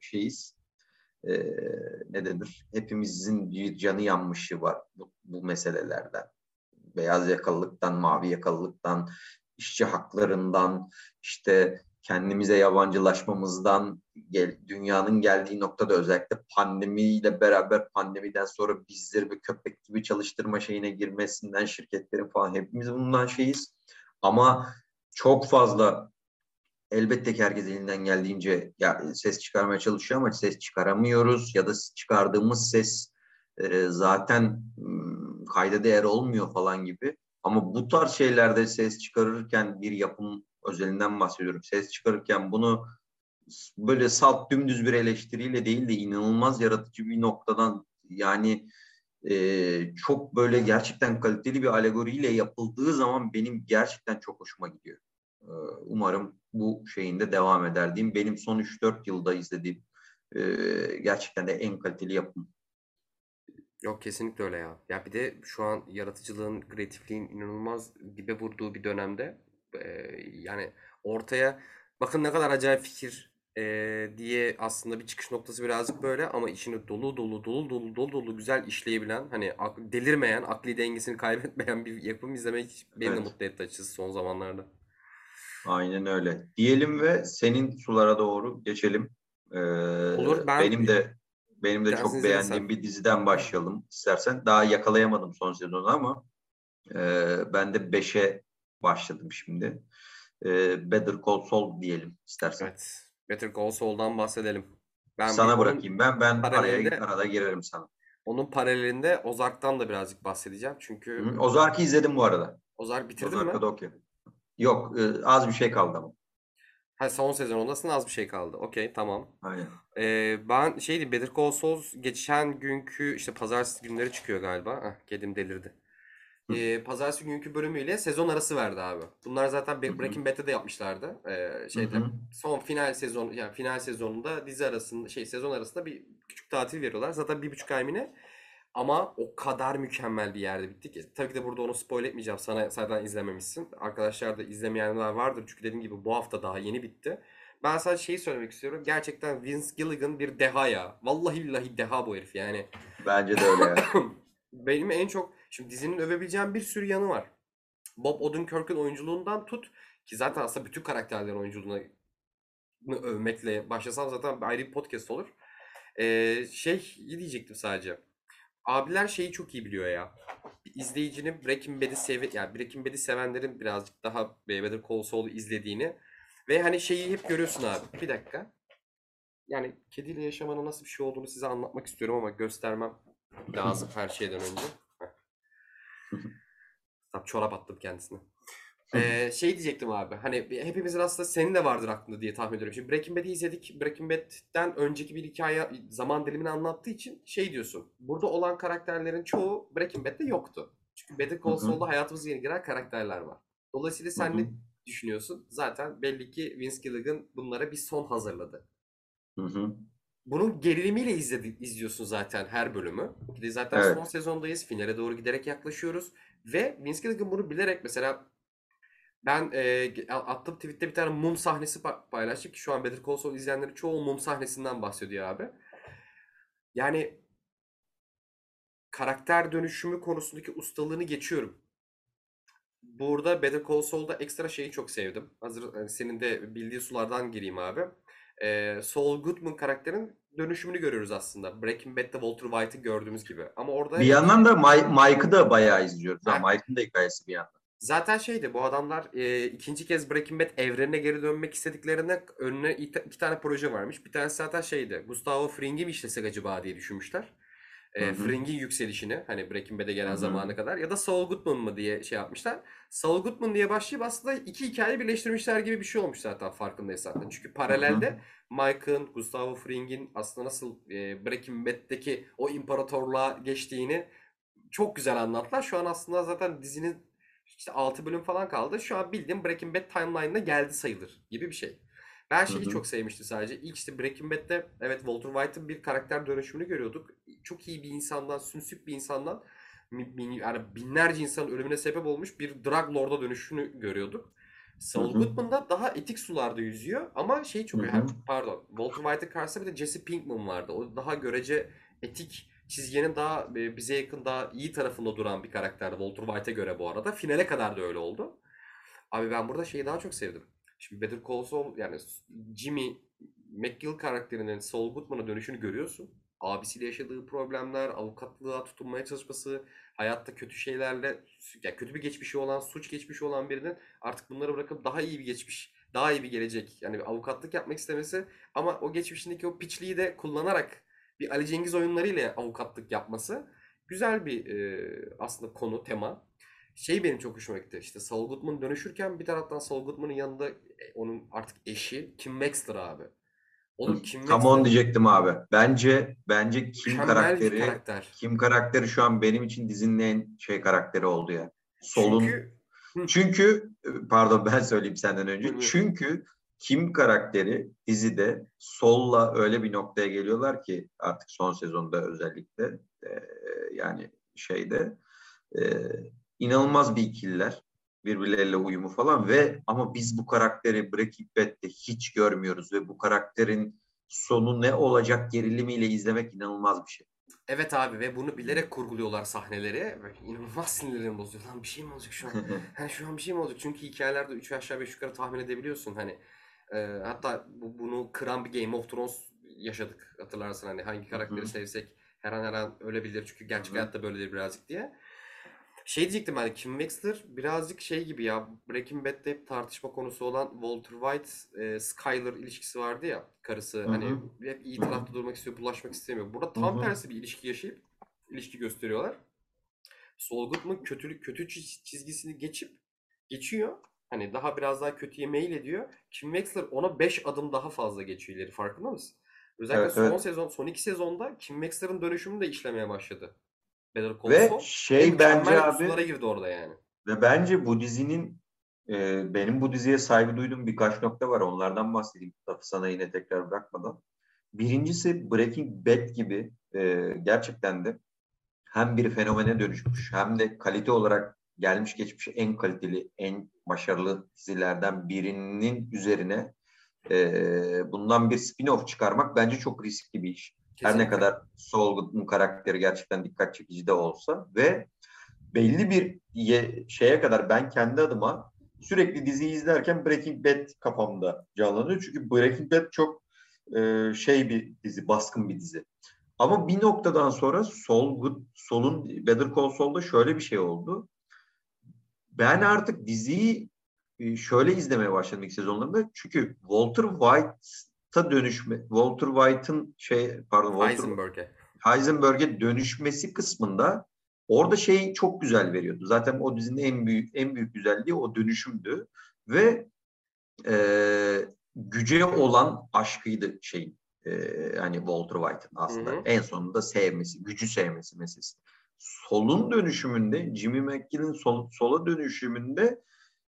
şeyiz. Ne denir? Hepimizin bir canı yanmışı var bu meselelerden. Beyaz yakalılıktan, mavi yakalılıktan, işçi haklarından, işte kendimize yabancılaşmamızdan, dünyanın geldiği noktada özellikle pandemiyle beraber, pandemiden sonra bizleri bir köpek gibi çalıştırma şeyine girmesinden şirketlerin falan, hepimiz bundan şeyiz. Ama çok fazla, elbette ki herkes elinden geldiğince ya ses çıkarmaya çalışıyor ama ses çıkaramıyoruz ya da çıkardığımız ses zaten kayda değer olmuyor falan gibi. Ama bu tarz şeylerde ses çıkarırken, bir yapım özelinden bahsediyorum, ses çıkarırken bunu böyle salt dümdüz bir eleştiriyle değil de inanılmaz yaratıcı bir noktadan, yani çok böyle gerçekten kaliteli bir alegoriyle yapıldığı zaman benim gerçekten çok hoşuma gidiyor. Umarım bu şeyinde devam eder diyeyim. Benim son 3-4 yılda izlediğim gerçekten de en kaliteli yapım. Yok, kesinlikle öyle ya. Ya bir de şu an yaratıcılığın, kreatifliğin inanılmaz dibe vurduğu bir dönemde yani ortaya bakın ne kadar acayip fikir diye aslında bir çıkış noktası birazcık böyle, ama içini dolu dolu güzel işleyebilen, hani delirmeyen, akli dengesini kaybetmeyen bir yapım izlemek beni de mutlu etti açıkçası son zamanlarda. Aynen öyle. Diyelim ve senin sulara doğru geçelim. Olur. Benim de çok beğendiğim bir diziden başlayalım istersen. Daha yakalayamadım son sezonu ama ben de 5'e başladım şimdi. Better Call Saul diyelim istersen. Evet. Better Call Saul'dan bahsedelim. Ben sana bırakayım. Ben arada girerim sana. Onun paralelinde Ozark'tan da birazcık bahsedeceğim. Çünkü Ozark'ı izledim bu arada. Ozark bitirdin mi? Yok, az bir şey kaldı ama. Ha, son sezonundasın, az bir şey kaldı. Okey, tamam. Aynen. Ben Better Call Saul geçen günkü, işte pazartesi günleri çıkıyor galiba. Heh, kedim delirdi. Pazartesi günkü bölümüyle sezon arası verdi abi. Bunlar zaten Breaking Bad'de de yapmışlardı. Son final sezon, yani final sezonunda dizi arasında, sezon arasında bir küçük tatil veriyorlar. Zaten 1,5 ay. Ama o kadar mükemmel bir yerde bitti ki. Tabii ki de burada onu spoil etmeyeceğim. Sana zaten izlememişsin. Arkadaşlar da izlemeyenler vardır. Çünkü dediğim gibi bu hafta daha yeni bitti. Ben sadece söylemek istiyorum. Gerçekten Vince Gilligan bir deha ya. Vallahi billahi deha bu herif yani. Bence de öyle ya. Benim en çok... Şimdi dizinin övebileceğim bir sürü yanı var. Bob Odenkirk'ün oyunculuğundan tut. Ki zaten aslında bütün karakterlerin oyunculuğunu övmekle başlasam zaten ayrı bir podcast olur. Diyecektim sadece. Abiler çok iyi biliyor ya. İzleyicinin Breaking Bad'i sevenlerin birazcık daha Better Call Saul'u izlediğini ve hep görüyorsun abi. Bir dakika. Yani kediyle yaşamanın nasıl bir şey olduğunu size anlatmak istiyorum ama göstermem lazım her şeyden önce. Çorap attım kendisine. Diyecektim abi. Hepimizin aslında senin de vardır aklında diye tahmin ediyorum. Şimdi Breaking Bad'i izledik. Breaking Bad'den önceki bir hikaye zaman dilimini anlattığı için diyorsun. Burada olan karakterlerin çoğu Breaking Bad'de yoktu. Çünkü Better Call Saul'da hayatımıza yeni giren karakterler var. Dolayısıyla sen ne düşünüyorsun? Zaten belli ki Vince Gilligan bunlara bir son hazırladı. Bunun gerilimiyle izliyorsun zaten her bölümü. Zaten son sezondayız. Finale doğru giderek yaklaşıyoruz. Ve Vince Gilligan bunu bilerek, mesela ben attığım tweette bir tane mum sahnesi paylaştım ki şu an Better Call Saul izleyenlerin çoğu mum sahnesinden bahsediyor abi. Yani karakter dönüşümü konusundaki ustalığını geçiyorum. Burada Better Call Saul'da ekstra çok sevdim. Hazır senin de bildiği sulardan gireyim abi. Saul Goodman karakterinin dönüşümünü görüyoruz aslında. Breaking Bad'de Walter White'ı gördüğümüz gibi. Ama orada bir yandan da Mike'ı da bayağı izliyoruz. Evet. Mike'ın da hikayesi bir yandan. Zaten bu adamlar ikinci kez Breaking Bad evrenine geri dönmek istediklerinde önüne iki tane proje varmış. Bir tanesi zaten Gustavo Fring'i mi işlesek acaba diye düşünmüşler. Fring'in yükselişini, Breaking Bad'e gelen zamana kadar, ya da Saul Goodman mı diye yapmışlar. Saul Goodman diye başlayıp aslında iki hikayeyi birleştirmişler gibi bir şey olmuş zaten, farkındaysan. Çünkü paralelde Mike'ın, Gustavo Fring'in aslında nasıl Breaking Bad'deki o imparatorluğa geçtiğini çok güzel anlattılar. Şu an aslında zaten dizinin 6 bölüm falan kaldı. Şu an bildiğim Breaking Bad timeline'ına geldi sayılır gibi bir şey. Ben çok sevmiştim sadece. İlk Breaking Bad'de evet Walter White'ın bir karakter dönüşümünü görüyorduk. Çok iyi bir insandan, sünsük bir insandan, yani binlerce insanın ölümüne sebep olmuş bir drug lord'a dönüşünü görüyorduk. Saul Goodman'da daha etik sularda yüzüyor ama Walter White'ın karşısında bir de Jesse Pinkman vardı. O daha görece etik çizgenin daha bize yakın, daha iyi tarafında duran bir karakterdi Walter White'a göre bu arada. Finale kadar da öyle oldu. Abi ben burada şeyi daha çok sevdim. Şimdi Better Call Saul, yani Jimmy McGill karakterinin Saul Goodman'a dönüşünü görüyorsun. Abisiyle yaşadığı problemler, avukatlığa tutunmaya çalışması, hayatta kötü şeylerle, yani kötü bir geçmişi olan, suç geçmişi olan birinin artık bunları bırakıp daha iyi bir geçmiş, daha iyi bir gelecek. Yani bir avukatlık yapmak istemesi ama o geçmişindeki o piçliği de kullanarak bir Ali Cengiz oyunlarıyla avukatlık yapması güzel bir aslında konu, tema. Şey benim çok hoşuma gitti. İşte Saul Goodman dönüşürken bir taraftan Saul Goodman'ın yanında onun artık eşi Kim Wexler abi. Oğlum Kim tam on diyecektim abi. Bence Kim karakteri şu an benim için dizinin en şey karakteri oldu ya. Solun. Çünkü pardon ben söyleyeyim senden önce. Çünkü Kim karakteri dizide Sol'la öyle bir noktaya geliyorlar ki artık son sezonda özellikle yani şeyde inanılmaz bir ikililer. Birbirleriyle uyumu falan ve ama biz bu karakteri Breaking Bad'de hiç görmüyoruz ve bu karakterin sonu ne olacak gerilimiyle izlemek inanılmaz bir şey. Evet abi ve bunu bilerek kurguluyorlar sahneleri. İnanılmaz sinirlerim bozuyor. Lan bir şey mi olacak şu an? Yani şu an bir şey mi olacak? Çünkü hikayelerde 3 aşağı 5 yukarı tahmin edebiliyorsun. Hani hatta bunu kıran bir Game of Thrones yaşadık. Hatırlarsın hani hangi karakteri sevsek her an ölebilir. Çünkü gerçek hayatta böyledir birazcık diye. Şey diyecektim hani Kim Wexler birazcık şey gibi ya, Breaking Bad'de hep tartışma konusu olan Walter White, Skyler ilişkisi vardı ya, karısı hani hep iyi tarafta durmak istiyor, bulaşmak istemiyor. Burada tam tersi bir ilişki yaşayıp ilişki gösteriyorlar. Saul Goodman kötü çizgisini geçiyor. Hani daha biraz kötüye meyil ediyor. Kim Wexler ona 5 adım daha fazla geçiyor ileri, farkında mısın? Özellikle son iki sezonda Kim Wexler'ın dönüşümünü de işlemeye başladı. Ve şey bence abi girdi orada yani. Ve bence bu dizinin benim bu diziye saygı duyduğum birkaç nokta var. Onlardan bahsedeyim. Lafı sana yine tekrar bırakmadan. Birincisi Breaking Bad gibi gerçekten de hem bir fenomene dönüşmüş hem de kalite olarak gelmiş geçmiş en kaliteli, en başarılı dizilerden birinin üzerine bundan bir spin-off çıkarmak bence çok riskli bir iş. Kesinlikle. Her ne kadar Saul Goodman karakteri gerçekten dikkat çekici de olsa ve belli bir şeye kadar ben kendi adıma sürekli diziyi izlerken Breaking Bad kafamda canlanıyor. Çünkü Breaking Bad çok bir dizi, baskın bir dizi. Ama bir noktadan sonra Saul'un Better Call Saul'da şöyle bir şey oldu. Ben artık diziyi şöyle izlemeye başladım ilk sezonlarında. Çünkü Walter White dönüşme, Walter White'ın Heisenberg'e dönüşmesi kısmında orada şeyi çok güzel veriyordu. Zaten o dizinin en büyük güzelliği o dönüşümdü ve güce olan aşkıydı yani Walter White'ın aslında en sonunda sevmesi, gücü sevmesi meselesi. Sol'un dönüşümünde, Jimmy McGill'in sola dönüşümünde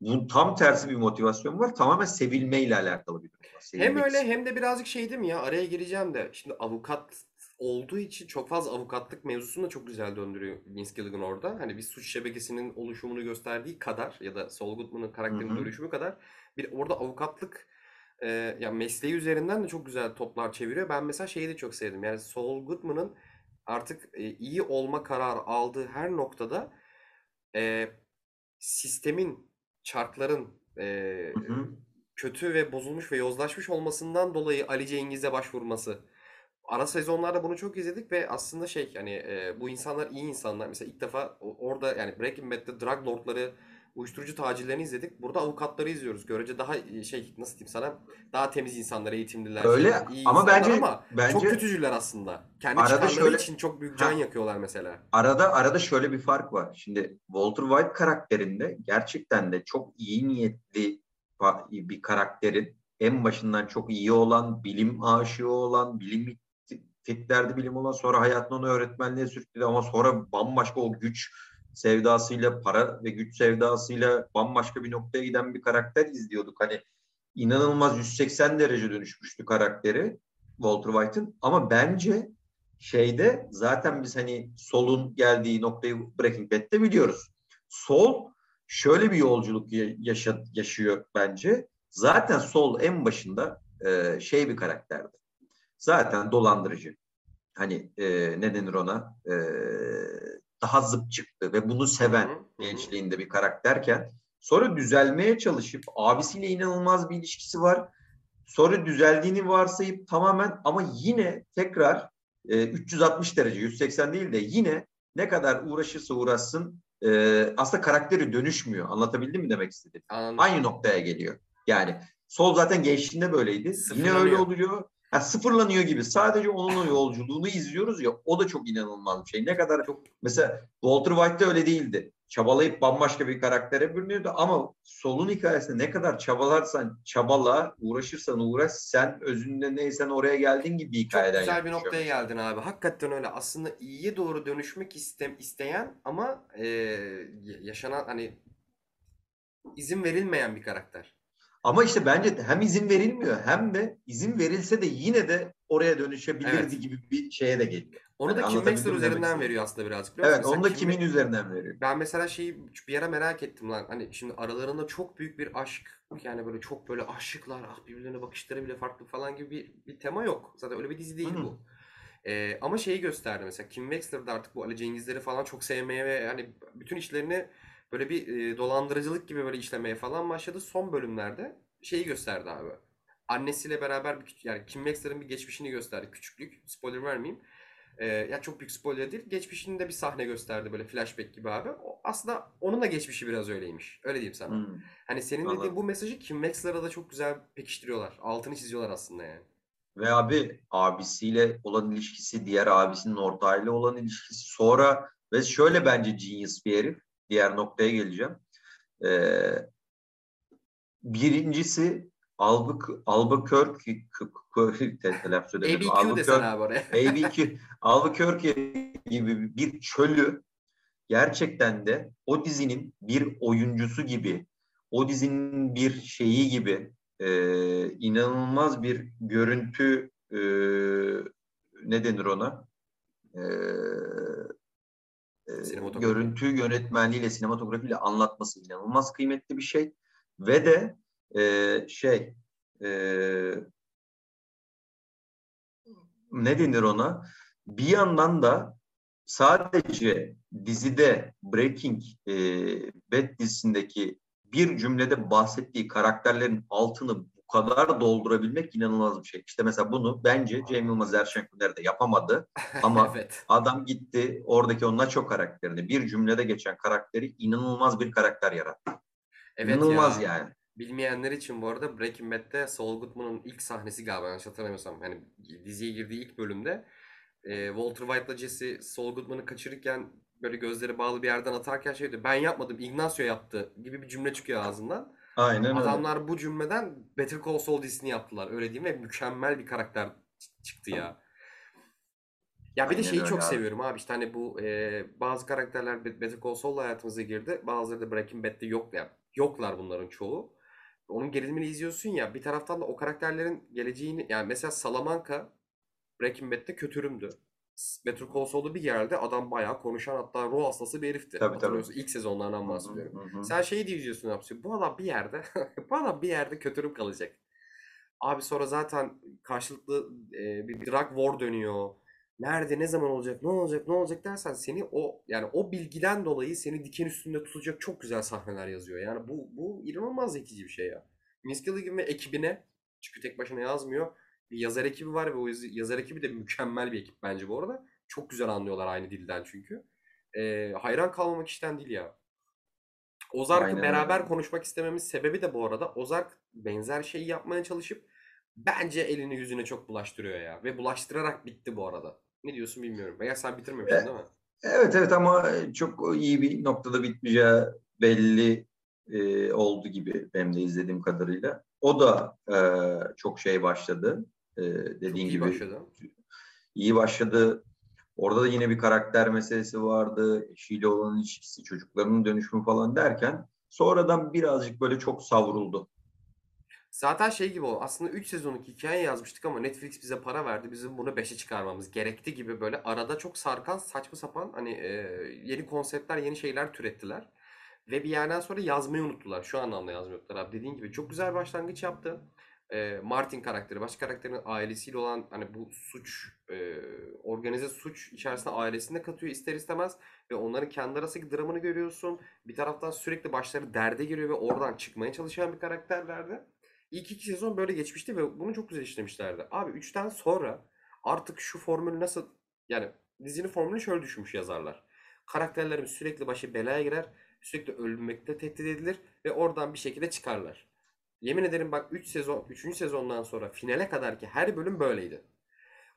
bunun tam tersi bir motivasyon var. Tamamen sevilmeyle alakalı bir durum var. Sevilmek hem öyle hem de birazcık şeydim ya, araya gireceğim de. Şimdi avukat olduğu için çok fazla avukatlık mevzusunu da çok güzel döndürüyor Vince Gilligan orada. Hani bir suç şebekesinin oluşumunu gösterdiği kadar ya da Saul Goodman'ın karakterinin dönüşümü kadar bir orada avukatlık yani mesleği üzerinden de çok güzel toplar çeviriyor. Ben mesela şeyi de çok sevdim. Yani Saul Goodman'ın artık iyi olma kararı aldığı her noktada sistemin, çarkların kötü ve bozulmuş ve yozlaşmış olmasından dolayı Ali Cengiz'e başvurması. Ara sezonlarda bunu çok izledik ve aslında bu insanlar iyi insanlar. Mesela ilk defa orada yani Breaking Bad'de drug lordları, uyuşturucu tacirlerini izledik. Burada avukatları izliyoruz. Görece daha nasıl diyeyim sana, daha temiz insanlar, eğitimliler. Öyle ama bence çok kötücüler aslında. Kendi çıkarları için çok büyük can yakıyorlar mesela. Arada şöyle bir fark var. Şimdi Walter White karakterinde gerçekten de çok iyi niyetli bir karakterin en başından çok iyi olan, bilim aşığı olan, bilim olan sonra hayatını ona öğretmenliğe sürükledi ama sonra bambaşka o güç sevdasıyla, para ve güç sevdasıyla bambaşka bir noktaya giden bir karakter izliyorduk. Hani inanılmaz 180 derece dönüşmüştü karakteri Walter White'ın. Ama bence zaten biz hani Saul'un geldiği noktayı Breaking Bad'de biliyoruz. Saul şöyle bir yolculuk yaşıyor bence. Zaten Saul en başında bir karakterdi. Zaten dolandırıcı. Hani ne denir ona? Daha zıp çıktı ve bunu seven gençliğinde bir karakterken Sonra düzelmeye çalışıp abisiyle inanılmaz bir ilişkisi var. Sonra düzeldiğini varsayıp tamamen ama yine tekrar 360 derece 180 değil de yine ne kadar uğraşırsa uğraşsın aslında karakteri dönüşmüyor. Anlatabildim mi demek istedim? Anladım. Aynı noktaya geliyor. Yani Sol zaten gençliğinde böyleydi. Yine öyle oluyor. Yani sıfırlanıyor gibi. Sadece onun o yolculuğunu izliyoruz ya, o da çok inanılmaz bir şey. Ne kadar çok mesela Walter White de öyle değildi. Çabalayıp bambaşka bir karaktere bürünüyordu ama Sol'un hikayesinde ne kadar çabalarsan çabala, uğraşırsan uğraş, sen özünde neysen oraya geldin gibi bir hikayeden. Çok güzel bir noktaya geldin abi. Hakikaten öyle. Aslında iyiye doğru dönüşmek isteyen ama yaşanan hani izin verilmeyen bir karakter. Ama işte bence hem izin verilmiyor hem de izin verilse de yine de oraya dönüşebilirdi gibi bir şeye de geliyor. Onu da Kim Max'ler üzerinden veriyor aslında birazcık. Evet, onu da kimin üzerinden veriyor. Ben mesela şeyi bir ara merak ettim lan. Hani şimdi aralarında çok büyük bir aşk, yani böyle çok böyle aşıklar, birbirlerine bakışları bile farklı falan gibi bir tema yok. Zaten öyle bir dizi değil bu. Ama şeyi gösterdi mesela Kim Max'lerde artık bu Ali Cengizleri falan çok sevmeye ve hani bütün işlerini böyle bir dolandırıcılık gibi böyle işlemeye falan başladı. Son bölümlerde şeyi gösterdi abi. Annesiyle beraber yani Kim Max'lerin bir geçmişini gösterdi. Küçüklük. Spoiler vermeyeyim. Ya çok büyük spoiler değil. Geçmişinde bir sahne gösterdi böyle flashback gibi abi. Aslında onun da geçmişi biraz öyleymiş. Öyle diyeyim sana. Hani senin dediğin bu mesajı Kim Max'lere de çok güzel pekiştiriyorlar. Altını çiziyorlar aslında yani. Ve abi abisiyle olan ilişkisi, diğer abisinin ortağıyla olan ilişkisi sonra ve şöyle bence genius bir herif. Diğer noktaya geleceğim. Birincisi Albuquerque gibi bir çölü gerçekten de o dizinin bir oyuncusu gibi, o dizinin bir şeyi gibi inanılmaz bir görüntü ne denir ona? Görüntü yönetmenliğiyle, sinematografiyle anlatması inanılmaz kıymetli bir şey. Ve de ne denir ona? Bir yandan da sadece dizide Breaking Bad dizisindeki bir cümlede bahsettiği karakterlerin altını bu kadar doldurabilmek inanılmaz bir şey. İşte mesela bunu bence Cem Yılmaz, Erşan Kuneri de yapamadı. Ama adam gitti oradaki o naço karakterini, bir cümlede geçen karakteri inanılmaz bir karakter yarattı. Evet, inanılmaz ya. Yani. Bilmeyenler için bu arada Breaking Bad'de Saul Goodman'ın ilk sahnesi galiba, yanlış hatırlamıyorsam. Yani diziye girdiği ilk bölümde Walter White'la Jesse Saul Goodman'ı kaçırırken böyle gözleri bağlı bir yerden atarken şey diyor, ben yapmadım Ignacio yaptı gibi bir cümle çıkıyor ağzından. Aynen. Adamlar öyle. Bu cümleden Better Call Saul dizisini yaptılar öyle diyeyim ve mükemmel bir karakter çıktı ya. Ya bir de şeyi çok seviyorum abi, işte hani bu bazı karakterler Better Call Saul'la hayatımıza girdi, bazıları da Breaking Bad'de yok ya. Yoklar bunların çoğu. Onun gerilimini izliyorsun ya, bir taraftan da o karakterlerin geleceğini, yani mesela Salamanca Breaking Bad'de kötürümdü. Better Call Saul'da bir yerde adam bayağı konuşan, hatta ruh hastası bir herifti. Tabii. İlk sezonlardan bahsediyorum. Sen şeyi diyeceksin abi, bu adam bir yerde kötürüm kalacak. Abi sonra zaten karşılıklı bir drug war dönüyor. Nerede, ne zaman olacak, ne olacak dersen seni o bilgiden dolayı seni diken üstünde tutacak çok güzel sahneler yazıyor. Yani bu inanılmaz zekici bir şey ya. Vince Gilligan ve ekibine, çünkü tek başına yazmıyor. Bir yazar ekibi var ve o yazar ekibi de mükemmel bir ekip bence bu arada. Çok güzel anlıyorlar aynı dilden çünkü. Hayran kalmamak işten değil ya. Ozark'ı beraber konuşmak istememiz sebebi de bu arada. Ozark benzer şeyi yapmaya çalışıp bence elini yüzüne çok bulaştırıyor ya. Ve bulaştırarak bitti bu arada. Ne diyorsun bilmiyorum. Veya sen bitirmemişsin değil mi? Evet ama çok iyi bir noktada bitmeyeceği belli oldu gibi benim de izlediğim kadarıyla. O da çok şey başladı. Dediğin gibi iyi başladı. Orada da yine bir karakter meselesi vardı. Eşiyle olan ilişkisi, çocuklarının dönüşümü falan derken sonradan birazcık böyle çok savruldu. Zaten şey gibi oldu. Aslında 3 sezonluk hikaye yazmıştık ama Netflix bize para verdi. Bizim bunu 5'e çıkarmamız gerekti gibi böyle arada çok sarkan, saçma sapan hani yeni konseptler, yeni şeyler türettiler. Ve bir yerden sonra yazmayı unuttular. Şu anlamda yazmayı unuttular abi. Dediğin gibi çok güzel başlangıç yaptı. Martin karakteri, baş karakterin ailesiyle olan hani bu suç, organize suç içerisinde ailesini de katıyor ister istemez ve onların kendi arasındaki dramını görüyorsun. Bir taraftan sürekli başları derde giriyor ve oradan çıkmaya çalışan bir karakterlerdi. İlk iki sezon böyle geçmişti ve bunu çok güzel işlemişlerdi. Abi 3'ten sonra artık şu formülü nasıl, yani dizinin formülü şöyle düşünmüş yazarlar. Karakterlerimiz sürekli başı belaya girer, sürekli ölmekte tehdit edilir ve oradan bir şekilde çıkarlar. Yemin ederim bak 3. sezondan sonra finale kadar ki her bölüm böyleydi.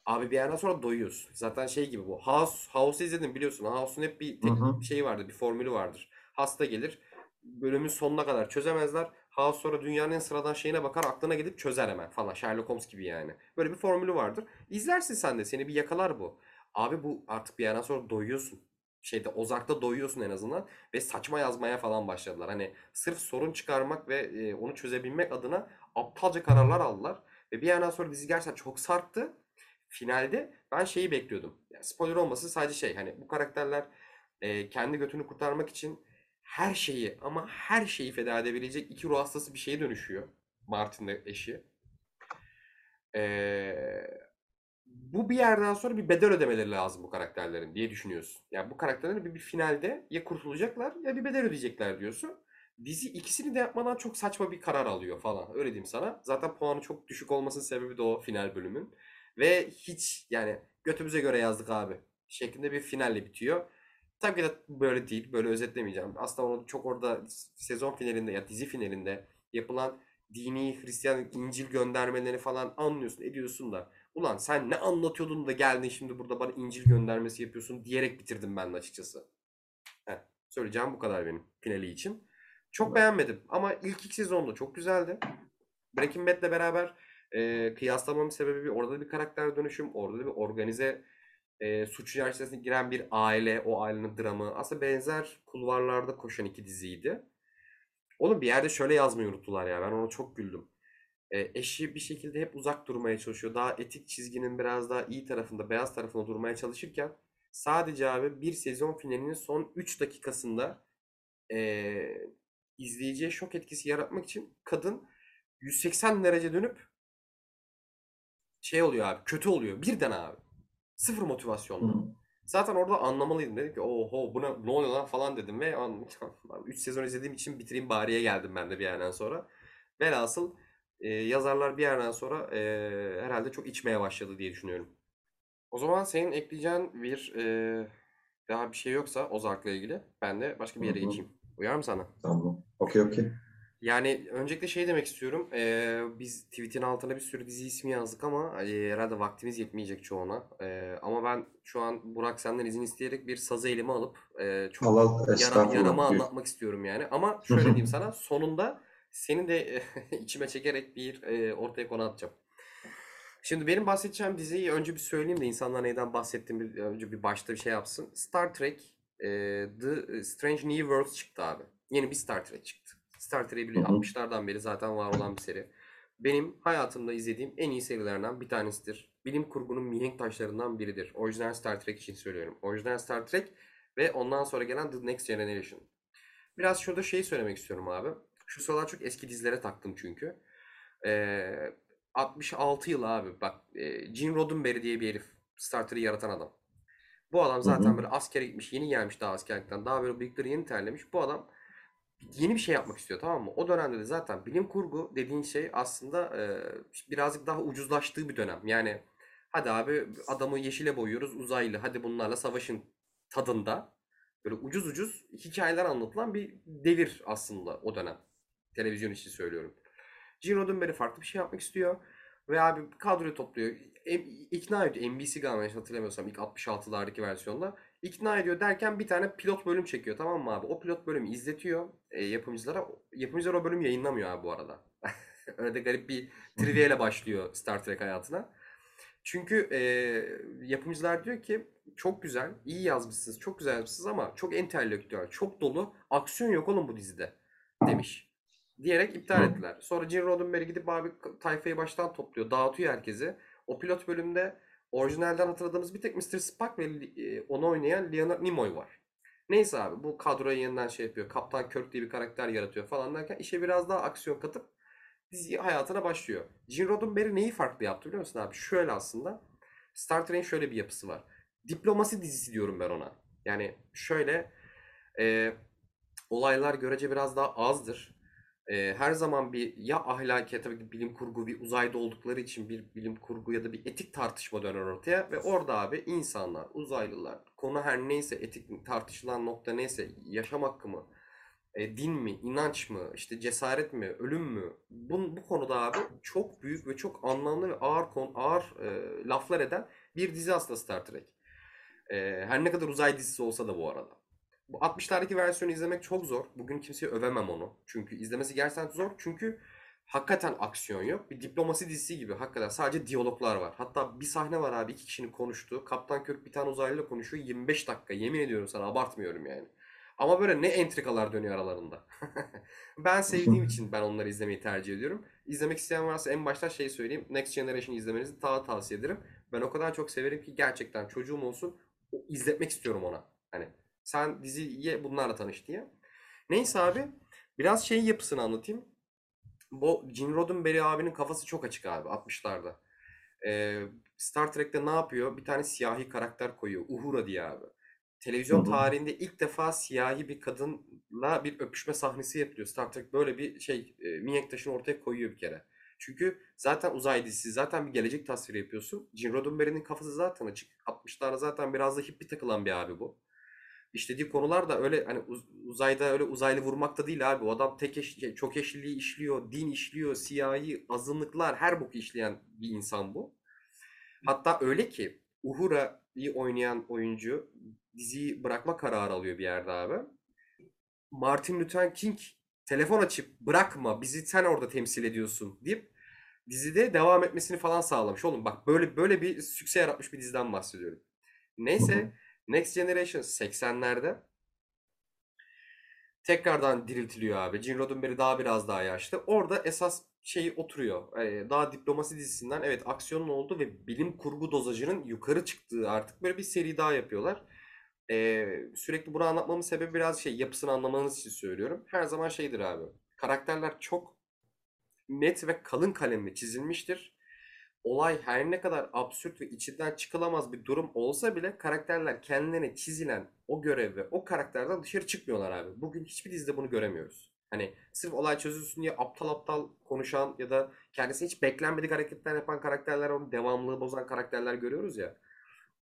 Abi bir yerden sonra doyuyorsun. Zaten şey gibi bu. House'u izledim biliyorsun. House'un hep bir şeyi vardır, bir formülü vardır. Hasta gelir, bölümün sonuna kadar çözemezler. House sonra dünyanın en sıradan şeyine bakar, aklına gidip çözer hemen falan. Sherlock Holmes gibi yani. Böyle bir formülü vardır. İzlersin sen de, seni bir yakalar bu. Abi bu artık bir yerden sonra doyuyorsun. Ozark'ta doyuyorsun en azından ve saçma yazmaya falan başladılar. Hani sırf sorun çıkarmak ve onu çözebilmek adına aptalca kararlar aldılar. Ve bir yandan sonra dizi gerçekten çok sarktı. Finalde ben şeyi bekliyordum. Yani spoiler olması sadece hani bu karakterler kendi götünü kurtarmak için her şeyi ama her şeyi feda edebilecek iki ruh hastası bir şeye dönüşüyor. Martin'le eşi. Bu bir yerden sonra bir bedel ödemeleri lazım bu karakterlerin diye düşünüyorsun. Yani bu karakterlerin bir finalde ya kurtulacaklar ya bir bedel ödeyecekler diyorsun. Dizi ikisini de yapmadan çok saçma bir karar alıyor falan. Öyle diyeyim sana. Zaten puanı çok düşük olmasının sebebi de o final bölümün. Ve hiç yani götümüze göre yazdık abi şeklinde bir finalle bitiyor. Tabii ki de böyle değil. Böyle özetlemeyeceğim. Aslında onu çok orada sezon finalinde ya dizi finalinde yapılan dini, Hristiyan, İncil göndermelerini falan anlıyorsun, ediyorsun da. Ulan sen ne anlatıyordun da geldin şimdi burada bana İncil göndermesi yapıyorsun diyerek bitirdim ben de açıkçası. Söyleyeceğim bu kadar benim finali için. Çok beğenmedim ama ilk iki sezon da çok güzeldi. Breaking Bad'le beraber kıyaslamamın sebebi orada bir karakter dönüşüm, orada bir organize suç içerisine giren bir aile, o ailenin dramı. Aslında benzer kulvarlarda koşan iki diziydi. Oğlum bir yerde şöyle yazmayı unuttular ya, ben ona çok güldüm. Eşi bir şekilde hep uzak durmaya çalışıyor. Daha etik çizginin biraz daha iyi tarafında, beyaz tarafında durmaya çalışırken sadece abi bir sezon finalinin son 3 dakikasında izleyiciye şok etkisi yaratmak için kadın 180 derece dönüp oluyor abi, kötü oluyor. Birden abi. Sıfır motivasyonla. Zaten orada anlamalıydım. Dedim ki oho buna ne oluyor lan falan dedim ve 3 sezon izlediğim için bitireyim bariye geldim ben de bir yerden sonra. Velhasıl yazarlar bir yerden sonra herhalde çok içmeye başladı diye düşünüyorum. O zaman senin ekleyeceğin bir daha bir şey yoksa Ozark'la ilgili ben de başka bir yere geçeyim. Uyar mı sana? Tamam. Okey. Yani öncelikle demek istiyorum. Biz tweet'in altına bir sürü dizi ismi yazdık ama herhalde vaktimiz yetmeyecek çoğuna. Ama ben şu an Burak senden izin isteyerek bir sazı elime alıp çok yarama anlatmak istiyorum yani. Ama şöyle diyeyim sana, sonunda seni de içime çekerek bir ortaya konu atacağım. Şimdi benim bahsedeceğim diziyi önce bir söyleyeyim de insanlar neyden bahsettiğimi önce bir başta bir yapsın. Star Trek The Strange New Worlds çıktı abi. Yeni bir Star Trek çıktı. Star Trek'i 60'lardan beri zaten var olan bir seri. Benim hayatımda izlediğim en iyi serilerden bir tanesidir. Bilim kurgunun mihenk taşlarından biridir. Orijinal Star Trek için söylüyorum. Orijinal Star Trek ve ondan sonra gelen The Next Generation. Biraz şurada söylemek istiyorum abi. Şu sıralar çok eski dizilere taktım çünkü. 66 yıl abi bak. Gene Roddenberry diye bir herif. Star Trek'i yaratan adam. Bu adam zaten böyle askere gitmiş. Yeni gelmiş daha askerlikten. Daha böyle bıyıkları yeni terlemiş. Bu adam yeni bir şey yapmak istiyor, tamam mı? O dönemde de zaten bilim kurgu dediğin şey aslında birazcık daha ucuzlaştığı bir dönem. Yani hadi abi adamı yeşile boyuyoruz, uzaylı. Hadi bunlarla savaşın tadında. Böyle ucuz ucuz hikayeler anlatılan bir devir aslında o dönem. Televizyon için söylüyorum. Gene Roddenberry farklı bir şey yapmak istiyor. Ve abi kadroyu topluyor. İkna ediyor. NBC galiba hatırlamıyorsam ilk 66'lardaki versiyonda. İkna ediyor derken bir tane pilot bölüm çekiyor, tamam mı abi? O pilot bölümü izletiyor yapımcılara. Yapımcılar o bölümü yayınlamıyor abi bu arada. Öyle de garip bir trivia başlıyor Star Trek hayatına. Çünkü yapımcılar diyor ki çok güzel, iyi yazmışsınız, çok güzel yazmışsınız ama çok entelektüel, çok dolu, aksiyon yok oğlum bu dizide demiş. Diyerek iptal ettiler. Sonra Gene Roddenberry gidip abi tayfayı baştan topluyor. Dağıtıyor herkesi. O pilot bölümde orijinalden hatırladığımız bir tek Mr. Spock ve onu oynayan Leonard Nimoy var. Neyse abi bu kadroya yeniden yapıyor. Kaptan Kirk diye bir karakter yaratıyor falan derken işe biraz daha aksiyon katıp dizi hayatına başlıyor. Gene Roddenberry neyi farklı yaptı biliyor musun abi? Şöyle aslında. Star Trek'in şöyle bir yapısı var. Diplomasi dizisi diyorum ben ona. Yani şöyle olaylar görece biraz daha azdır. Her zaman bir ya ahlaki, tabii ki bilim kurgu, bir uzayda oldukları için bir bilim kurgu ya da bir etik tartışma döner ortaya. Ve orada abi insanlar, uzaylılar, konu her neyse, etik tartışılan nokta neyse, yaşam hakkı mı, din mi, inanç mı, işte cesaret mi, ölüm mü? Bu konuda abi çok büyük ve çok anlamlı ve ağır laflar eden bir dizi aslında Star Trek. Her ne kadar uzay dizisi olsa da bu arada. Bu 60'lardaki versiyonu izlemek çok zor. Bugün kimseye övemem onu. Çünkü izlemesi gerçekten zor. Çünkü hakikaten aksiyon yok. Bir diplomasi dizisi gibi hakikaten sadece diyaloglar var. Hatta bir sahne var abi, iki kişinin konuştuğu. Kaptan Kirk bir tane uzaylıyla konuşuyor. 25 dakika. Yemin ediyorum sana, abartmıyorum yani. Ama böyle ne entrikalar dönüyor aralarında. Ben sevdiğim için ben onları izlemeyi tercih ediyorum. İzlemek isteyen varsa en başta şey söyleyeyim. Next Generation'ı izlemenizi daha tavsiye ederim. Ben o kadar çok severim ki gerçekten çocuğum olsun, izletmek istiyorum ona. Hani sen diziye bunlarla tanış diye. Neyse abi, biraz şey yapısını anlatayım. Bu Gene Roddenberry abinin kafası çok açık abi 60'larda. Star Trek'te ne yapıyor? Bir tane siyahi karakter koyuyor. Uhura diye abi. Televizyon tarihinde ilk defa siyahi bir kadınla bir öpüşme sahnesi yapılıyor. Star Trek böyle bir şey, mihenk taşını ortaya koyuyor bir kere. Çünkü zaten uzay dizisi, zaten bir gelecek tasviri yapıyorsun. Gene Roddenberry'nin kafası zaten açık. 60'larda zaten biraz da hippie takılan bir abi bu. İşlediği konular da öyle hani uzayda öyle uzaylı vurmak da değil abi. O adam çok eşliliği işliyor, din işliyor, siyahi, azınlıklar, her boku işleyen bir insan bu. Hatta öyle ki Uhura'yı oynayan oyuncu diziyi bırakma kararı alıyor bir yerde abi. Martin Luther King telefon açıp bırakma bizi, sen orada temsil ediyorsun deyip dizide devam etmesini falan sağlamış. Oğlum bak, böyle bir sükse yaratmış bir diziden bahsediyorum. Neyse Next Generation 80'lerde tekrardan diriltiliyor abi. Gene Roddenberry biraz daha yaşlı. Orada esas şeyi oturuyor. Daha diplomasi dizisinden, evet, aksiyonun olduğu ve bilim kurgu dozajının yukarı çıktığı artık böyle bir seri daha yapıyorlar. Sürekli bunu anlatmamın sebebi biraz şey, yapısını anlamanız için söylüyorum. Her zaman şeydir abi. Karakterler çok net ve kalın kalemle çizilmiştir. Olay her ne kadar absürt ve içinden çıkılamaz bir durum olsa bile karakterler kendilerine çizilen o görev ve o karakterden dışarı çıkmıyorlar abi. Bugün hiçbir dizide bunu göremiyoruz. Hani sırf olay çözülsün diye aptal konuşan ya da kendisi hiç beklenmedik hareketler yapan karakterler, onun devamlılığı bozan karakterler görüyoruz ya.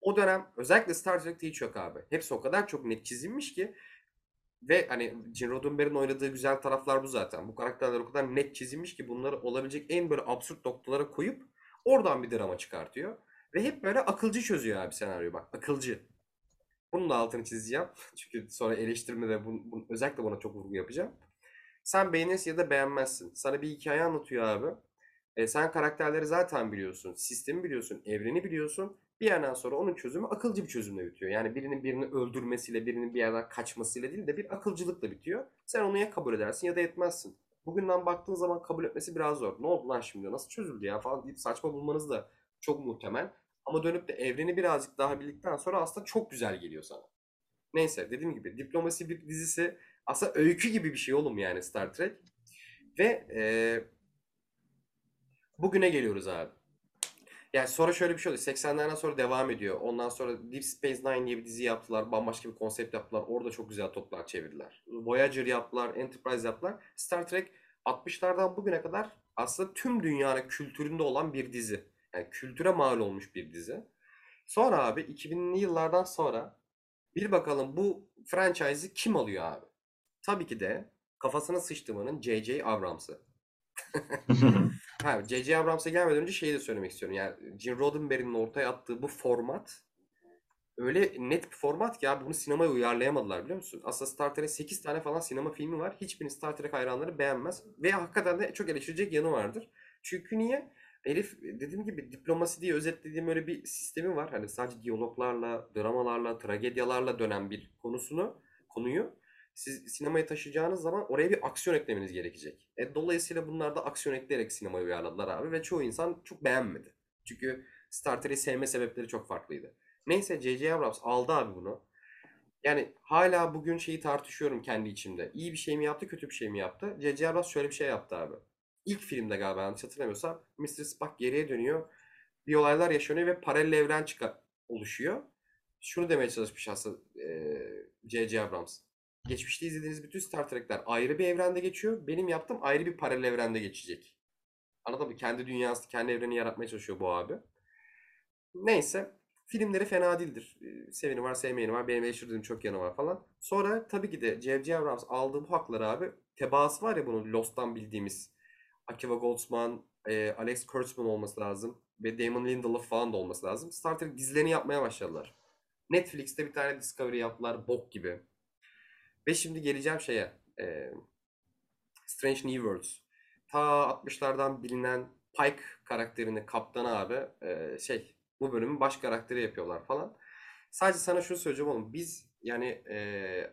O dönem özellikle Star Trek'te hiç yok abi. Hepsi o kadar çok net çizilmiş ki ve hani Gene Roddenberry'in oynadığı güzel taraflar bu zaten. Bu karakterler o kadar net çizilmiş ki bunları olabilecek en böyle absürt noktalara koyup oradan bir drama çıkartıyor. Ve hep böyle akılcı çözüyor abi senaryo, bak akılcı. Bunun da altını çizeceğim. Çünkü sonra eleştirmede özellikle buna çok vurgu yapacağım. Sen beğenirsin ya da beğenmezsin. Sana bir hikaye anlatıyor abi. Sen karakterleri zaten biliyorsun. Sistemi biliyorsun. Evreni biliyorsun. Bir yerden sonra onun çözümü akılcı bir çözümle bitiyor. Yani birinin birini öldürmesiyle, birinin bir yerden kaçmasıyla değil de bir akılcılıkla bitiyor. Sen onu ya kabul edersin ya da etmezsin. Bugünden baktığın zaman kabul etmesi biraz zor. Ne oldu lan şimdi? Nasıl çözüldü ya falan deyip saçma bulmanız da çok muhtemel. Ama dönüp de evreni birazcık daha bildikten sonra aslında çok güzel geliyor sana. Neyse, dediğim gibi diplomasi bir dizisi. Aslında öykü gibi bir şey oğlum yani Star Trek. Ve bugüne geliyoruz abi. Yani sonra şöyle bir şey oluyor. 80'lerden sonra devam ediyor. Ondan sonra Deep Space Nine diye bir dizi yaptılar. Bambaşka bir konsept yaptılar. Orada çok güzel toplar çevirdiler. Voyager yaptılar. Enterprise yaptılar. Star Trek 60'lardan bugüne kadar aslında tüm dünyanın kültüründe olan bir dizi. Yani kültüre mal olmuş bir dizi. Sonra abi 2000'li yıllardan sonra bir bakalım bu franchise'ı kim alıyor abi? Tabii ki de kafasına sıçtığının J.J. Abrams'ı. J.J. Abrams'a gelmeden önce şeyi de söylemek istiyorum. Yani Gene Roddenberry'nin ortaya attığı bu format öyle net bir format ki abi, bunu sinemaya uyarlayamadılar biliyor musun? Aslında Star Trek'in 8 tane falan sinema filmi var. Hiçbirini Star Trek hayranları beğenmez. Ve hakikaten de çok eleştirecek yanı vardır. Çünkü niye? Elif, dediğim gibi diplomasi diye özetlediğim öyle bir sistemi var. Hani sadece diyaloglarla, dramalarla, tragedyalarla dönen bir konuyu. Siz sinemaya taşıyacağınız zaman oraya bir aksiyon eklemeniz gerekecek. Dolayısıyla bunlar da aksiyon ekleyerek sinemaya uyarladılar abi ve çoğu insan çok beğenmedi. Çünkü Star Trek'i sevme sebepleri çok farklıydı. Neyse J.J. Abrams aldı abi bunu. Yani hala bugün şeyi tartışıyorum kendi içimde. İyi bir şey mi yaptı, kötü bir şey mi yaptı? J.J. Abrams şöyle bir şey yaptı abi. ilk filmde galiba yanlış hatırlamıyorsam Mr. Spock geriye dönüyor. Bir olaylar yaşanıyor ve paralel evren oluşuyor. Şunu demeye çalışmış aslında J.J. Abrams. Geçmişte izlediğiniz bütün Star Trek'ler ayrı bir evrende geçiyor. Benim yaptığım ayrı bir paralel evrende geçecek. Anladın mı? Kendi dünyası, kendi evreni yaratmaya çalışıyor bu abi. Neyse. Filmleri fena değildir. Seveni var, sevmeyeni var. Benim eleştirdiğim çok yanı var falan. Sonra tabii ki de J.J. Abrams aldığı bu hakları abi. Tebaası var ya bunun Lost'tan bildiğimiz. Akiva Goldsman, Alex Kurtzman olması lazım. Ve Damon Lindelof falan da olması lazım. Star Trek dizilerini yapmaya başladılar. Netflix'te bir tane Discovery yaptılar. Bok gibi. Ve şimdi geleceğim şeye. Strange New Worlds. Ta 60'lardan bilinen Pike karakterini, kaptanı abi. Bu bölümün baş karakteri yapıyorlar falan. Sadece sana şunu söyleyeceğim oğlum. Biz yani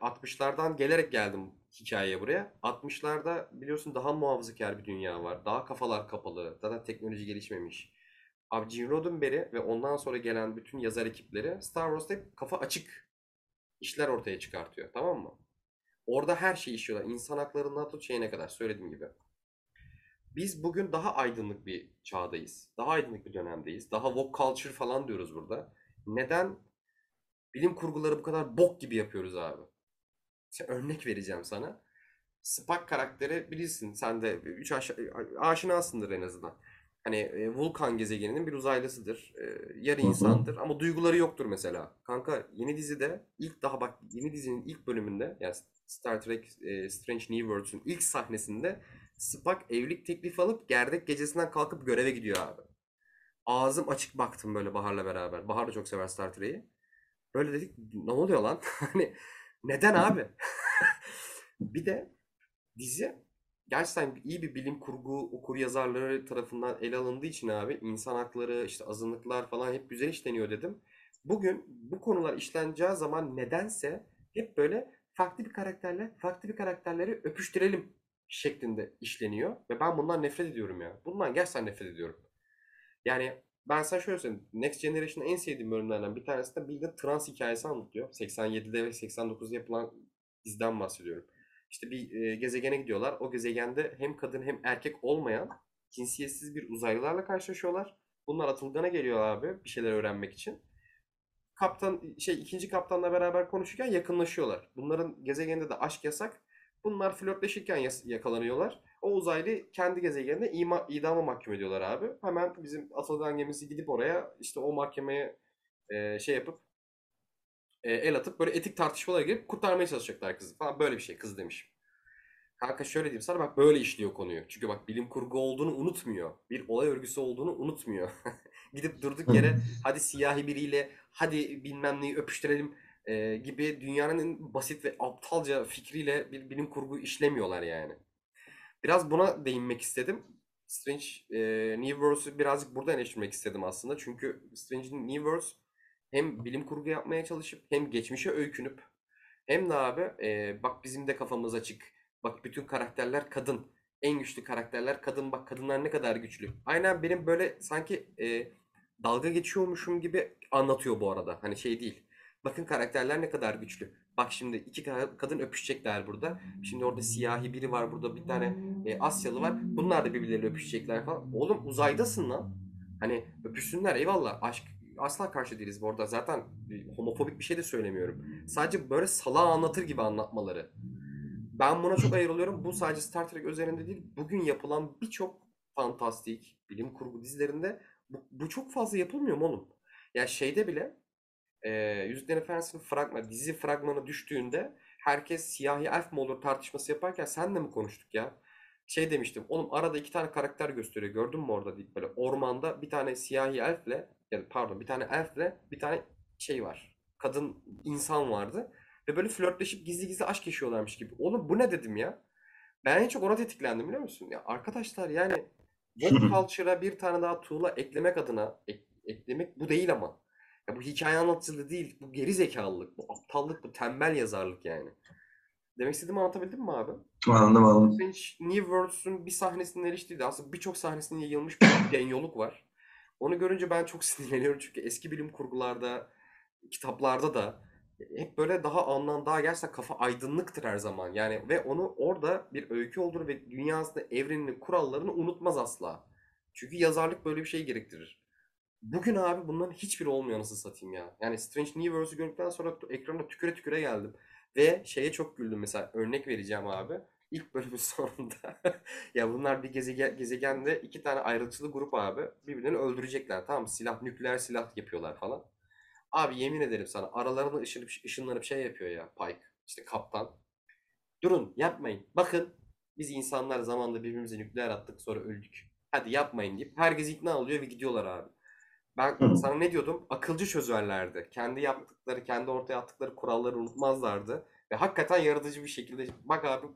60'lardan gelerek geldim hikayeye buraya. 60'larda biliyorsun daha muhafazakar bir dünya var. Daha kafalar kapalı. Zaten teknoloji gelişmemiş. Abi Gene Roddenberry ve ondan sonra gelen bütün yazar ekipleri Star Wars'ta hep kafa açık işler ortaya çıkartıyor. Tamam mı? Orada her şeyi işliyorlar. İnsan haklarından tut şeyine kadar. Söylediğim gibi. Biz bugün daha aydınlık bir çağdayız. Daha aydınlık bir dönemdeyiz. Daha woke culture falan diyoruz burada. Neden bilim kurguları bu kadar bok gibi yapıyoruz abi? Şimdi örnek vereceğim sana. Spock karakteri bilirsin. Sen de aşinasındır en azından. Hani Vulkan gezegeninin bir uzaylısıdır. Yarı insandır ama duyguları yoktur mesela. Kanka yeni dizide yeni dizinin ilk bölümünde yani Star Trek Strange New Worlds'un ilk sahnesinde Spock evlilik teklifi alıp gerdek gecesinden kalkıp göreve gidiyor abi. Ağzım açık baktım böyle Bahar'la beraber. Bahar da çok sever Star Trek'i. Böyle dedik ne oluyor lan? Hani neden abi? Bir de dizi gerçekten iyi bir bilim kurgu okur yazarları tarafından ele alındığı için abi insan hakları, işte azınlıklar falan hep güzel işleniyor dedim. Bugün bu konular işleneceği zaman nedense hep böyle farklı bir karakterle farklı bir karakterleri öpüştürelim şeklinde işleniyor. Ve ben bundan nefret ediyorum ya. Bundan gerçekten nefret ediyorum. Yani ben sana şöyle söyleyeyim. Next Generation'ın en sevdiğim bölümlerden bir tanesi de bildiğin trans hikayesi anlatıyor. 87'de ve 89'da yapılan diziden bahsediyorum. İşte bir gezegene gidiyorlar. O gezegende hem kadın hem erkek olmayan cinsiyetsiz bir uzaylılarla karşılaşıyorlar. Bunlar atılgana geliyor abi bir şeyler öğrenmek için. Kaptan ikinci kaptanla beraber konuşurken yakınlaşıyorlar. Bunların gezegeninde de aşk yasak. Bunlar flörtleşirken yakalanıyorlar. O uzaylı kendi gezegeninde idama mahkum ediyorlar abi. Hemen bizim atılgan gemisi gidip oraya işte o mahkemeye el atıp böyle etik tartışmalara girip kurtarmaya çalışacaklar kızı falan. Böyle bir şey kız demişim. Kanka şöyle diyeyim sana bak böyle işliyor konuyu. Çünkü bak bilim kurgu olduğunu unutmuyor. Bir olay örgüsü olduğunu unutmuyor. Gidip durduk yere hadi siyahi biriyle hadi bilmem neyi öpüştürelim gibi dünyanın basit ve aptalca fikriyle bir bilim kurgu işlemiyorlar yani. Biraz buna değinmek istedim. Strange New Worlds'u birazcık burada eleştirmek istedim aslında. Çünkü Strange New Worlds hem bilim kurgu yapmaya çalışıp hem geçmişe öykünüp hem de abi bak bizim de kafamız açık. Bak bütün karakterler kadın. En güçlü karakterler kadın. Bak kadınlar ne kadar güçlü. Aynen benim böyle sanki dalga geçiyormuşum gibi anlatıyor bu arada. Hani şey değil. Bakın karakterler ne kadar güçlü. Bak şimdi iki kadın öpüşecekler burada. Şimdi orada siyahi biri var. Burada bir tane Asyalı var. Bunlar da birbirleriyle öpüşecekler falan. Oğlum uzaydasın lan. Hani öpüşsünler eyvallah. Aşk asla karşı değiliz bu arada. Zaten homofobik bir şey de söylemiyorum. Sadece böyle salağa anlatır gibi anlatmaları. Ben buna çok ayrılıyorum. Bu sadece Star Trek üzerinde değil. Bugün yapılan birçok fantastik bilim kurgu dizilerinde bu çok fazla yapılmıyor mu oğlum? Ya şeyde bile Yüzüklerin Efendisi'nin dizi fragmanı düştüğünde herkes siyahi elf mi olur tartışması yaparken senle mi konuştuk ya? Şey demiştim. Oğlum arada iki tane karakter gösteriyor. Gördün mü orada deyip böyle ormanda bir tane siyahi elfle bir tane elfle bir tane şey var. Kadın insan vardı. Ve böyle flörtleşip gizli gizli aşk yaşıyorlarmış gibi. Oğlum bu ne dedim ya? Ben en çok ona tetiklendim biliyor musun? Ya arkadaşlar yani woke culture'a bir tane daha tuğla eklemek adına eklemek bu değil ama. Ya bu hikaye anlatıcılığı değil. Bu geri zekalılık, bu aptallık, bu tembel yazarlık yani. Demek istediğimi anlatabildim mi abi? Anladım. New Worlds'un bir sahnesinin eleştirdiği aslında birçok sahnesinin yayılmış bir denyoluk var. Onu görünce ben çok sinirleniyorum çünkü eski bilim kurgularda, kitaplarda da hep böyle daha anlamda gelsen kafa aydınlıktır her zaman. Yani ve onu orada bir öykü olduğunu ve dünyasında evreninin kurallarını unutmaz asla. Çünkü yazarlık böyle bir şey gerektirir. Bugün abi bunların hiçbiri olmuyor nasıl satayım ya. Yani Strange New Worlds'u gördükten sonra ekrana tüküre tüküre geldim. Ve şeye çok güldüm mesela, örnek vereceğim abi. İlk bölümün sonunda ya bunlar bir gezegende iki tane ayrıntılı grup abi birbirini öldürecekler, tamam, silah, nükleer silah yapıyorlar falan. Abi yemin ederim sana aralarında ışınlanıp şey yapıyor ya Pike, işte kaptan. Durun, yapmayın, bakın biz insanlar zamanında birbirimize nükleer attık sonra öldük. Hadi yapmayın deyip herkes ikna oluyor ve gidiyorlar abi. Ben sana ne diyordum? Akılcı çözerlerdi. Kendi ortaya attıkları kuralları unutmazlardı. Ve hakikaten yaratıcı bir şekilde bak abi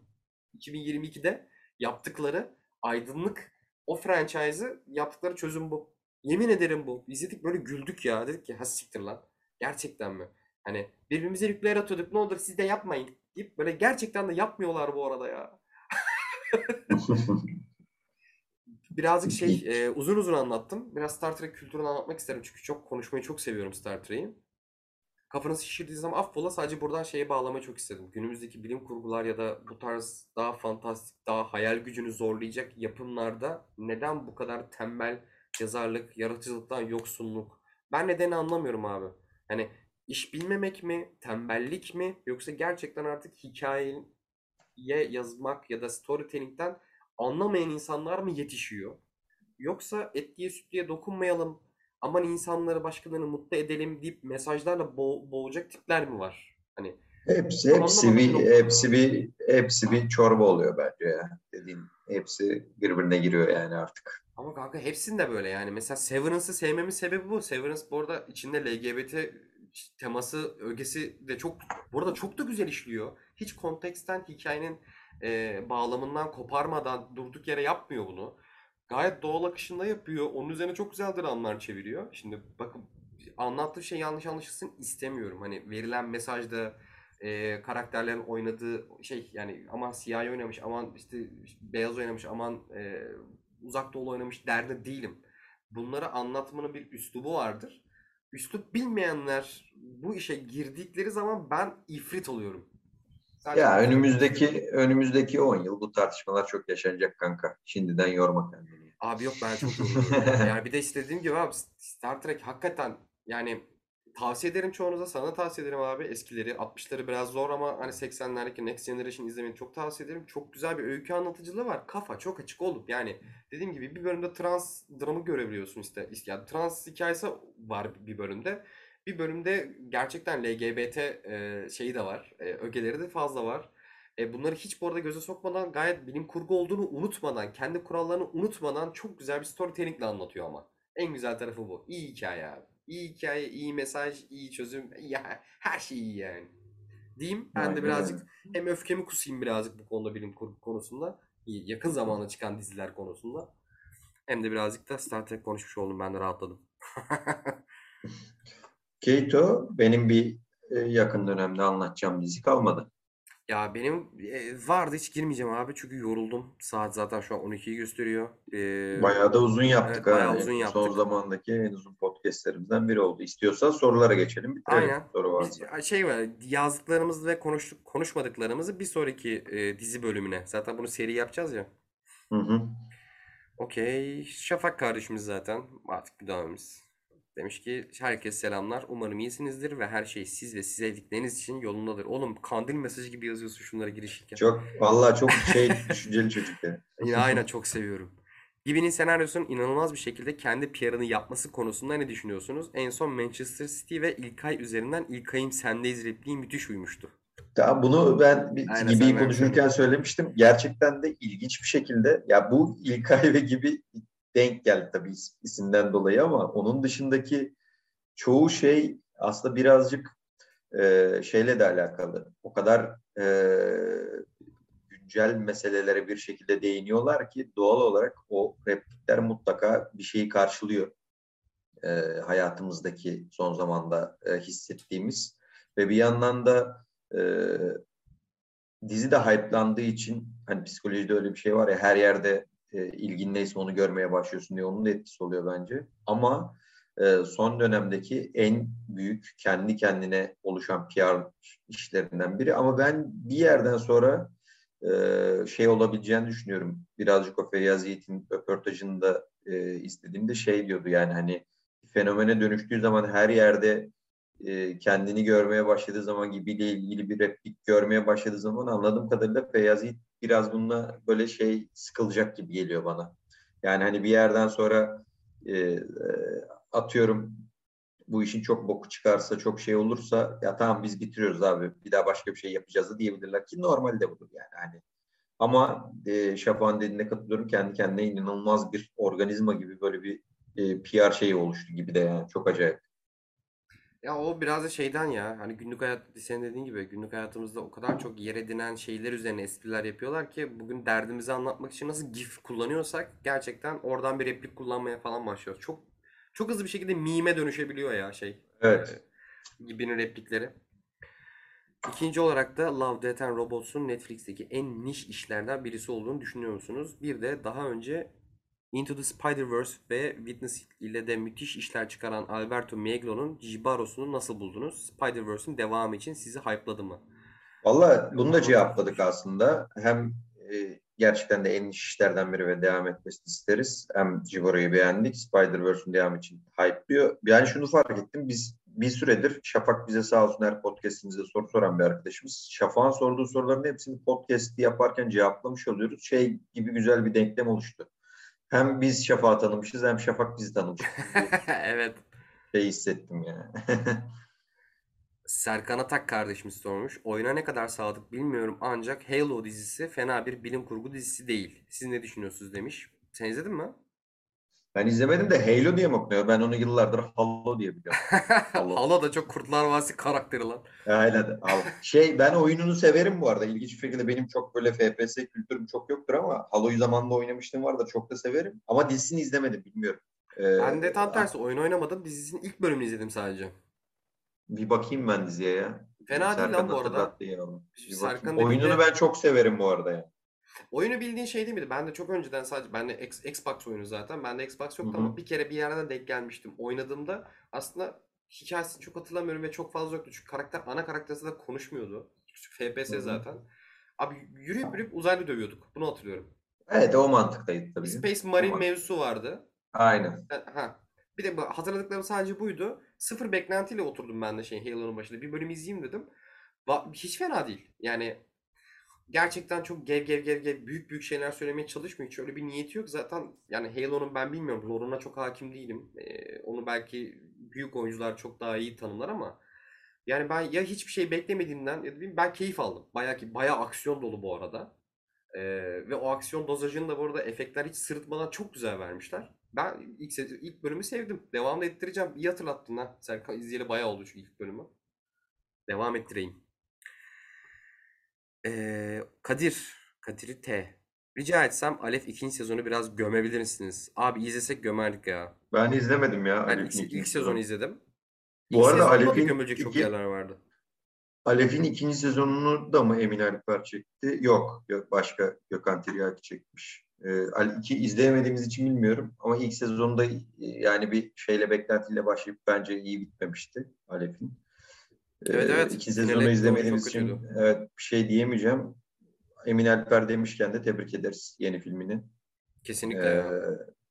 2022'de yaptıkları aydınlık, o franchise'ı yaptıkları çözüm bu. Yemin ederim bu. İzledik böyle güldük ya. Dedik ki ha siktir lan. Gerçekten mi? Hani birbirimize yükler atıyorduk. Ne olur siz de yapmayın deyip böyle gerçekten de yapmıyorlar bu arada ya. Birazcık uzun anlattım. Biraz Star Trek kültürünü anlatmak isterim. Çünkü konuşmayı çok seviyorum Star Trek'i. Kafanızı şişirdiğiniz zaman affola, sadece buradan şeye bağlamayı çok istedim. Günümüzdeki bilim kurgular ya da bu tarz daha fantastik, daha hayal gücünü zorlayacak yapımlarda neden bu kadar tembel yazarlık, yaratıcılıktan yoksunluk? Ben nedeni anlamıyorum abi. Yani iş bilmemek mi, tembellik mi, yoksa gerçekten artık hikayeye yazmak ya da storytelling'den anlamayan insanlar mı yetişiyor? Yoksa etliye sütlüye dokunmayalım, aman insanları başkalarını mutlu edelim deyip mesajlarla boğacak tipler mi var? Hani hepsi bir çorba oluyor bence ya. Dediğim hepsi birbirine giriyor yani artık. Ama kanka hepsinde böyle yani. Mesela Severance'ı sevmemin sebebi bu. Severance bu arada içinde LGBT teması, ögesi de çok, bu arada çok da güzel işliyor. Hiç konteksten, hikayenin bağlamından koparmadan durduk yere yapmıyor bunu. Gayet doğal akışında yapıyor. Onun üzerine çok güzel dramlar çeviriyor. Şimdi bakın anlattığı şey yanlış anlaşılsın istemiyorum. Hani verilen mesajda karakterlerin oynadığı şey yani aman siyahi oynamış, aman işte beyaz oynamış, aman uzak doğulu oynamış derdi değilim. Bunları anlatmanın bir üslubu vardır. Üslup bilmeyenler bu işe girdikleri zaman ben ifrit oluyorum. Sadece ya önümüzdeki 10 yıl bu tartışmalar çok yaşanacak kanka. Şimdiden yorma kendini. Abi yok ben çok yoruldum. Yani bir de istediğim gibi abi Star Trek hakikaten yani tavsiye ederim çoğunuza. Sana tavsiye ederim abi eskileri. 60'ları biraz zor ama hani 80'lerdeki Next Generation izlemeni çok tavsiye ederim. Çok güzel bir öykü anlatıcılığı var. Kafa çok açık olup yani dediğim gibi bir bölümde trans dramı görebiliyorsun işte. Yani trans hikayesi var bir bölümde. Bir bölümde gerçekten LGBT şeyi de var. Ögeleri de fazla var. Bunları hiç bu arada göze sokmadan gayet bilim kurgu olduğunu unutmadan, kendi kurallarını unutmadan çok güzel bir storytellingle anlatıyor ama. En güzel tarafı bu. İyi hikaye abi. İyi hikaye, iyi mesaj, iyi çözüm. Ya, her şey iyi yani. Diyeyim. Ben de birazcık hem öfkemi kusayım birazcık bu konuda, bilim kurgu konusunda. Yakın zamanda çıkan diziler konusunda. Hem de birazcık da Star Trek konuşmuş oldum. Ben de rahatladım. Keito, benim bir yakın dönemde anlatacağım dizi kalmadı. Ya benim vardı, hiç girmeyeceğim abi çünkü yoruldum. Saat zaten şu an 12'yi gösteriyor. Bayağı da uzun yaptık. Evet, bayağı uzun yaptık. Son zamandaki en uzun podcastlerimizden biri oldu. İstiyorsan sorulara geçelim. Bitirelim. Aynen. Soru varsa. Şey var, yazdıklarımız ve konuşmadıklarımızı bir sonraki dizi bölümüne. Zaten bunu seri yapacağız ya. Hı. Okey. Şafak kardeşimiz zaten. Artık müdavimiz. Demiş ki herkes selamlar. Umarım iyisinizdir ve her şey siz ve sevdikleriniz için yolundadır. Oğlum kandil mesajı gibi yazıyorsun şunlara girişirken. Çok vallahi çok düşünceli çocuk ya. Yani. Aynen, çok seviyorum. Gibi'nin senaryosunun inanılmaz bir şekilde kendi PR'ını yapması konusunda ne düşünüyorsunuz? En son Manchester City ve İlkay üzerinden İlkay'ım sendeyiz repliği müthiş uymuştu. Ya bunu ben Gibi'yi konuşurken söylemiştim. Gerçekten de ilginç bir şekilde ya bu İlkay ve Gibi denk geldi tabii isimden dolayı ama onun dışındaki çoğu şey aslında birazcık şeyle de alakalı. O kadar güncel meselelere bir şekilde değiniyorlar ki doğal olarak o replikler mutlaka bir şeyi karşılıyor. Hayatımızdaki son zamanda hissettiğimiz ve bir yandan da dizi de hype'landığı için hani psikolojide öyle bir şey var ya, her yerde ilgin neyse onu görmeye başlıyorsun diye onun da etkisi oluyor bence. Ama son dönemdeki en büyük kendi kendine oluşan PR işlerinden biri. Ama ben bir yerden sonra şey olabileceğini düşünüyorum. Birazcık o Feyyaz Yiğit'in röportajını da izlediğimde şey diyordu, yani hani fenomene dönüştüğü zaman her yerde kendini görmeye başladığı zaman, Gibi'yle ilgili bir replik görmeye başladığı zaman anladığım kadarıyla Feyyaz Yiğit biraz bununla böyle şey sıkılacak gibi geliyor bana. Yani hani bir yerden sonra atıyorum bu işin çok boku çıkarsa, çok şey olursa, ya tamam biz bitiriyoruz abi, bir daha başka bir şey yapacağız da diyebilirler ki normalde budur yani. Hani. Ama Şaban dediğine katılıyorum, kendi kendine inanılmaz bir organizma gibi böyle bir PR şeyi oluştu gibi de yani, çok acayip. Ya o biraz da şeyden ya, hani günlük hayat, senin dediğin gibi günlük hayatımızda o kadar çok yer edinen şeyler üzerine espriler yapıyorlar ki bugün derdimizi anlatmak için nasıl gif kullanıyorsak gerçekten oradan bir replik kullanmaya falan başlıyoruz. Çok çok hızlı bir şekilde meme dönüşebiliyor ya şey. Evet. Gibinin replikleri. İkinci olarak da Love, Death and Robots'un Netflix'teki en niş işlerden birisi olduğunu düşünüyor musunuz? Bir de daha önce Into the Spider-Verse ve Witness ile de müthiş işler çıkaran Alberto Mielgo'nun Jíbaro'sunu nasıl buldunuz? Spider-Verse'ün devamı için sizi hype'ladı mı? Valla bunu da cevapladık aslında. Hem gerçekten de en iyi işlerden biri ve devam etmesini isteriz. Hem Jíbaro'yu beğendik. Spider-Verse'ün devamı için hype'lıyor. Yani şunu fark ettim. Biz bir süredir, Şafak bize sağ olsun her podcast'imizde soru soran bir arkadaşımız. Şafak'ın sorduğu soruların hepsini podcast'i yaparken cevaplamış oluyoruz. Şey gibi güzel bir denklem oluştu. Hem biz Şafak'ı tanımışız, hem Şafak bizi tanımış. Evet. Şey hissettim ya. Serkan Atak kardeşimiz sormuş. Oyuna ne kadar sadık bilmiyorum ancak Halo dizisi fena bir bilim kurgu dizisi değil. Siz ne düşünüyorsunuz demiş. Sen izledin mi? Ben izlemedim de Halo diye mi okunuyor? Ben onu yıllardır Halo diye biliyorum. Halo. Halo da çok Kurtlar Vadisi karakteri lan. Aynen. Şey, ben oyununu severim bu arada. İlginç bir şekilde benim çok böyle FPS kültürüm çok yoktur ama Halo'yu zamanında oynamıştım var da çok da severim. Ama dizisini izlemedim, bilmiyorum. Ben de tam tersi oyun oynamadım. Dizisinin ilk bölümünü izledim sadece. Bir bakayım ben diziye ya. Fena Serkan değil lan bu arada. Oyununu ben çok severim bu arada ya. Yani. Oyunu bildiğin şey değil miydi? Ben de çok önceden sadece, ben de Xbox oyunu zaten. Ben de Xbox yoktu, hı-hı, ama bir kere bir yerden denk gelmiştim. Oynadığımda aslında hikayesini çok hatırlamıyorum ve çok fazla yoktu. Çünkü karakter, ana karakterse de konuşmuyordu. FPS, hı-hı, zaten. Abi yürüyüp uzaylı dövüyorduk. Bunu hatırlıyorum. Evet, o mantıktaydı tabii. Space Marine mevzusu vardı. Aynen. Ha. Bir de hatırladıklarım sadece buydu. Sıfır beklentiyle oturdum ben de Halo'nun başında. Bir bölüm izleyeyim dedim. Hiç fena değil. Yani gerçekten çok gev büyük şeyler söylemeye çalışmıyor. Hiç öyle bir niyeti yok. Zaten yani Halo'nun ben bilmiyorum. Lore'una çok hakim değilim. Onu belki büyük oyuncular çok daha iyi tanımlar ama yani ben ya hiçbir şey beklemediğimden ya da ben keyif aldım. Bayağı aksiyon dolu bu arada. Ve o aksiyon dozajını da bu arada efektler hiç sırıtmadan çok güzel vermişler. Ben ilk bölümü sevdim. Devamlı ettireceğim. İyi hatırlattın ha. Serkan, izleyeli bayağı oldu şu ilk bölümü. Devam ettireyim. Kadir T. Rica etsem Alef 2. sezonu biraz gömebilirsiniz. Abi izlesek gömerdik ya. Ben izlemedim ya. Ben ilk sezonu izledim. Bu arada Alef'in gömülecek çok yerler vardı. Alef'in 2. sezonunu da mı Emin Alper çekti? Yok başka Gökhan Tiryaki çekmiş. Ali 2 izleyemediğimiz için bilmiyorum ama ilk sezonda yani bir şeyle, beklentiyle başlayıp bence iyi bitmemişti Alef'in. Evet. İki sezonu izlemediğimiz için evet, bir şey diyemeyeceğim. Emin Alper demişken de tebrik ederiz yeni filmini. Kesinlikle.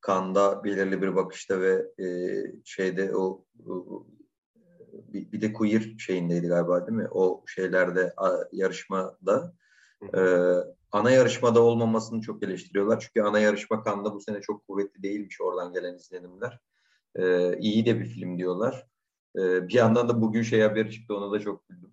Cannes'da belirli bir bakışta ve şeyde o bir de queer şeyindeydi galiba değil mi? O şeylerde yarışmada ana yarışmada olmamasını çok eleştiriyorlar. Çünkü ana yarışma Cannes'da bu sene çok kuvvetli değilmiş oradan gelen izlenimler. İyi de bir film diyorlar. Bir yandan da bugün şey haberi çıktı, ona da çok güldüm.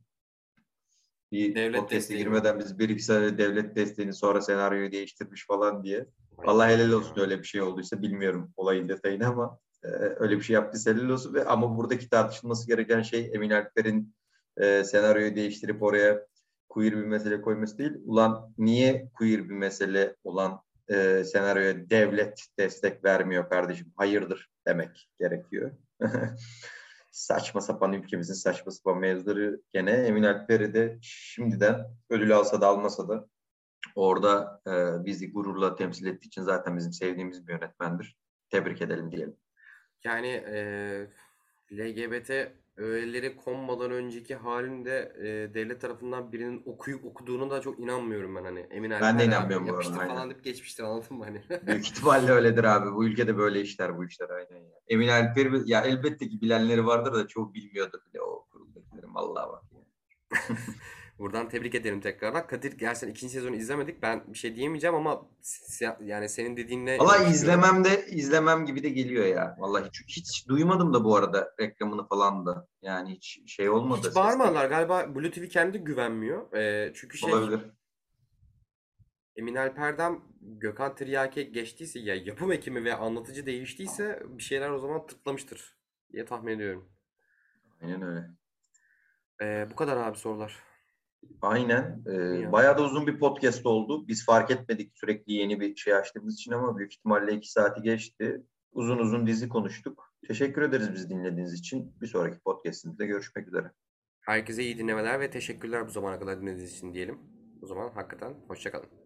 Bir podcast'e girmeden biz bir iki sene devlet desteğini sonra senaryoyu değiştirmiş falan diye. Allah helal olsun, öyle bir şey olduysa bilmiyorum olayın detayını ama öyle bir şey yaptıysa helal olsun. Ama buradaki tartışılması gereken şey Emin Alper'in senaryoyu değiştirip oraya queer bir mesele koyması değil. Ulan niye queer bir mesele olan senaryoya devlet destek vermiyor kardeşim? Hayırdır demek gerekiyor. Saçma sapan ülkemizin saçma sapan mevzuları gene Emin Alper'i de şimdiden ödül alsa da almasa da orada bizi gururla temsil ettiği için zaten bizim sevdiğimiz bir yönetmendir. Tebrik edelim diyelim. Yani LGBT öğeleri konmadan önceki halinde devlet tarafından birinin okuyup okuduğunu da çok inanmıyorum ben hani. Ben de inanmıyorum bu arada. Falan deyip geçmiştir, anladın mı hani? Büyük ihtimalle öyledir abi. Bu ülkede böyle işler, bu işler aynen ya. Emin Alper'i ya elbette ki bilenleri vardır da çoğu bilmiyordur bile o kurumdakilerin. Vallahi bak ya. Buradan tebrik ederim tekrardan. Kadir gerçekten ikinci sezonu izlemedik. Ben bir şey diyemeyeceğim ama yani senin dediğinle... Vallahi izlemem gibi de geliyor ya. Vallahi hiç duymadım da bu arada reklamını falan da. Yani hiç şey olmadı. Hiç bağırmadılar. Galiba Blue TV kendi güvenmiyor. Çünkü şey... Olabilir. Emin Alper'den Gökhan Tiryak'e geçtiyse, ya yapım ekimi ve anlatıcı değiştiyse bir şeyler o zaman tıklamıştır diye tahmin ediyorum. Aynen öyle. Bu kadar abi sorular. Aynen. Bayağı da uzun bir podcast oldu. Biz fark etmedik sürekli yeni bir şey açtığımız için ama büyük ihtimalle 2 saati geçti. Uzun uzun dizi konuştuk. Teşekkür ederiz bizi dinlediğiniz için. Bir sonraki podcastimizde görüşmek üzere. Herkese iyi dinlemeler ve teşekkürler bu zamana kadar dinlediğiniz için diyelim. O zaman hakikaten hoşça kalın.